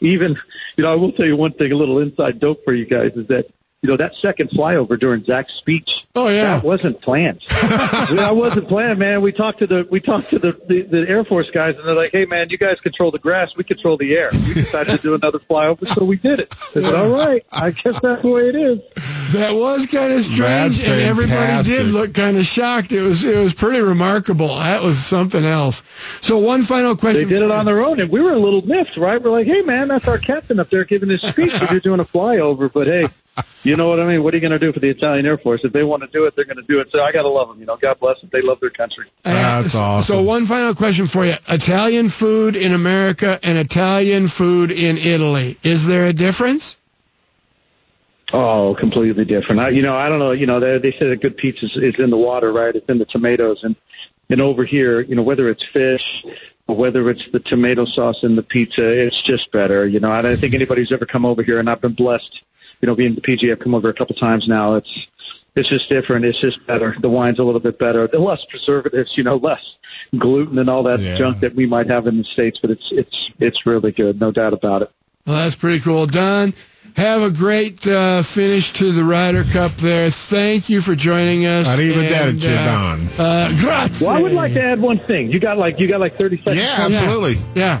even, you know, I will tell you one thing, a little inside dope for you guys is that, you know, that second flyover during Zach's speech, oh, yeah. that wasn't planned. That wasn't planned, man. We talked to the we talked to the, the, the Air Force guys, and they're like, hey, man, you guys control the grass. We control the air. We decided to do another flyover, so we did it. I said, all right, I guess that's the way it is. That was kind of strange, and everybody did look kind of shocked. It was it was pretty remarkable. That was something else. So one final question. They did it on their own, and we were a little miffed, right? We're like, hey, man, that's our captain up there giving his speech. You're doing a flyover, but, hey. You know what I mean? What are you going to do for the Italian Air Force? If they want to do it, they're going to do it. So I got to love them. You know, God bless them. They love their country. That's uh, awesome. So one final question for you. Italian food in America and Italian food in Italy. Is there a difference? Oh, completely different. I, you know, I don't know. You know, they, they say that good pizza is, is in the water, right? It's in the tomatoes. And, and over here, you know, whether it's fish or whether it's the tomato sauce in the pizza, it's just better. You know, I don't think anybody's ever come over here, and I've been blessed. You know, being the P G A, I've come over a couple times now. It's it's just different. It's just better. The wine's a little bit better. The less preservatives, you know, less gluten and all that yeah. junk that we might have in the States. But it's it's it's really good, no doubt about it. Well, that's pretty cool, Don. Have a great uh, finish to the Ryder Cup there. Thank you for joining us. Arrivederci, and, uh, Don. Uh, grazie. Well, I would like to add one thing. You got like you got like thirty seconds. Yeah, absolutely. Yeah. yeah.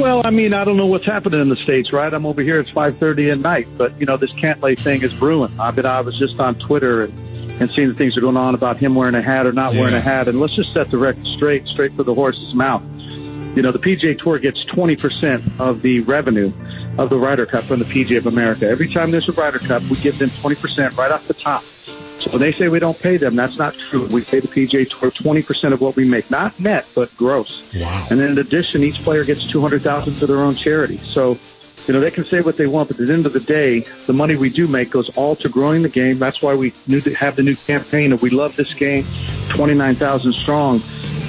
Well, I mean, I don't know what's happening in the States, right? I'm over here, it's five thirty at night, but, you know, this Cantlay thing is brewing. I mean, I was just on Twitter and, and seeing the things that are going on about him wearing a hat or not yeah. wearing a hat, and let's just set the record straight, straight for the horse's mouth. You know, the P G A Tour gets twenty percent of the revenue of the Ryder Cup from the P G A of America. Every time there's a Ryder Cup, we give them twenty percent right off the top. So when they say we don't pay them, that's not true. We pay the P G A Tour twenty percent of what we make, not net, but gross. Wow. And then in addition, each player gets two hundred thousand dollars to their own charity. So, you know, they can say what they want, but at the end of the day, the money we do make goes all to growing the game. That's why we have the new campaign, and we love this game, twenty-nine thousand strong.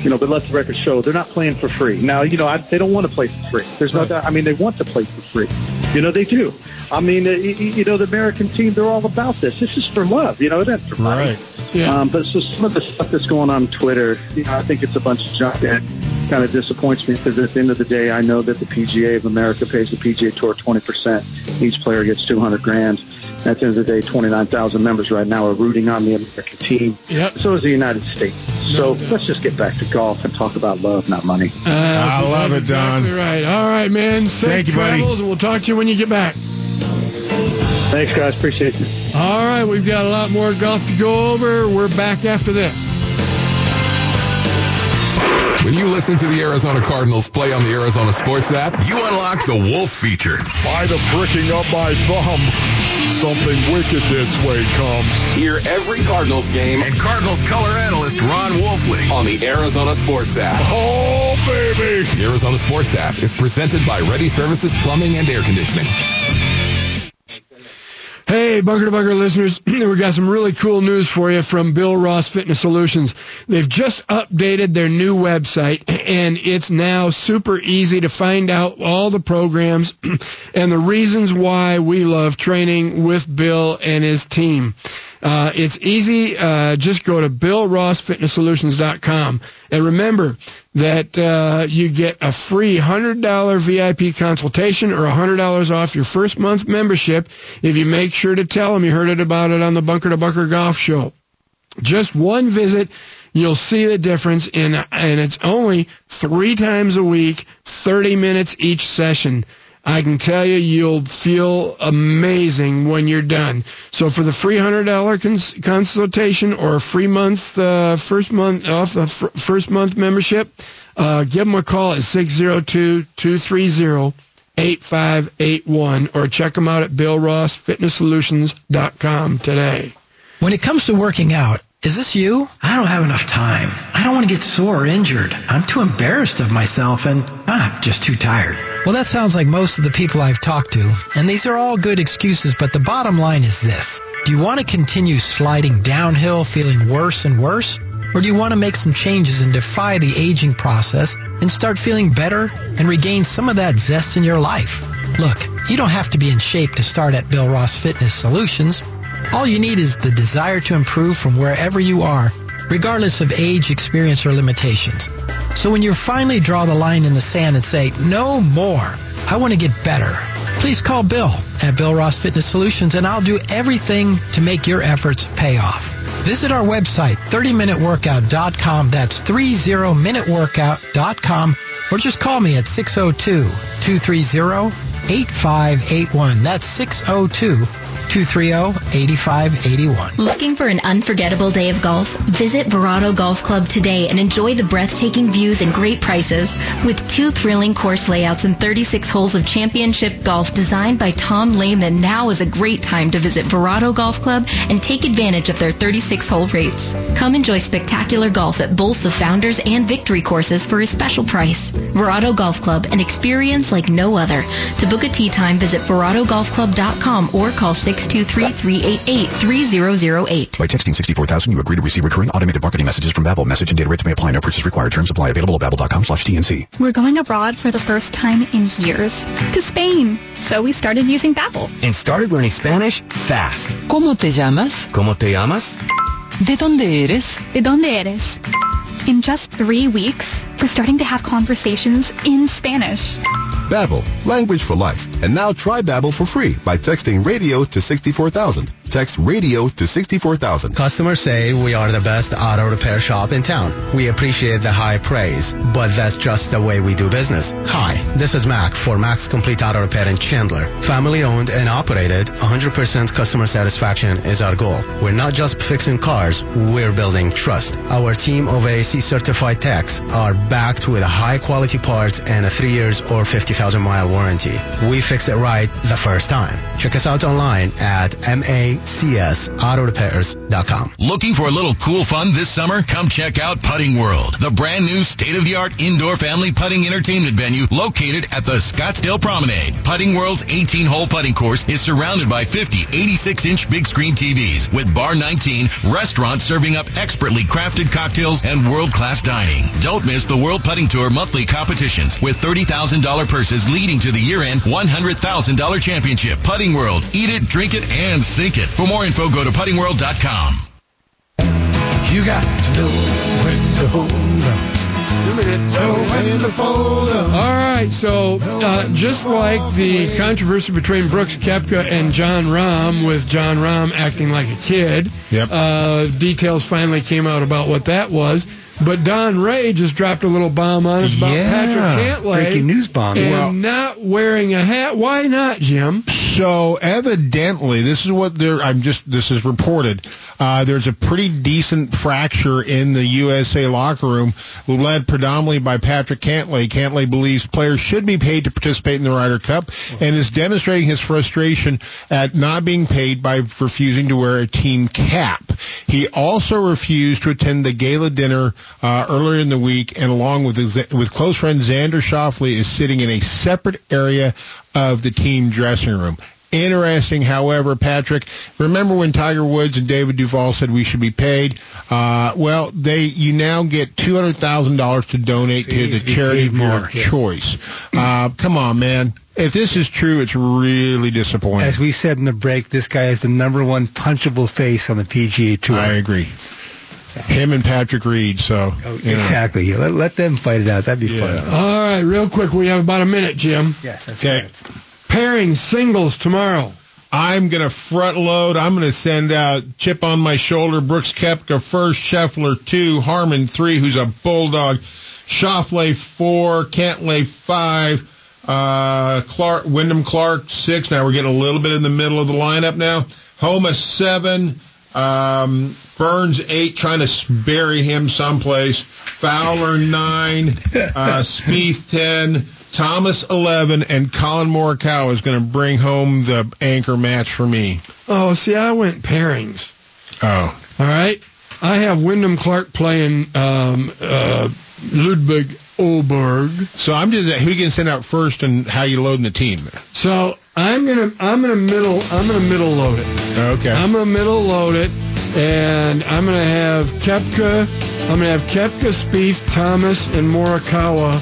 You know, but let the record show they're not playing for free. Now, you know, I, they don't want to play for free. There's no doubt. I mean, they want to play for free. You know, they do. I mean, you, you know, the American team, they're all about this. This is for love. You know, it isn't for money. Right. Yeah. Um, but so some of the stuff that's going on Twitter, you know, I think it's a bunch of junk that kind of disappoints me, because at the end of the day, I know that the P G A of America pays the P G A Tour twenty percent. Each player gets two hundred grand. At the end of the day, twenty-nine thousand members right now are rooting on the American team. Yep. So is the United States. So no, no. let's just get back to golf and talk about love, not money. Uh, I so love it, exactly, Don. Right. All right, man. Safe Thank you, travels, buddy. And we'll talk to you when you get back. Thanks, guys. Appreciate you. All right. We've got a lot more golf to go over. We're back after this. When you listen to the Arizona Cardinals play on the Arizona Sports app, you unlock the Wolf feature. By the pricking up my thumb, something wicked this way comes. Hear every Cardinals game and Cardinals color analyst Ron Wolfley on the Arizona Sports app. Oh, baby! The Arizona Sports app is presented by Ready Services Plumbing and Air Conditioning. Hey, Bunker to Bunker listeners, we've got some really cool news for you from Bill Ross Fitness Solutions. They've just updated their new website, and it's now super easy to find out all the programs and the reasons why we love training with Bill and his team. Uh, it's easy. Uh, just go to bill ross fitness solutions dot com. And remember that uh, you get a free one hundred dollars V I P consultation or one hundred dollars off your first month membership if you make sure to tell them you heard it about it on the Bunker to Bunker Golf Show. Just one visit, you'll see the difference, in, and it's only three times a week, thirty minutes each session. I can tell you, you'll feel amazing when you're done. So for the free one hundred dollars cons- consultation or free month, uh, first month off the fr- first month membership, uh, give them a call at six oh two, two three oh, eight five eight one or check them out at bill ross fitness solutions dot com today. When it comes to working out, is this you? I don't have enough time. I don't want to get sore or injured. I'm too embarrassed of myself, and I'm just too tired. Well, that sounds like most of the people I've talked to, and these are all good excuses, but the bottom line is this. Do you want to continue sliding downhill, feeling worse and worse? Or do you want to make some changes and defy the aging process and start feeling better and regain some of that zest in your life? Look, you don't have to be in shape to start at Bill Ross Fitness Solutions. All you need is the desire to improve from wherever you are, regardless of age, experience, or limitations. So when you finally draw the line in the sand and say, no more, I want to get better, please call Bill at Bill Ross Fitness Solutions, and I'll do everything to make your efforts pay off. Visit our website, thirty minute workout dot com. That's thirty minute workout dot com. Or just call me at six oh two, two three oh, eight five eight one. That's six oh two, two three oh, eight five eight one. Looking for an unforgettable day of golf? Visit Verrado Golf Club today and enjoy the breathtaking views and great prices with two thrilling course layouts and thirty-six holes of championship golf designed by Tom Lehman. Now is a great time to visit Verrado Golf Club and take advantage of their thirty-six hole rates. Come enjoy spectacular golf at both the Founders and Victory courses for a special price. Verrado Golf Club, an experience like no other. To book a tee time, visit verrado golf club dot com or call six two three, three eight eight, three zero zero eight. By texting sixty-four thousand, you agree to receive recurring automated marketing messages from Babbel. Message and data rates may apply. No purchase required. Terms apply. Available at babbel dot com slash T N C. We're going abroad for the first time in years. To Spain. So we started using Babbel. And started learning Spanish fast. ¿Cómo te llamas? ¿Cómo te llamas? ¿De dónde eres? ¿De dónde eres? In just three weeks, we're starting to have conversations in Spanish. Babbel, language for life. And now try Babbel for free by texting radio to sixty-four thousand. Text radio to sixty-four thousand. Customers say we are the best auto repair shop in town. We appreciate the high praise, but that's just the way we do business. Hi, this is Mac for Mac's Complete Auto Repair in Chandler. Family owned and operated, one hundred percent customer satisfaction is our goal. We're not just fixing cars, we're building trust. Our team of A A C certified techs are backed with high quality parts and a three years or fifty thousand mile warranty. We fix it right the first time. Check us out online at M A H C S auto repairs dot com. Looking for a little cool fun this summer? Come check out Putting World, the brand new state-of-the-art indoor family putting entertainment venue located at the Scottsdale Promenade. Putting World's eighteen-hole putting course is surrounded by fifty eighty-six inch big screen T Vs with Bar nineteen, restaurants serving up expertly crafted cocktails and world-class dining. Don't miss the World Putting Tour monthly competitions with thirty thousand dollars purses leading to the year-end one hundred thousand dollars championship. Putting World. Eat it, drink it, and sink it. For more info, go to putting world dot com. You got to know when to hold up. All right, so uh, just like the controversy between Brooks Koepka and Jon Rahm, with Jon Rahm acting like a kid, yep. uh, details finally came out about what that was. But Don Ray just dropped a little bomb on us about yeah. Patrick Cantlay. Breaking news bomb. And well, not wearing a hat. Why not, Jim? So evidently, this is what they're, I'm just, this is reported. Uh, there's a pretty decent fracture in the U S A locker room, led predominantly by Patrick Cantlay. Cantlay believes players should be paid to participate in the Ryder Cup and is demonstrating his frustration at not being paid by refusing to wear a team cap. He also refused to attend the gala dinner Uh, earlier in the week, and along with with close friend Xander Schauffele, is sitting in a separate area of the team dressing room. Interesting, however, Patrick, remember when Tiger Woods and David Duval said we should be paid? Uh, well, they you now get two hundred thousand dollars to donate Jeez, to the charity of your choice. Uh, come on, man. If this is true, it's really disappointing. As we said in the break, this guy is the number one punchable face on the P G A Tour. I agree. Him and Patrick Reed, so. Oh, exactly. Yeah, let, let them fight it out. That'd be yeah. fun. All right, real quick. We have about a minute, Jim. Yes, that's okay. Right. Pairing singles tomorrow. I'm going to front load. I'm going to send out Chip on my shoulder, Brooks Koepka first, Scheffler two, Harmon three, who's a bulldog, Schauffele four, Cantlay five, uh, Clark, Wyndham Clark six. Now we're getting a little bit in the middle of the lineup now. Homa seven. Um, Burns eight, trying to bury him someplace. Fowler nine, uh, Spieth ten, Thomas eleven, and Colin Morikawa is going to bring home the anchor match for me. Oh, see, I went pairings. Oh, all right. I have Wyndham Clark playing um, uh, Ludwig Oberg. So I'm just at who you can send out first and how you loading the team. So I'm gonna I'm gonna middle I'm gonna middle load it. Okay. I'm gonna middle load it, and I'm gonna have Koepka, I'm gonna have Koepka, Spieth, Thomas, and Morikawa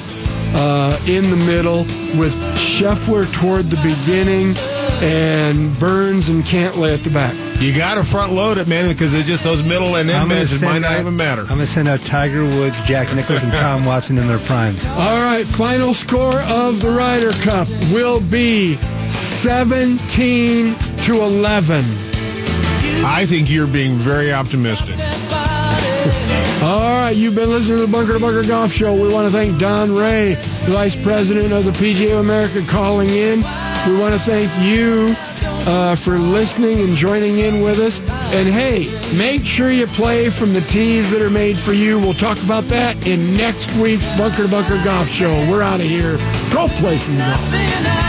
uh, in the middle with Scheffler toward the beginning, and Burns and Cantlay at the back. You got to front load it, man, because it's just those middle and end matches might not out, even matter. I'm going to send out Tiger Woods, Jack Nicklaus, and Tom Watson in their primes. All right, final score of the Ryder Cup will be seventeen to eleven. I think you're being very optimistic. All right, you've been listening to the Bunker to Bunker Golf Show. We want to thank Don Ray, the Vice President of the P G A of America, calling in. We want to thank you uh, for listening and joining in with us. And, hey, make sure you play from the tees that are made for you. We'll talk about that in next week's Bunker to Bunker Golf Show. We're out of here. Go play some golf.